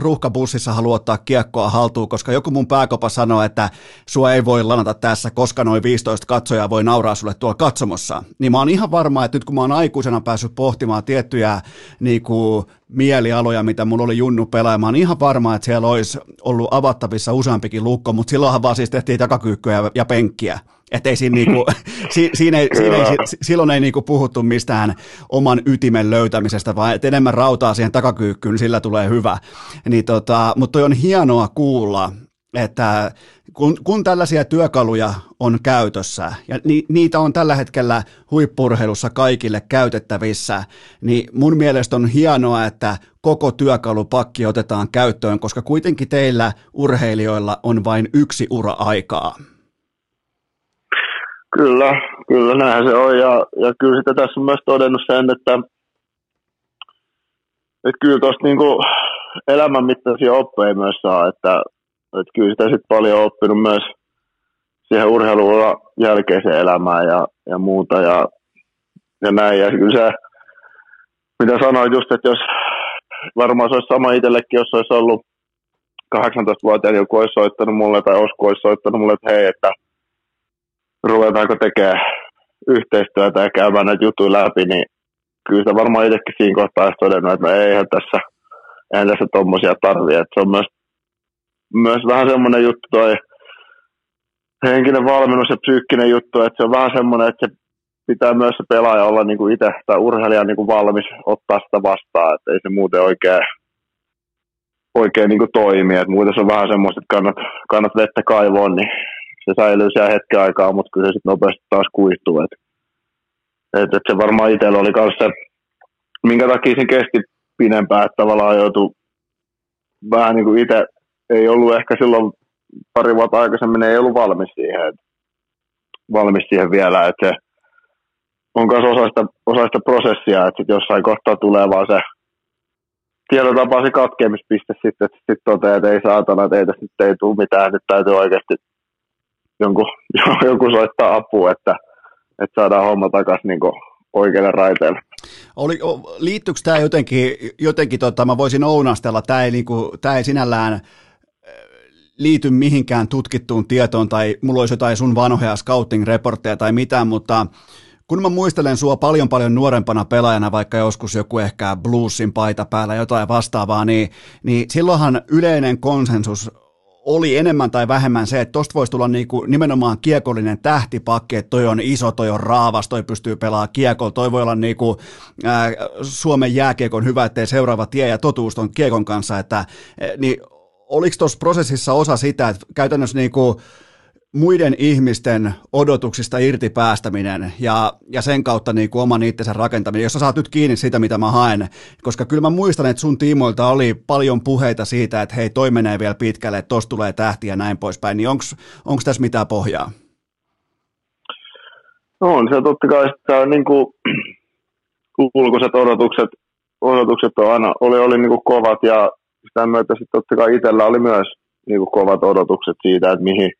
ruuhkabussissa halua ottaa kiekkoa haltuun, koska joku mun pääkopa sanoo, että sua ei voi lanata tässä, koska noin viisitoista katsojaa voi nauraa sulle tuolla katsomossa. Niin mä oon ihan varma, että nyt kun mä oon aikuisena päässyt pohtimaan tiettyjä niin kuin mielialoja, mitä mulla oli junnu pelaamaan. Ihan varma, että siellä olisi ollut avattavissa useampikin lukko, mutta silloinhan vaan siis tehtiin takakyykkyä ja, ja penkkiä. Että ei siinä niinku, si, siinä ei, siinä ei, silloin ei niinku puhuttu mistään oman ytimen löytämisestä, vaan et enemmän rautaa siihen takakyykkyyn, niin sillä tulee hyvä. Niin tota, mutta toi on hienoa kuulla, että kun, kun tällaisia työkaluja on käytössä, ja ni, niitä on tällä hetkellä huippu-urheilussa kaikille käytettävissä, niin mun mielestä on hienoa, että koko työkalupakki otetaan käyttöön, koska kuitenkin teillä urheilijoilla on vain yksi ura aikaa. Kyllä, kyllä näinhän se on, ja, ja kyllä sitä tässä on myös todennut sen, että, että kyllä tuosta niin kuin elämänmittaisia oppeja myös saa, että, että kyllä sitä sitten paljon on oppinut myös siihen urheilun jälkeiseen elämään ja, ja muuta ja, ja näin, ja kyllä se, mitä sanoit just, että jos varmaan se olisi sama itsellekin, jos olisi ollut kahdeksantoistavuotiaana, joku olisi soittanut mulle tai Osku olisi soittanut mulle, että hei, että ruvetaanko tekemään yhteistyötä ja käymään näitä juttuja läpi, niin kyllä sitä varmaan itsekin siinä kohtaa olisi todennut, että no eihän tässä, eihän tässä tommosia tarvitse. Että se on myös, myös vähän semmoinen juttu toi henkinen valmennus ja psyykkinen juttu, että se on vähän semmoinen, että se pitää myös se pelaaja olla niin kuin itse tai urheilija niin kuin valmis ottaa sitä vastaan, että ei se muuten oikein, oikein niin kuin toimi. Että muuten se on vähän semmoista, että kannat, kannat vettä kaivoon, niin se säilyy siellä hetken aikaa, mutta kyllä se sitten nopeasti taas kuihtuu. Et, et, et se varmaan itsellä oli myös se, minkä takia sen kesti pidempään, että tavallaan joutui vähän niin kuin itse, ei ollut ehkä silloin pari vuotta aikaisemmin, ei ollut valmis siihen, et, valmis siihen vielä. Et se on myös osa, osa sitä prosessia, että jossain kohtaa tulee vaan se tietotapa, se katkeamispiste sitten, että sitten toteaa, että ei saatana, että ei tässä nyt ei tule mitään, nyt täytyy oikeasti Jonku, joku soittaa apua, että, että saadaan homma takaisin niin oikealle raiteelle. Oli, liittyykö tämä jotenkin, jotenkin tota, mä voisin ounastella, tämä ei, niin kuin, tämä ei sinällään liity mihinkään tutkittuun tietoon, tai mulla olisi jotain sun vanhoja scouting-reportteja tai mitään, mutta kun mä muistelen sua paljon paljon nuorempana pelaajana, vaikka joskus joku ehkä bluesin paita päällä, jotain vastaavaa, niin, niin silloinhan yleinen konsensus oli enemmän tai vähemmän se, että tuosta voisi tulla niinku nimenomaan kiekollinen tähtipakki, että toi on iso, toi on raavas, toi pystyy pelaamaan kiekolla, toi voi olla niinku, ää, Suomen jääkiekon hyvä, ettei seuraava tie ja totuus on kiekon kanssa, että niin oliko tuossa prosessissa osa sitä, että käytännössä niinku muiden ihmisten odotuksista irti päästäminen ja, ja sen kautta niinku oman itsensä rakentaminen, jos sä saat nyt kiinni siitä, mitä mä haen, koska kyllä mä muistan, että sun tiimoilta oli paljon puheita siitä, että hei, toi menee vielä pitkälle, että tossa tulee tähti ja näin poispäin, niin onko tässä mitään pohjaa? No on, se totta kai, että on niin kuin ulkoiset odotukset, odotukset on aina, oli, oli niin kuin kovat ja sitä myötä sitten totta kai itsellä oli myös niin kuin kovat odotukset siitä, että mihin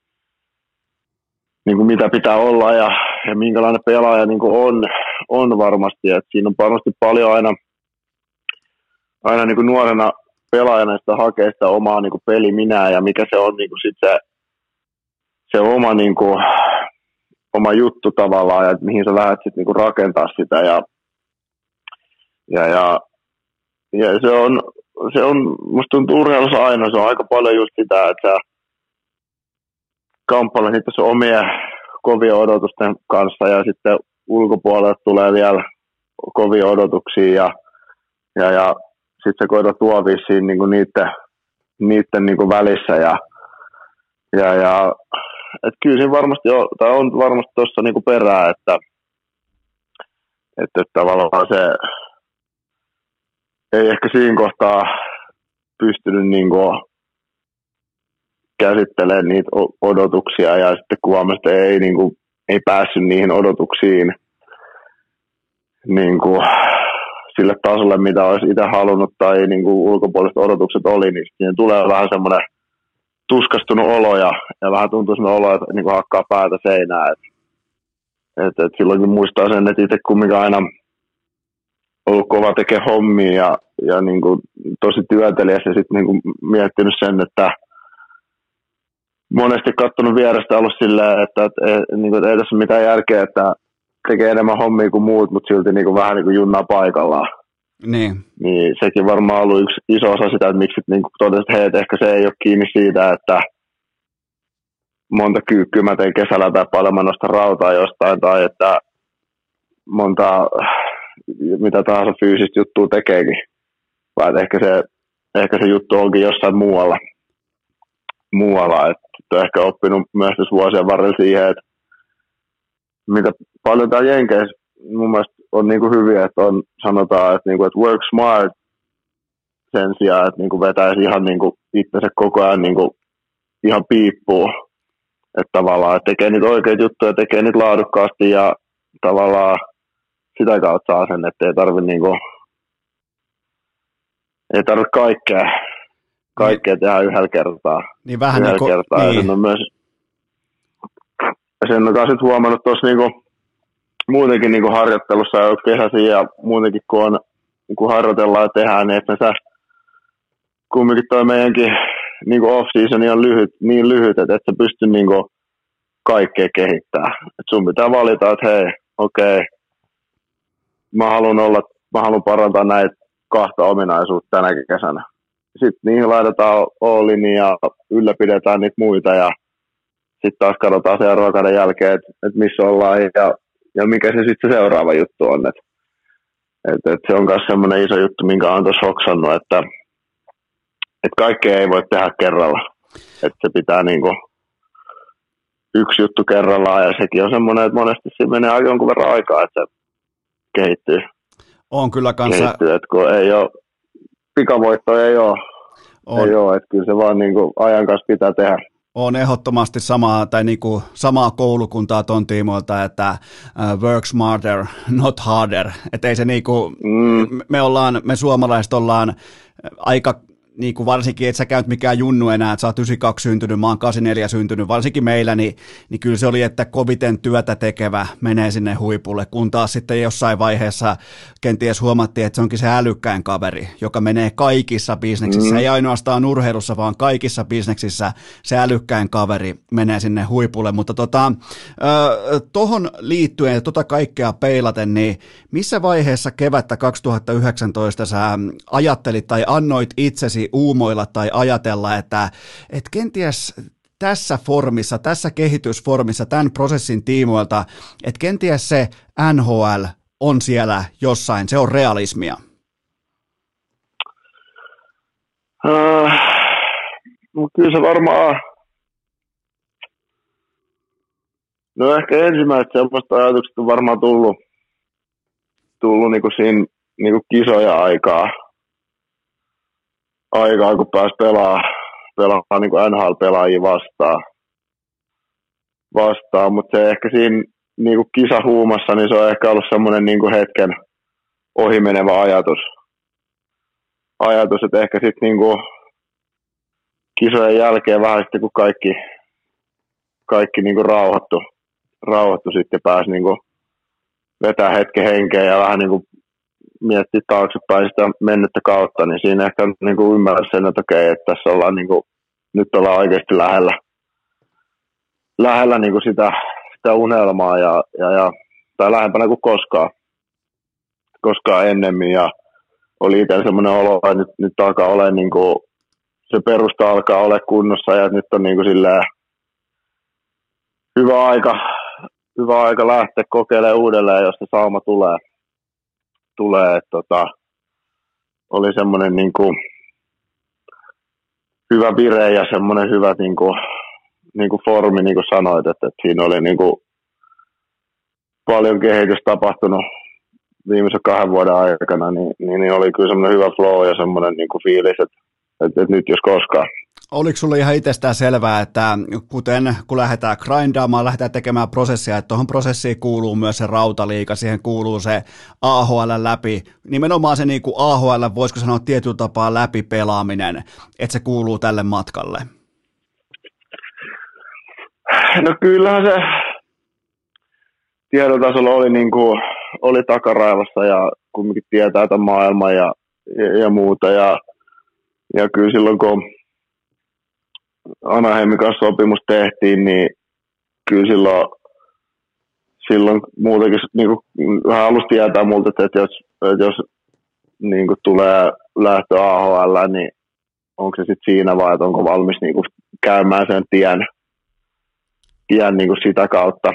niin kuin mitä pitää olla ja, ja minkälainen pelaaja niin kuin on, on varmasti. Et siinä on varmasti paljon aina, aina niin kuin nuorena pelaajana sitä hakee sitä omaa niin kuin peliminää ja mikä se on niin kuin sit se, se oma, niin kuin, oma juttu tavallaan ja mihin sä lähdet sit niin kuin rakentaa sitä. Ja, ja, ja, ja se on, se on musta tuntuu urheilussa aina, se on aika paljon just sitä, että sä kamppailla niitä sun omia kovia odotusten kanssa ja sitten ulkopuolelta tulee vielä kovia odotuksia ja, ja, ja sitten sä koetat tuovia siinä niinku niiden, niiden niinku välissä ja, ja, ja et kyllä siinä varmasti on, tai on varmasti tuossa niinku perää, että, että tavallaan se ei ehkä siinä kohtaa pystynyt niinku käsittelee niitä odotuksia ja sitten kuvaamassa, että ei, niin kuin, ei päässyt niihin odotuksiin niin kuin, sille tasolle, mitä olisi itse halunnut tai niin kuin ulkopuoliset odotukset oli, niin siihen tulee vähän semmoinen tuskastunut olo ja, ja vähän tuntuu semmoinen olo, että niin kuin hakkaa päätä seinään. Et, et, et silloinkin muistaa sen, että itse kumminkin aina ollut kova tekemään hommia ja, ja niin kuin, tosi työtelijäs ja sitten niin kuin miettinyt sen, että monesti katsonut vierestä ollut silleen, että, että, että, että, että ei tässä ole mitään järkeä, että, tekee enemmän hommia kuin muut, mutta silti niin kuin vähän niin kuin junnaa paikallaan. Niin. Niin sekin varmaan ollut yksi iso osa sitä, että miksi niin totesit, hei, että ehkä se ei ole kiinni siitä, että monta kyykkyä mä tein kesällä tai paljon mä nostan rautaa jostain, tai että monta mitä tahansa fyysistä juttua tekeekin. Vai että ehkä se, ehkä se juttu onkin jossain muualla. Muualla, että olen ehkä oppinut myös vuosien varrella siihen, että mitä paljon täällä Jenkeissä mun mielestä on niin kuin hyviä, että on, sanotaan, että, niin kuin, että work smart sen sijaan, että niin kuin vetäisi ihan niin kuin itsensä koko ajan niin kuin ihan piippuun, että tavallaan että tekee niitä oikeita juttuja, tekee niitä laadukkaasti ja tavallaan sitä kautta saa sen, että ei tarvitse niin kuin, ei tarvitse kaikkea, kaikkea tehdä yhdellä kertaa. Niin vähän yhdellä niin kuin, kertaa. Niin. Ja sen on myös, sen on sitten huomannut tuossa niin kuin muutenkin niin kuin harjoittelussa ja kesäisiin ja muutenkin kun on, niin kuin harjoitellaan ja tehdään, niin että sä, kumminkin toi meidänkin niin kuin off-season on lyhyt, niin lyhyt, että et sä pysty niin kuin kaikkea kehittämään. Et sun pitää valita, että hei, okei, okay, mä haluan olla, mä haluan parantaa näitä kahta ominaisuutta tänäkin kesänä. Sitten niihin laitetaan all-in ja ylläpidetään niitä muita ja sitten taas katsotaan seuraavan kauden jälkeen, että et missä ollaan ja ja mikä se sitten se seuraava juttu on. Et, et, et se on myös semmoinen iso juttu, minkä olen tuossa hoksannut, että et kaikkea ei voi tehdä kerralla. Et se pitää niinku yksi juttu kerrallaan, ja sekin on semmoinen, että monesti siinä menee jonkun verran aikaa, että se kehittyy. On kyllä kanssa. Kehittyy, että kun ei ole, pikavoittoja ei ole. On. Ei ole, että kyllä se vaan niinku ajan kanssa pitää tehdä. On ehdottomasti samaa, tai niin kuin samaa koulukuntaa ton tiimoilta, että work smarter, not harder. Että ei se niin kuin, mm. me ollaan, me suomalaiset ollaan aika, niin kuin varsinkin, et sä käynyt mikään junnu enää, että sä oot yhdeksänkymmentäkaksi syntynyt, mä oon kahdeksankymmentäneljä syntynyt, varsinkin meillä, niin, niin kyllä se oli, että koviten työtä tekevä menee sinne huipulle, kun taas sitten jossain vaiheessa kenties huomattiin, että se onkin se älykkäin kaveri, joka menee kaikissa bisneksissä, mm. ei ainoastaan urheilussa, vaan kaikissa bisneksissä se älykkäin kaveri menee sinne huipulle, mutta tota, tohon liittyen ja tota kaikkea peilaten, niin missä vaiheessa kevättä kaksituhattayhdeksäntoista sä ajattelit tai annoit itsesi uumoilla tai ajatella, että, että kenties tässä formissa, tässä kehitysformissa, tämän prosessin tiimoilta, että kenties se N H L on siellä jossain, se on realismia? Uh, kyllä se varmaan, no ehkä ensimmäiset sellaiset ajatukset on varmaan tullut, tullut niinku siinä niinku kisoja aikaa. Aikaa, kun pääsi pelaamaan pelaa, niin N H L-pelaajia vastaan, vastaan. Mutta se ehkä siinä niin kuin kisahuumassa, niin se on ehkä ollut semmoinen niin kuin hetken ohimenevä ajatus. Ajatus, että ehkä sitten niin kuin kisojen jälkeen vähän sitten, kun kaikki, kaikki niin kuin rauhoittu, rauhoittu sitten pääsi niin kuin vetää hetken henkeä ja vähän niin kuin miettiä taaksepäin sitä mennyttä kautta, niin siinä ehkä niinku ymmärrä sen, että okei, että tässä ollaan niinku, nyt ollaan oikeasti lähellä, lähellä niinku sitä, sitä unelmaa, ja, ja, ja, tai lähempänä kuin koskaan, koskaan ennemmin, ja oli itse semmoinen olo, että nyt, nyt alkaa olla, niinku, se perusta alkaa olla kunnossa, ja nyt on niinku silleen hyvä aika, hyvä aika lähteä kokeilemaan uudelleen, jos se sauma tulee. tulee, että tota, oli semmoinen niinku hyvä vire ja semmoinen hyvä niinku, niinku formi, niin kuin sanoit, että, että siinä oli niinku paljon kehitystä tapahtunut viimeisen kahden vuoden aikana, niin, niin, niin oli kyllä semmoinen hyvä flow ja semmoinen niinku fiilis, että, että, että nyt jos koskaan. Oliko sulle ihan itsestään selvää, että kuten kun lähdetään grindaamaan, lähdetään tekemään prosessia, että tuohon prosessiin kuuluu myös se rautaliiga, siihen kuuluu se A H L läpi, nimenomaan se niin kuin A H L, voisiko sanoa tietyllä tapaa läpi pelaaminen, että se kuuluu tälle matkalle? No kyllähän se tiedotasolla oli, niin kuin, oli takaraivassa ja kumminkin tietää tämän maailman ja, ja, ja muuta ja, ja kyllä silloin kun Anaheimin kanssa sopimus tehtiin, niin kyllä silloin silloin muutenkin niinku vähän alusta jäätää multa, että jos että jos niinku tulee lähtö A H L, niin onko se sitten siinä vai että onko valmis niinku käymään sen tien tien niinku sitä kautta.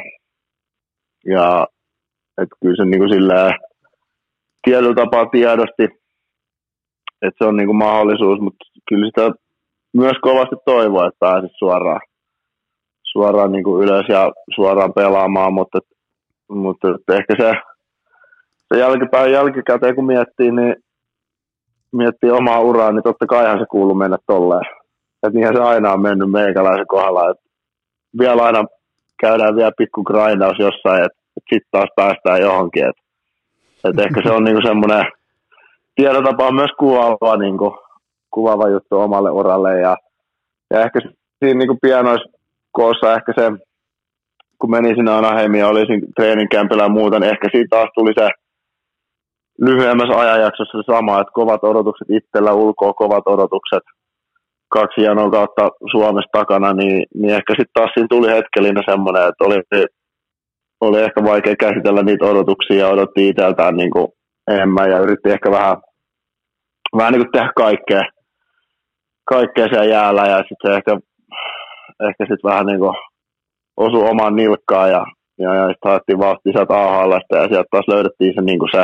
Ja että kyllä se niinku sillä tietyllä tapaa tiedosti, että se on niinku mahdollisuus, mutta kyllä sitä myös kovasti toivoa, että pääsit suoraan, suoraan niinku ylös ja suoraan pelaamaan, mutta, mutta ehkä se, se jälkipäin jälkikäteen, kun miettii, niin miettii omaa uraa, niin totta kaihan se kuuluu mennä tolleen. Että niinhän se aina on mennyt meikäläisen kohdalla. Että vielä aina käydään vielä pikku grindaus jossain, että et sitten taas päästään johonkin. Että et ehkä se on niinku semmoinen tiedotapa on myös kuvaava, niinku, kuvaava juttu omalle uralle. Ja, ja ehkä siinä niinku pienoiskoossa ehkä se, kun menin sinne Anaheimiin ja olisin treeninkämpillä ja muuta, niin ehkä siitä taas tuli se lyhyemmässä ajanjaksossa se sama, että kovat odotukset itsellä ulkoa, kovat odotukset kaksi janoa kautta Suomessa takana, niin, niin ehkä sitten taas siinä tuli hetkellinen semmoinen, että oli, oli ehkä vaikea käsitellä niitä odotuksia ja odotti itseltään niin kuin enemmän ja yritti ehkä vähän, vähän niin kuin tehdä kaikkea, kaikkea siellä jäällä ja sitten ehkä, ehkä sitten vähän niin kuin osui omaan nilkkaan ja, ja, ja sitten haettiin vauhtia sieltä A H L:stä ja sieltä taas löydettiin se, niin kuin se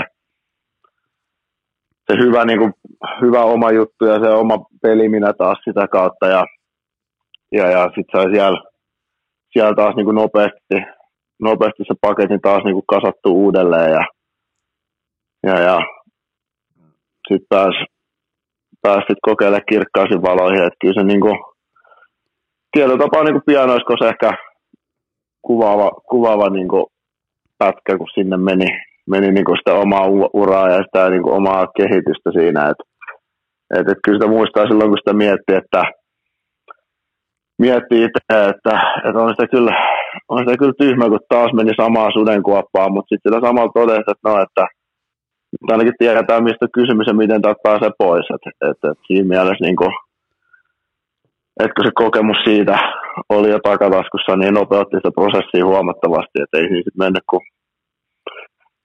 se hyvä, niin kuin, hyvä oma juttu ja se oma peli minä taas sitä kautta ja, ja, ja sitten sai siellä, siellä taas niin kuin nopeasti, nopeasti se paketin taas niin kuin kasattu uudelleen ja, ja, ja sitten pääs, pääs sit kokeilemaan kirkkaisin valoihin, että kyllä se niin kuin, tietotapa on niin kuin pianoiskos ehkä kuvaava, kuvaava niin kuin pätkä, kun sinne meni. meni niinku sitä omaa uraa ja sitä niinku omaa kehitystä siinä, että et, et kyllä sitä muistaa silloin, kun sitä miettii, että miettii itse, että et on sitä kyllä, on sitä kyllä tyhmä, kun taas meni samaa sudenkuoppaa, mutta sitten sitä samalla todesta, että no, että ainakin tiedetään, mistä on kysymys ja miten täältä pääsee pois, että et, et siinä mielessä niinku, etkö se kokemus siitä oli jo takataskussa, niin nopeutti sitä prosessia huomattavasti, että ei siitä mennä kuin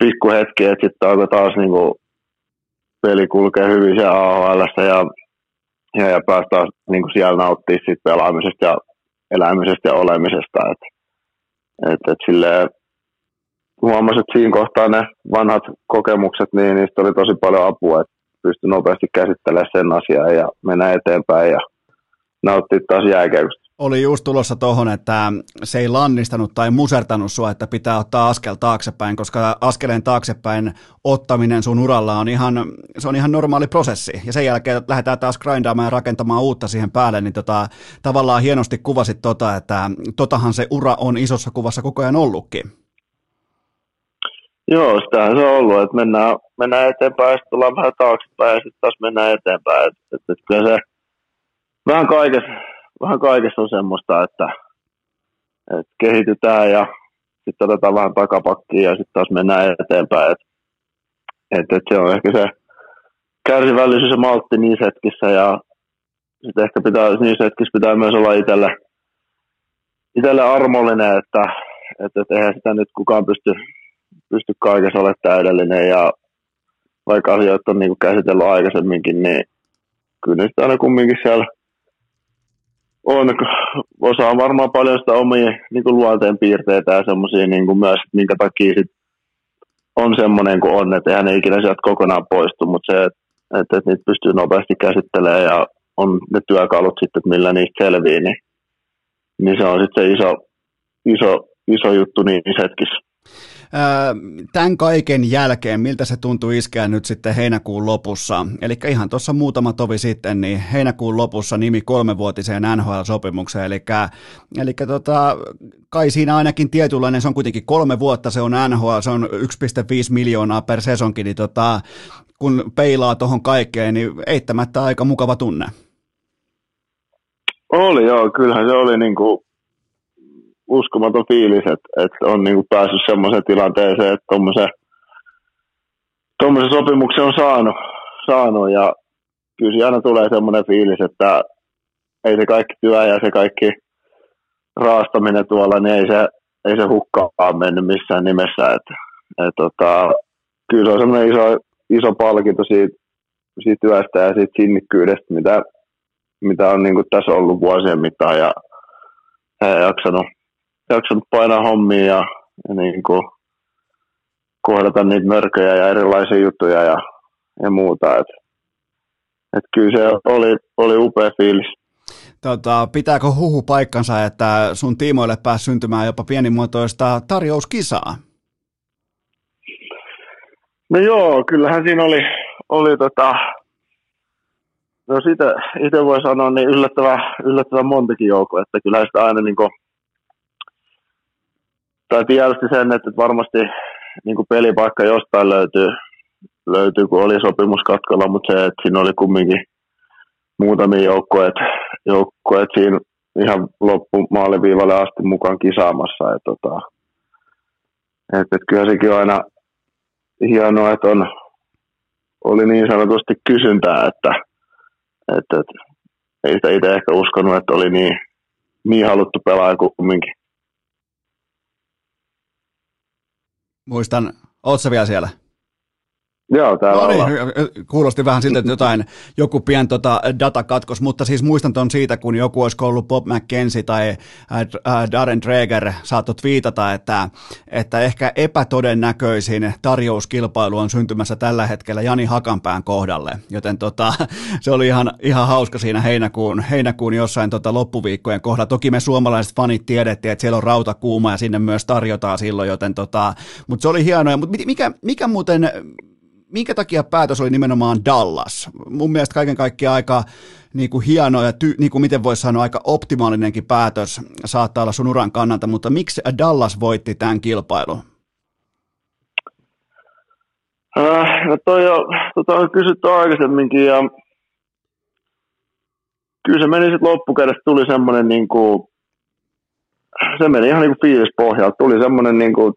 pikku hetki, että sitten alkoi taas niinku peli kulkee hyvin siellä A H L:ssä ja, ja, ja pääsi taas niinku siellä nauttia sit pelaamisesta ja elämisestä ja olemisesta. Et, et, et silleen, huomasin, että siinä kohtaa ne vanhat kokemukset, niin niistä oli tosi paljon apua, että pystyi nopeasti käsittelemään sen asian ja mennä eteenpäin ja nauttia taas jääkiekosta. Oli just tulossa tohon, että se ei lannistanut tai musertanut sua, että pitää ottaa askel taaksepäin, koska askeleen taaksepäin ottaminen sun uralla on ihan, se on ihan normaali prosessi. Ja sen jälkeen lähdetään taas grindaamaan ja rakentamaan uutta siihen päälle, niin tota, tavallaan hienosti kuvasit tota, että totahan se ura on isossa kuvassa koko ajan ollutkin. Joo, sitähän se on ollut, että mennään, mennään eteenpäin ja sitten tullaan vähän taaksepäin ja sitten taas mennään eteenpäin. Että et, et kyllä se vähän kaikessa... Vähän kaikessa on semmoista, että, että kehitytään ja sitten otetaan vähän takapakkiin ja sitten taas mennään eteenpäin. Että, että, että se on ehkä se kärsivällisyys ja maltti niissä hetkissä ja sitten ehkä pitää, niissä hetkissä pitää myös olla itselle, itselle armollinen, että, että, että eihän sitä nyt kukaan pysty, pysty kaikessa ole täydellinen ja vaikka asioita on niin kuin käsitellyt aikaisemminkin, niin kyllä nyt aina kumminkin siellä on, osa on varmaan paljon sitä omia niin kuin luonteen piirteitä ja semmoisia niin kuin myös, minkä takia sit on semmoinen kuin on, että eihän ne ikinä sieltä kokonaan poistu, mutta se, että, että niitä pystyy nopeasti käsittelemään ja on ne työkalut sitten, että millä niistä selvii, niin, niin se on sitten se iso, iso, iso juttu niissä hetkissä. Tämän kaiken jälkeen, miltä se tuntui iskeä nyt sitten heinäkuun lopussa? Eli ihan tuossa muutama tovi sitten, niin heinäkuun lopussa nimi kolmevuotiseen N H L-sopimukseen. Eli, eli tota, kai siinä ainakin tietynlainen, se on kuitenkin kolme vuotta, se on N H L, se on yksi pilkku viisi miljoonaa per sesonkin, niin tota, kun peilaa tuohon kaikkeen, niin eittämättä aika mukava tunne. Oli joo, kyllähän se oli niin kuin uskomaton fiilis, että, että on niin kuin päässyt semmoiseen tilanteeseen, että tuommoisen sopimuksen on saanut, saanut ja kyllä siinä aina tulee semmoinen fiilis, että ei se kaikki työ ja se kaikki raastaminen tuolla, niin ei se, ei se hukkaan mennyt missään nimessä. Et, et, tota, kyllä se on semmoinen iso, iso palkinto siitä, siitä työstä ja siitä sinnikkyydestä, mitä, mitä on niin kuin tässä ollut vuosien mittaan. Ja he jaksanut, jaksanut painaa hommia ja, ja niin kuin kohdata niitä mörköjä ja erilaisia juttuja ja, ja muuta. Et, et kyllä se oli, oli upea fiilis. Tota, pitääkö huhu paikkansa, että sun tiimoille pääsi syntymään jopa pienimuotoista tarjouskisaa? No joo, kyllähän siinä oli, oli tota, no sitä itse voi sanoa, niin yllättävän, yllättävän montakin joukkoa, että kyllähän sitä aina niin kuin, tai tietysti sen, että varmasti niin kuin pelipaikka jostain löytyy, löytyy, kun oli sopimus katkolla, mutta se, että siinä oli kumminkin muutamia joukkoja, joukkoja siinä ihan loppumaaliviivalle asti mukaan kisaamassa. Ja tota, et, et kyllä sekin on aina hienoa, että on, oli niin sanotusti kysyntää, että et, et, ei sitä itse ehkä uskonut, että oli niin, niin haluttu pelaaja kumminkin. Muistan, oot sä vielä siellä? Joo, täällä no niin, kuulosti vähän siltä, että jotain, joku pieni tota datakatkos, mutta siis muistan ton siitä, kun joku olisi ollut Bob McKenzie tai Darren Dreger saattoi twiitata, että, että ehkä epätodennäköisin tarjouskilpailu on syntymässä tällä hetkellä Jani Hakanpään kohdalle, joten tota, se oli ihan, ihan hauska siinä heinäkuun, heinäkuun jossain tota loppuviikkojen kohdalla. Toki me suomalaiset fanit tiedettiin, että siellä on rautakuuma ja sinne myös tarjotaan silloin, joten tota, mutta se oli hienoa, mutta mikä, mikä muuten... Minkä takia päätös oli nimenomaan Dallas? Mun mielestä kaiken kaikkiaan aika niin kuin hieno ja ty, niin kuin miten voisi sanoa, aika optimaalinenkin päätös saattaa olla sun uran kannalta, mutta miksi Dallas voitti tämän kilpailun? Äh, no toi on, tota on kysytty aikaisemminkin ja kyllä se meni sitten loppukädessä, tuli semmoinen niin kuin, se meni ihan niin kuin fiilispohjalta, tuli semmoinen niin kuin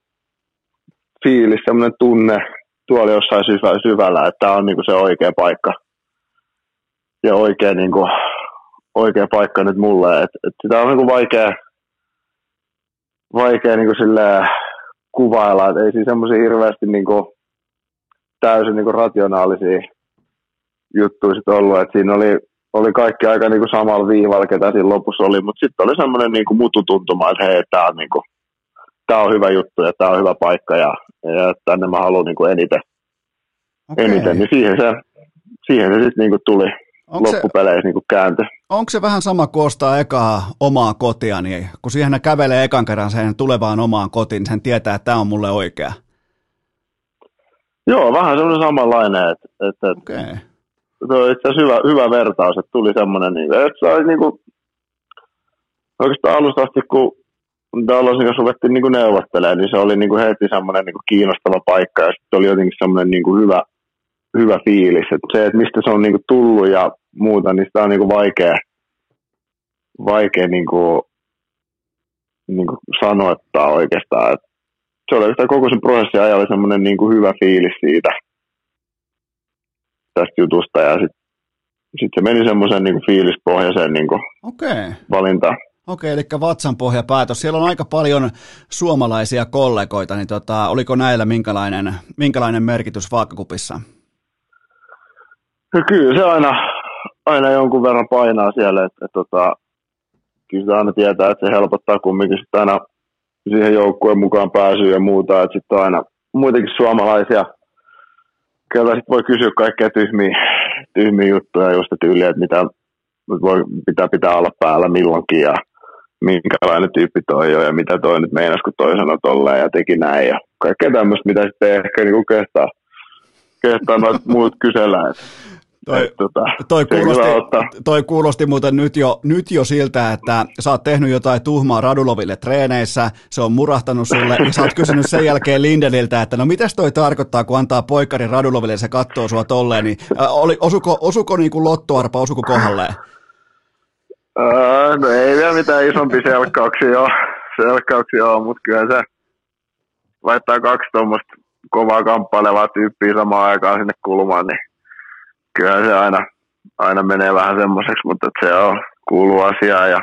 fiilis, semmoinen tunne, tuolla jossain syvällä, että tämä on niinku se oikea paikka ja oikea, niinku, oikea paikka nyt mulle. Et, et sitä on niinku vaikea, vaikea niinku kuvailla, et ei siinä semmoisia hirveästi niinku täysin niinku rationaalisia juttuja sit ollut. Et siinä oli, oli kaikki aika niinku samalla viivalla, ketä siinä lopussa oli, mutta sitten oli semmoinen niinku mututuntuma, että hei, tämä on niinku... Tämä on hyvä juttu ja tämä on hyvä paikka ja, ja tänne mä haluan niin kuin eniten. Okay. eniten. Niin siihen se, siihen se sitten niin kuin tuli onko loppupeleissä se, niin kuin kääntö. Onko se vähän sama kuin ostaa ekaa omaa kotia, niin kun siihen kävelee ekan kerran sen tulevaan omaan kotiin, niin sen tietää, että tämä on mulle oikea? Joo, vähän semmoinen samanlainen. Että, että okay. Se on itse asiassa hyvä, hyvä vertaus, että tuli semmoinen, että se olisi niin kuin, oikeastaan alusta asti, kun Dallasin kanssa ruvettiin niin neuvottelemaan, niin se oli niin kuin heti semmoinen niin kuin kiinnostava paikka ja sitten oli jotenkin semmoinen niin kuin hyvä, hyvä fiilis. Et se, että mistä se on niin kuin tullut ja muuta, niin sitä on niin kuin vaikea, vaikea niin kuin, niin kuin sanoittaa oikeastaan. Et se oli oikeastaan koko sen prosessin ajan oli semmoinen niin kuin hyvä fiilis siitä tästä jutusta ja sitten sit se meni semmoisen niin kuin fiilispohjaiseen niin kuin okay. valintaan. Okei, eli vatsanpohjapäätös. Siellä on aika paljon suomalaisia kollegoita, niin tota, oliko näillä minkälainen, minkälainen merkitys vaakakupissa? No kyllä se aina, aina jonkun verran painaa siellä, että, että, että kyllä se aina tietää, että se helpottaa kumminkin sitten aina siihen joukkueen mukaan pääsyä ja muuta, että sitten on aina muutenkin suomalaisia, kyllä sitten voi kysyä kaikkea tyhmiä, tyhmiä juttuja just tyyliä, että mitä voi, pitää, pitää olla päällä milloinkin ja minkälainen tyyppi toi on ja mitä toi nyt meinas, kun toi sanoi tolleen ja teki näin ja kaikkea tämmöistä, mitä sitten ei ehkä niinku kehtaa, kehtaa noit muut kysellään. Toi, tota, toi, kuulosti, toi kuulosti muuten nyt jo, nyt jo siltä, että sä oot tehnyt jotain tuhmaa Raduloville treeneissä, se on murahtanut sulle ja sä oot kysynyt sen jälkeen Lindeliltä, että no mitäs toi tarkoittaa, kun antaa poikkarin Raduloville ja se kattoo sua tolleen, niin äh, oli, osuko, osuko niin kuin lottoarpa, osuko kohdalleen? Öö, no ei vielä mitään isompi selkkauksia ole, selkkauksia ole, mutta kyllä se laittaa kaksi tuommoista kovaa kamppailevaa tyyppiä samaan aikaan sinne kulmaan, niin kyllä se aina, aina menee vähän semmoiseksi, mutta se on, kuuluu asiaan ja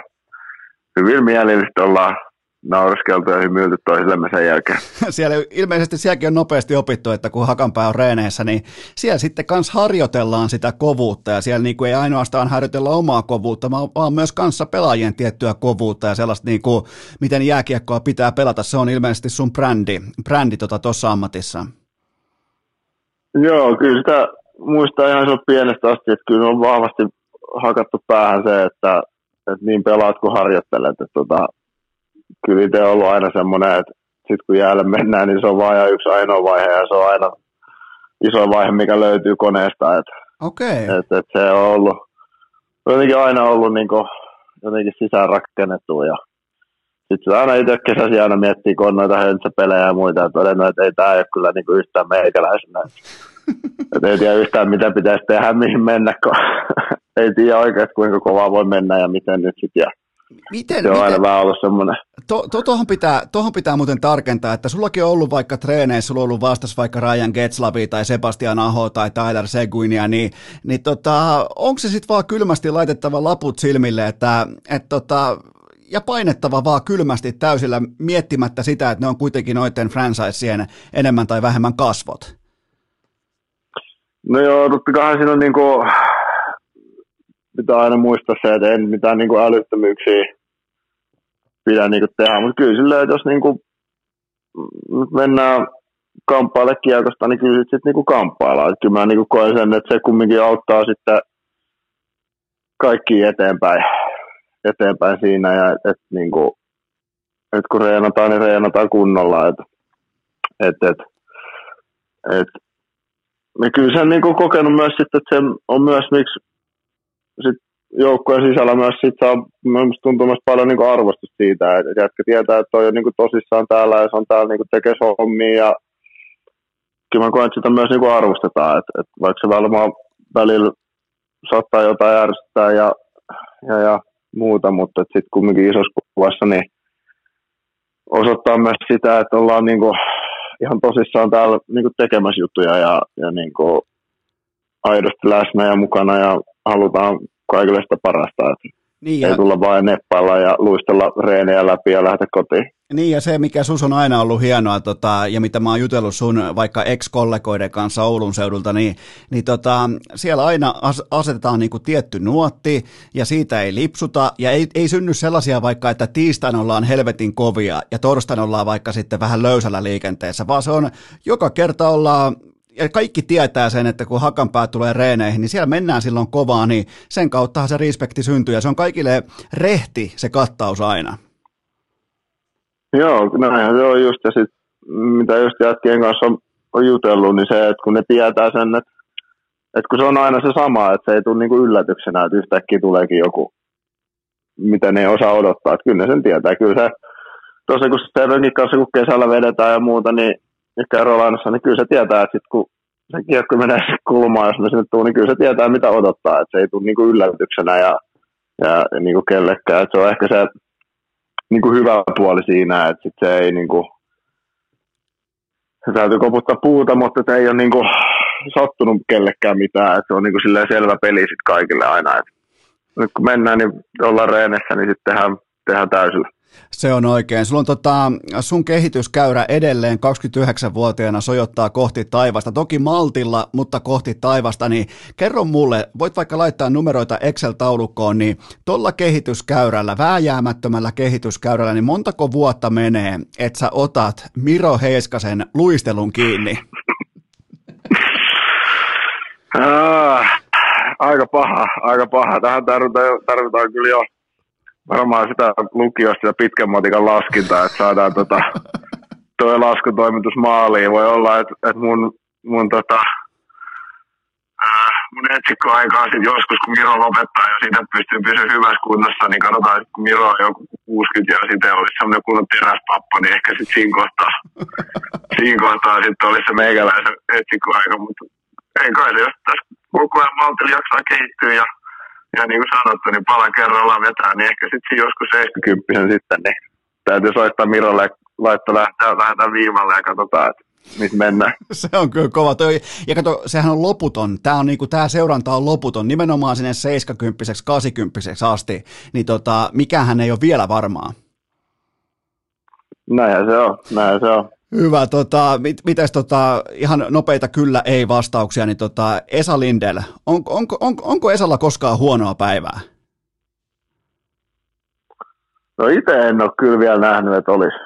hyvin mielellisesti ollaan, naureskeltu ja hymyilty toisillemme sen jälkeen. Siellä ilmeisesti sielläkin on nopeasti opittu, että kun Hakanpää on reeneissä, niin siellä sitten kans harjoitellaan sitä kovuutta ja siellä niin kuin ei ainoastaan harjoitella omaa kovuutta, vaan myös kanssa pelaajien tiettyä kovuutta ja sellaista niin kuin, miten jääkiekkoa pitää pelata. Se on ilmeisesti sun brändi, brändi tuossa tota, ammatissa. Joo, kyllä sitä muistaa ihan se on pienestä asti, että kyllä on vahvasti hakattu päähän se, että, että niin pelaat kuin harjoittelet, että tota, kyllä itse on ollut aina semmoinen, että sitten kun jäälle mennään, niin se on vain yksi ainoa vaihe ja se on aina iso vaihe, mikä löytyy koneesta. Että, okay. että, että se on ollut, jotenkin aina ollut niin kuin, jotenkin sisäänrakennettu ja sitten aina itse kesäsi aina miettii, kun on noita höntsäpelejä ja muita, että olen, että ei tämä ole kyllä niin kuin yhtään meikäläisenä. Että ei tiedä yhtään, mitä pitäisi tehdä, mihin mennä, kun ei tiedä oikein, kuinka kovaa voi mennä ja miten nyt sitten. Miten, se on aina vähän ollut semmoinen. To, to, tohon, pitää, tohon pitää muuten tarkentaa, että sullakin on ollut vaikka treeneissä, sulla on ollut vastas vaikka Ryan Getzlavia tai Sebastian Aho tai Tyler Seguinia, niin, niin tota, onko se sitten vaan kylmästi laitettava laput silmille, että et tota, ja painettava vaan kylmästi täysillä miettimättä sitä, että ne on kuitenkin noiden franchisien enemmän tai vähemmän kasvot? No joo, totta kai siinä on niin kuin, pitää aina muistaa se, että en mitään niin kuin älyttömyyksiä pidä niin kuin tehdä, mutta kyllä silleen, että jos niin kuin mennään kamppaille kiekosta, niin kyllä sitten niin kuin kamppaillaan. Kyllä mä niin kuin koen sen, että se kumminkin auttaa sitten kaikki eteenpäin, eteenpäin siinä, ja että et, niin et kun reenataan, niin reenataan kunnolla, että että että et, ja kyllä sen niin kuin kokenut myös sitten, että se on myös, miksi sitten joukkojen sisällä myös sitten saa minusta tuntuu myös paljon niin kuin arvostus siitä, että jätkä tietää, että toi on niin kuin tosissaan täällä ja se on täällä niin kuin tekee hommia ja kyllä mä koen, että sitä myös niin kuin arvostetaan, että, että vaikka se varmaan välillä saattaa jotain järjestää ja, ja, ja muuta, mutta sitten kumminkin isossa kuvassa niin osoittaa myös sitä, että ollaan niin kuin ihan tosissaan täällä niin kuin tekemässä juttuja ja, ja niin kuin aidosti läsnä ja mukana ja halutaan kaikille sitä parasta. Niin ja ei tulla vain neppailla ja luistella reenejä läpi ja lähteä kotiin. Niin ja se, mikä sus on aina ollut hienoa tota, ja mitä mä oon jutellut sun vaikka ex-kollegoiden kanssa Oulun seudulta, niin, niin tota, siellä aina as- asetetaan niinku tietty nuotti ja siitä ei lipsuta ja ei, ei synny sellaisia vaikka, että tiistaina ollaan helvetin kovia ja torstaina ollaan vaikka sitten vähän löysällä liikenteessä, vaan se on joka kerta ollaan. Ja kaikki tietää sen, että kun Hakanpää tulee reeneihin, niin siellä mennään silloin kovaa, niin sen kauttahan se respekti syntyy, ja se on kaikille rehti se kattaus aina. Joo, näinhän se on just, ja sit, mitä just jätkien kanssa on, on jutellut, niin se, että kun ne tietää sen, että, että kun se on aina se sama, että se ei tule niinku yllätyksenä, että yhtäkkiä tuleekin joku, mitä ne ei osaa odottaa, että kyllä ne sen tietää. Kyllä se, tuossa kun Sterlingin kanssa kun kesällä vedetään ja muuta, niin ja Carolinassa, niin kyllä se tietää, että sit kun se kiekko menee kulmaan, jos me sinne tuu, niin kyllä se tietää, mitä odottaa, että se ei tule niinku yllätyksenä ja, ja niinku kellekään. Et se on ehkä se niinku hyvä puoli siinä, että sit se ei niinku, se täytyy koputtaa puuta, mutta se ei ole niinku sattunut kellekään mitään, että se on niinku silleen selvä peli sit kaikille aina. Et nyt kun mennään, niin ollaan reenessä, niin sitten tehdään, tehdään täysillä. Se on oikein. Sulla on tota, sun kehityskäyrä edelleen kaksikymmentäyhdeksänvuotiaana sojottaa kohti taivasta. Toki maltilla, mutta kohti taivasta. Niin kerro mulle, voit vaikka laittaa numeroita Excel-taulukkoon, niin tuolla kehityskäyrällä, vääjäämättömällä kehityskäyrällä, niin montako vuotta menee, että sä otat Miro Heiskasen luistelun kiinni? Ah, aika paha, aika paha. Tähän tarvitaan, tarvitaan kyllä jo. Varmaan sitä lukiosta ja pitkän matikan laskintaa, että saadaan tota, tuo laskutoimitus maaliin. Voi olla, että, että mun, mun, tota, äh, mun etsikkoaikaa sitten joskus, kun Miro lopettaa ja siitä pystyy pysyä hyvässä kunnossa, niin katsotaan, kun Miro on joku kuusikymmentä ja sitten olisi sellainen kunnon terästappa, niin ehkä sitten siinä kohtaa, siinä kohtaa sitten olisi se meikäläisen etsikkoaika. Mutta ei kai se, jos tässä koko ajan maltilla jaksaa kehittyä ja Ja niin kuin sanottu, niin pala kerrallaan vetää, niin ehkä sitten joskus seitsemänkymmentä sitten, niin täytyy soittaa Mirolle, laittaa lähtää, lähtää viivalle ja katsotaan, että nyt mennään. Se on kyllä kova. Toi, ja kato, sehän on loputon. Tämä on niinku, tää seuranta on loputon nimenomaan sinne seitsemänkymmentä kahdeksankymmentä asti, niin tota, mikähän ei ole vielä varmaa. Näinhän se on, näinhän se on. Hyvä, tota, mit, mites tota, ihan nopeita kyllä ei vastauksia, niin tota, Esa Lindell, on, onko, on, onko Esalla koskaan huonoa päivää? No itse en ole kyllä vielä nähnyt, että olisi,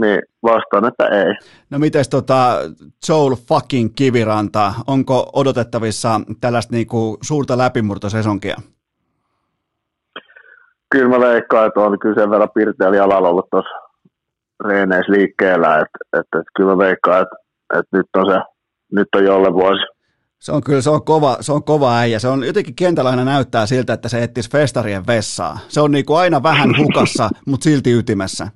niin vastaan, että ei. No mites tota, Joel fucking Kiviranta, onko odotettavissa tällaista niinku suurta läpimurtosesonkia? Kyllä mä veikkaan, että on kyllä sen verran pirteällä jalalla ollut tuossa reeneissä liikkeellä, että, että, että kyllä mä veikkaan, että, että nyt on se, nyt on jolle vuosi. Se on kyllä, se on kova, se on kova äijä. Se on jotenkin kentällä aina näyttää siltä, että se etsisi festarien vessaa. Se on niin kuin aina vähän hukassa, mutta silti ytimessä.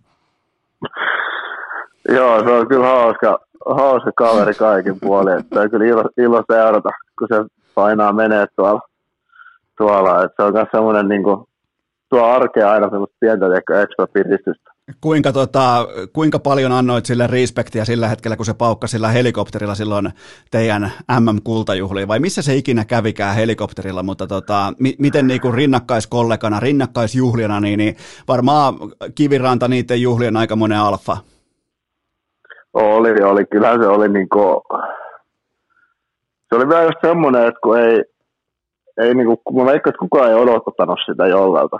Joo, se on kyllä hauska, hauska kaveri kaikin puolin. Se on kyllä ilo, ilo seurata, kun se painaa menee tuolla. tuolla. Että se on myös semmoinen niin kuin tuo arkea aina semmoista pientä ekstra piristystä. Kuinka, tota, kuinka paljon annoit sille respektiä sillä hetkellä, kun se paukkasi sillä helikopterilla silloin teidän M M-kultajuhliin, vai missä se ikinä kävikään helikopterilla, mutta tota, mi- miten niinku rinnakkaiskollegana, rinnakkaisjuhlijana, niin, niin varmaan Kiviranta niiden juhlien aikamoinen alfa. Oli, oli. Kyllähän se oli niinku, se oli vähän just semmoinen, että kun ei, ei niinku, mä veikkaan, että kukaan ei odottanut sitä jollailta.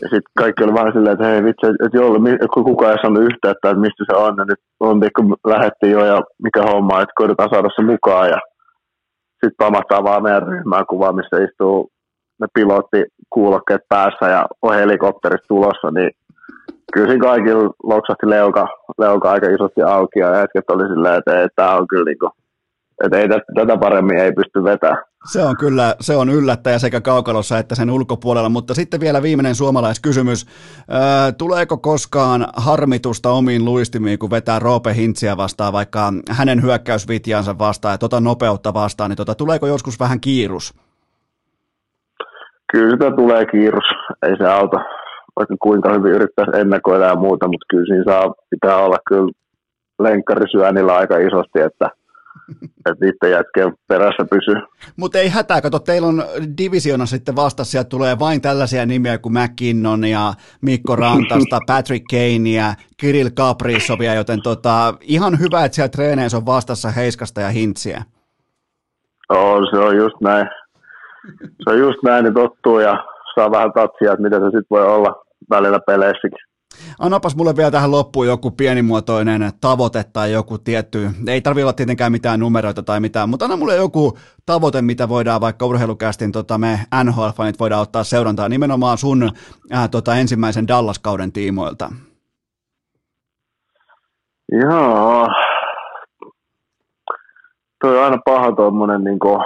Ja sitten kaikki oli vähän silleen, että hei vitsi, että jolle, kukaan ei saanut yhteyttä, että mistä se on, ja nyt on, kun lähdettiin jo, ja mikä homma, että koitetaan saada se mukaan, ja sitten pamahtaa vaan meidän ryhmään kuvaa, missä istuu ne pilottikuulokkeet päässä, ja on helikopterissa tulossa, niin kyllä siinä kaikilla loksahti leuka, leuka aika isosti auki, ja hetket oli silleen, että ei, tämä on kyllä niin kuin, että ei tätä paremmin ei pysty vetämään. Se on kyllä, se on yllättäjä sekä kaukalossa että sen ulkopuolella, mutta sitten vielä viimeinen suomalaiskysymys. Öö, tuleeko koskaan harmitusta omiin luistimiin, kun vetää Roope Hintsiä vastaan, vaikka hänen hyökkäysvitjansa vastaan ja tota nopeutta vastaan, niin tota, tuleeko joskus vähän kiirus? Kyllä sitä tulee kiirus, ei se auta, vaikka kuinka hyvin yrittäisi ennakoida ja muuta, mutta kyllä siinä saa, pitää olla kyllä lenkkarisyönillä aika isosti, että että niiden jätkeen perässä pysyy. Mutta ei hätää, kato, teillä on divisiona sitten vastassa, sieltä tulee vain tällaisia nimiä kuin McKinnon ja Mikko Rantasta, Patrick Kane ja Kirill Kaprizovia, joten tota, ihan hyvä, että siellä treeneissä on vastassa Heiskasta ja Hintsiä. Oo, se on just näin. Se on just näin, niin tottuu ja saa vähän tatsia, että mitä se sitten voi olla välillä peleissäkin. Annapas mulle vielä tähän loppuun joku pienimuotoinen tavoite tai joku tietty, ei tarvitse olla tietenkään mitään numeroita tai mitään, mutta anna mulle joku tavoite, mitä voidaan vaikka urheilukästin, tota me N H L-fanit voidaan ottaa seurantaa nimenomaan sun äh, tota ensimmäisen Dallas-kauden tiimoilta. Joo, toi on aina paha tuommoinen niinku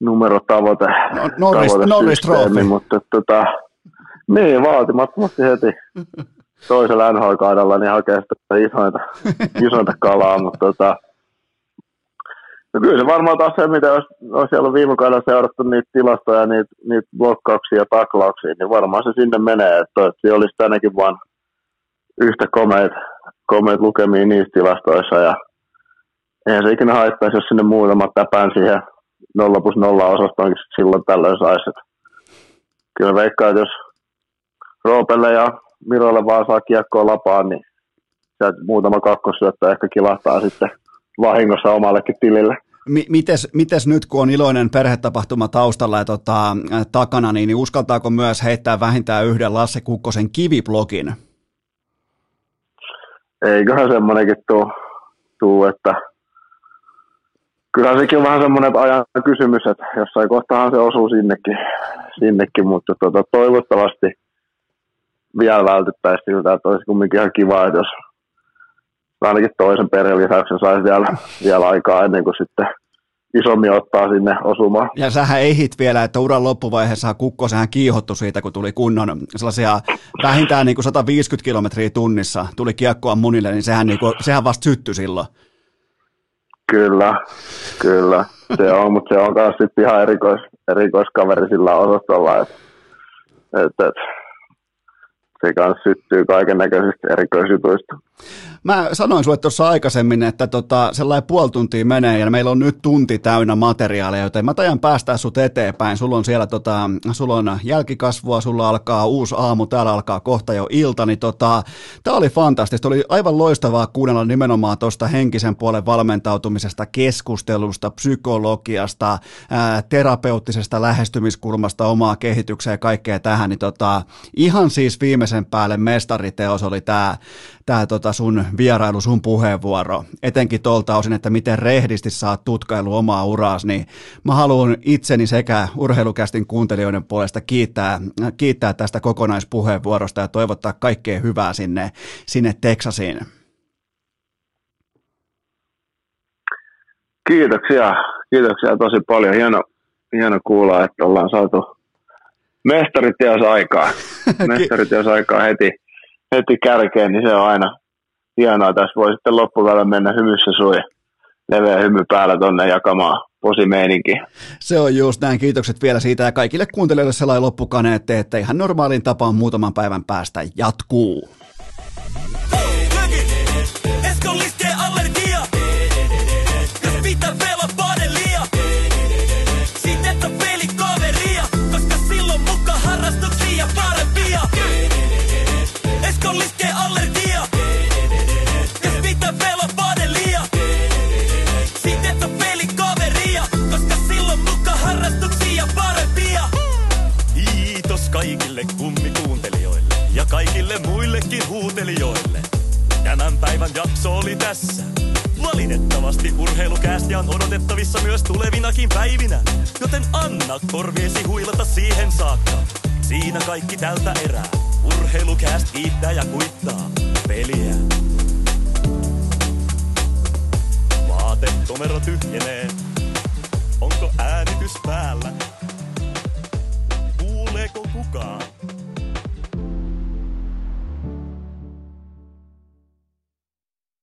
numerotavoite. No, tavoitesysteemi, mutta tota... Niin, vaatimattomasti heti toisella N H L-kaudella niin hakee sitä isointa, isointa kalaa, mutta tota, no kyllä se varmaan taas se, mitä jos, jos siellä on viime kaudella seurattu niitä tilastoja, niitä, niitä blokkauksia ja taklauksia, niin varmaan se sinne menee, että toivottavasti olisi tänäkin vaan yhtä komeet, komeet lukemia niissä tilastoissa, ja eihän se ikinä haittaisi, jos sinne muutama täpään siihen nolla plus nolla osastoonkin silloin tällöin saisi. Kyllä veikkaa, että jos Roopelle ja Mirolle vaan saa kiekkoa lapaan, niin muutama kakkosyöttö ehkä kilahtaa sitten vahingossa omallekin tilille. Mites, mites nyt, kun on iloinen perhetapahtuma taustalla ja tota, takana, niin, niin uskaltaako myös heittää vähintään yhden Lasse Kukkosen kiviblogin? Eiköhän semmoinenkin tuu, tuu, että kyllähän sekin on vähän semmoinen ajan kysymys, että jossain kohtahan se osuu sinnekin, sinnekin mutta tota, toivottavasti vielä vältyttäisiin siltä, että olisi kumminkin ihan kiva, että jos ainakin toisen perheen lisäksi saisi vielä, vielä aikaa ennen kuin sitten isommin ottaa sinne osumaan. Ja sähän ehit vielä, että uran loppuvaiheessa Kukkosenhän kiihottu siitä, kun tuli kunnon sellaisia vähintään niin kuin sata viisikymmentä kilometriä tunnissa tuli kiekkoa munille, niin sehän, niin kuin, sehän vasta syttyi silloin. Kyllä, kyllä. Se on, mutta se on myös sitten ihan erikois, erikoiskaveri sillä osastolla, että... että Se se kanssa syttyy kaiken näköisistä erikoisjutuista. Mä sanoin sulle tuossa aikaisemmin, että tota, sellainen puoli tuntia menee ja meillä on nyt tunti täynnä materiaalia, joten mä tajan päästää sut eteenpäin. Sulla on siellä tota, sulla on jälkikasvua, sulla alkaa uusi aamu, täällä alkaa kohta jo ilta, niin tota, tää oli fantastista. Oli aivan loistavaa kuunnella nimenomaan tuosta henkisen puolen valmentautumisesta, keskustelusta, psykologiasta, ää, terapeuttisesta lähestymiskulmasta, omaa kehitykseen ja kaikkea tähän, niin tota, ihan siis viimeisen päälle mestariteos oli tää, tää tota sun vierailu, sun puheenvuoro, etenkin tuolta osin, että miten rehdisti saat tutkailu omaa uraas, niin mä haluan itseni sekä urheilukästin kuuntelijoiden puolesta kiittää, kiittää tästä kokonaispuheenvuorosta ja toivottaa kaikkea hyvää sinne, sinne Teksasiin. Kiitoksia, kiitoksia tosi paljon. Hieno, hieno kuulla, että ollaan saatu mestariteos aikaa. Mestariteos aikaa heti, heti kärkeen, niin se on aina hienoa. Tässä voi sitten loppuvällä mennä hymyssä sui, leveä hymy päällä tuonne jakamaan posimeininkiin. Se on just näin. Kiitokset vielä siitä ja kaikille kuuntelijoille sellainen loppukaneetti, että ihan normaalin tapaan muutaman päivän päästä jatkuu. Kaikille kummikuuntelijoille ja kaikille muillekin huutelijoille. Tämän päivän jakso oli tässä. Valitettavasti urheilukäästiä on odotettavissa myös tulevinakin päivinä, joten anna korviesi huilata siihen saakka. Siinä kaikki tältä erää. Urheilukääst kiittää ja kuittaa peliä. Vaatekomero tyhjenee.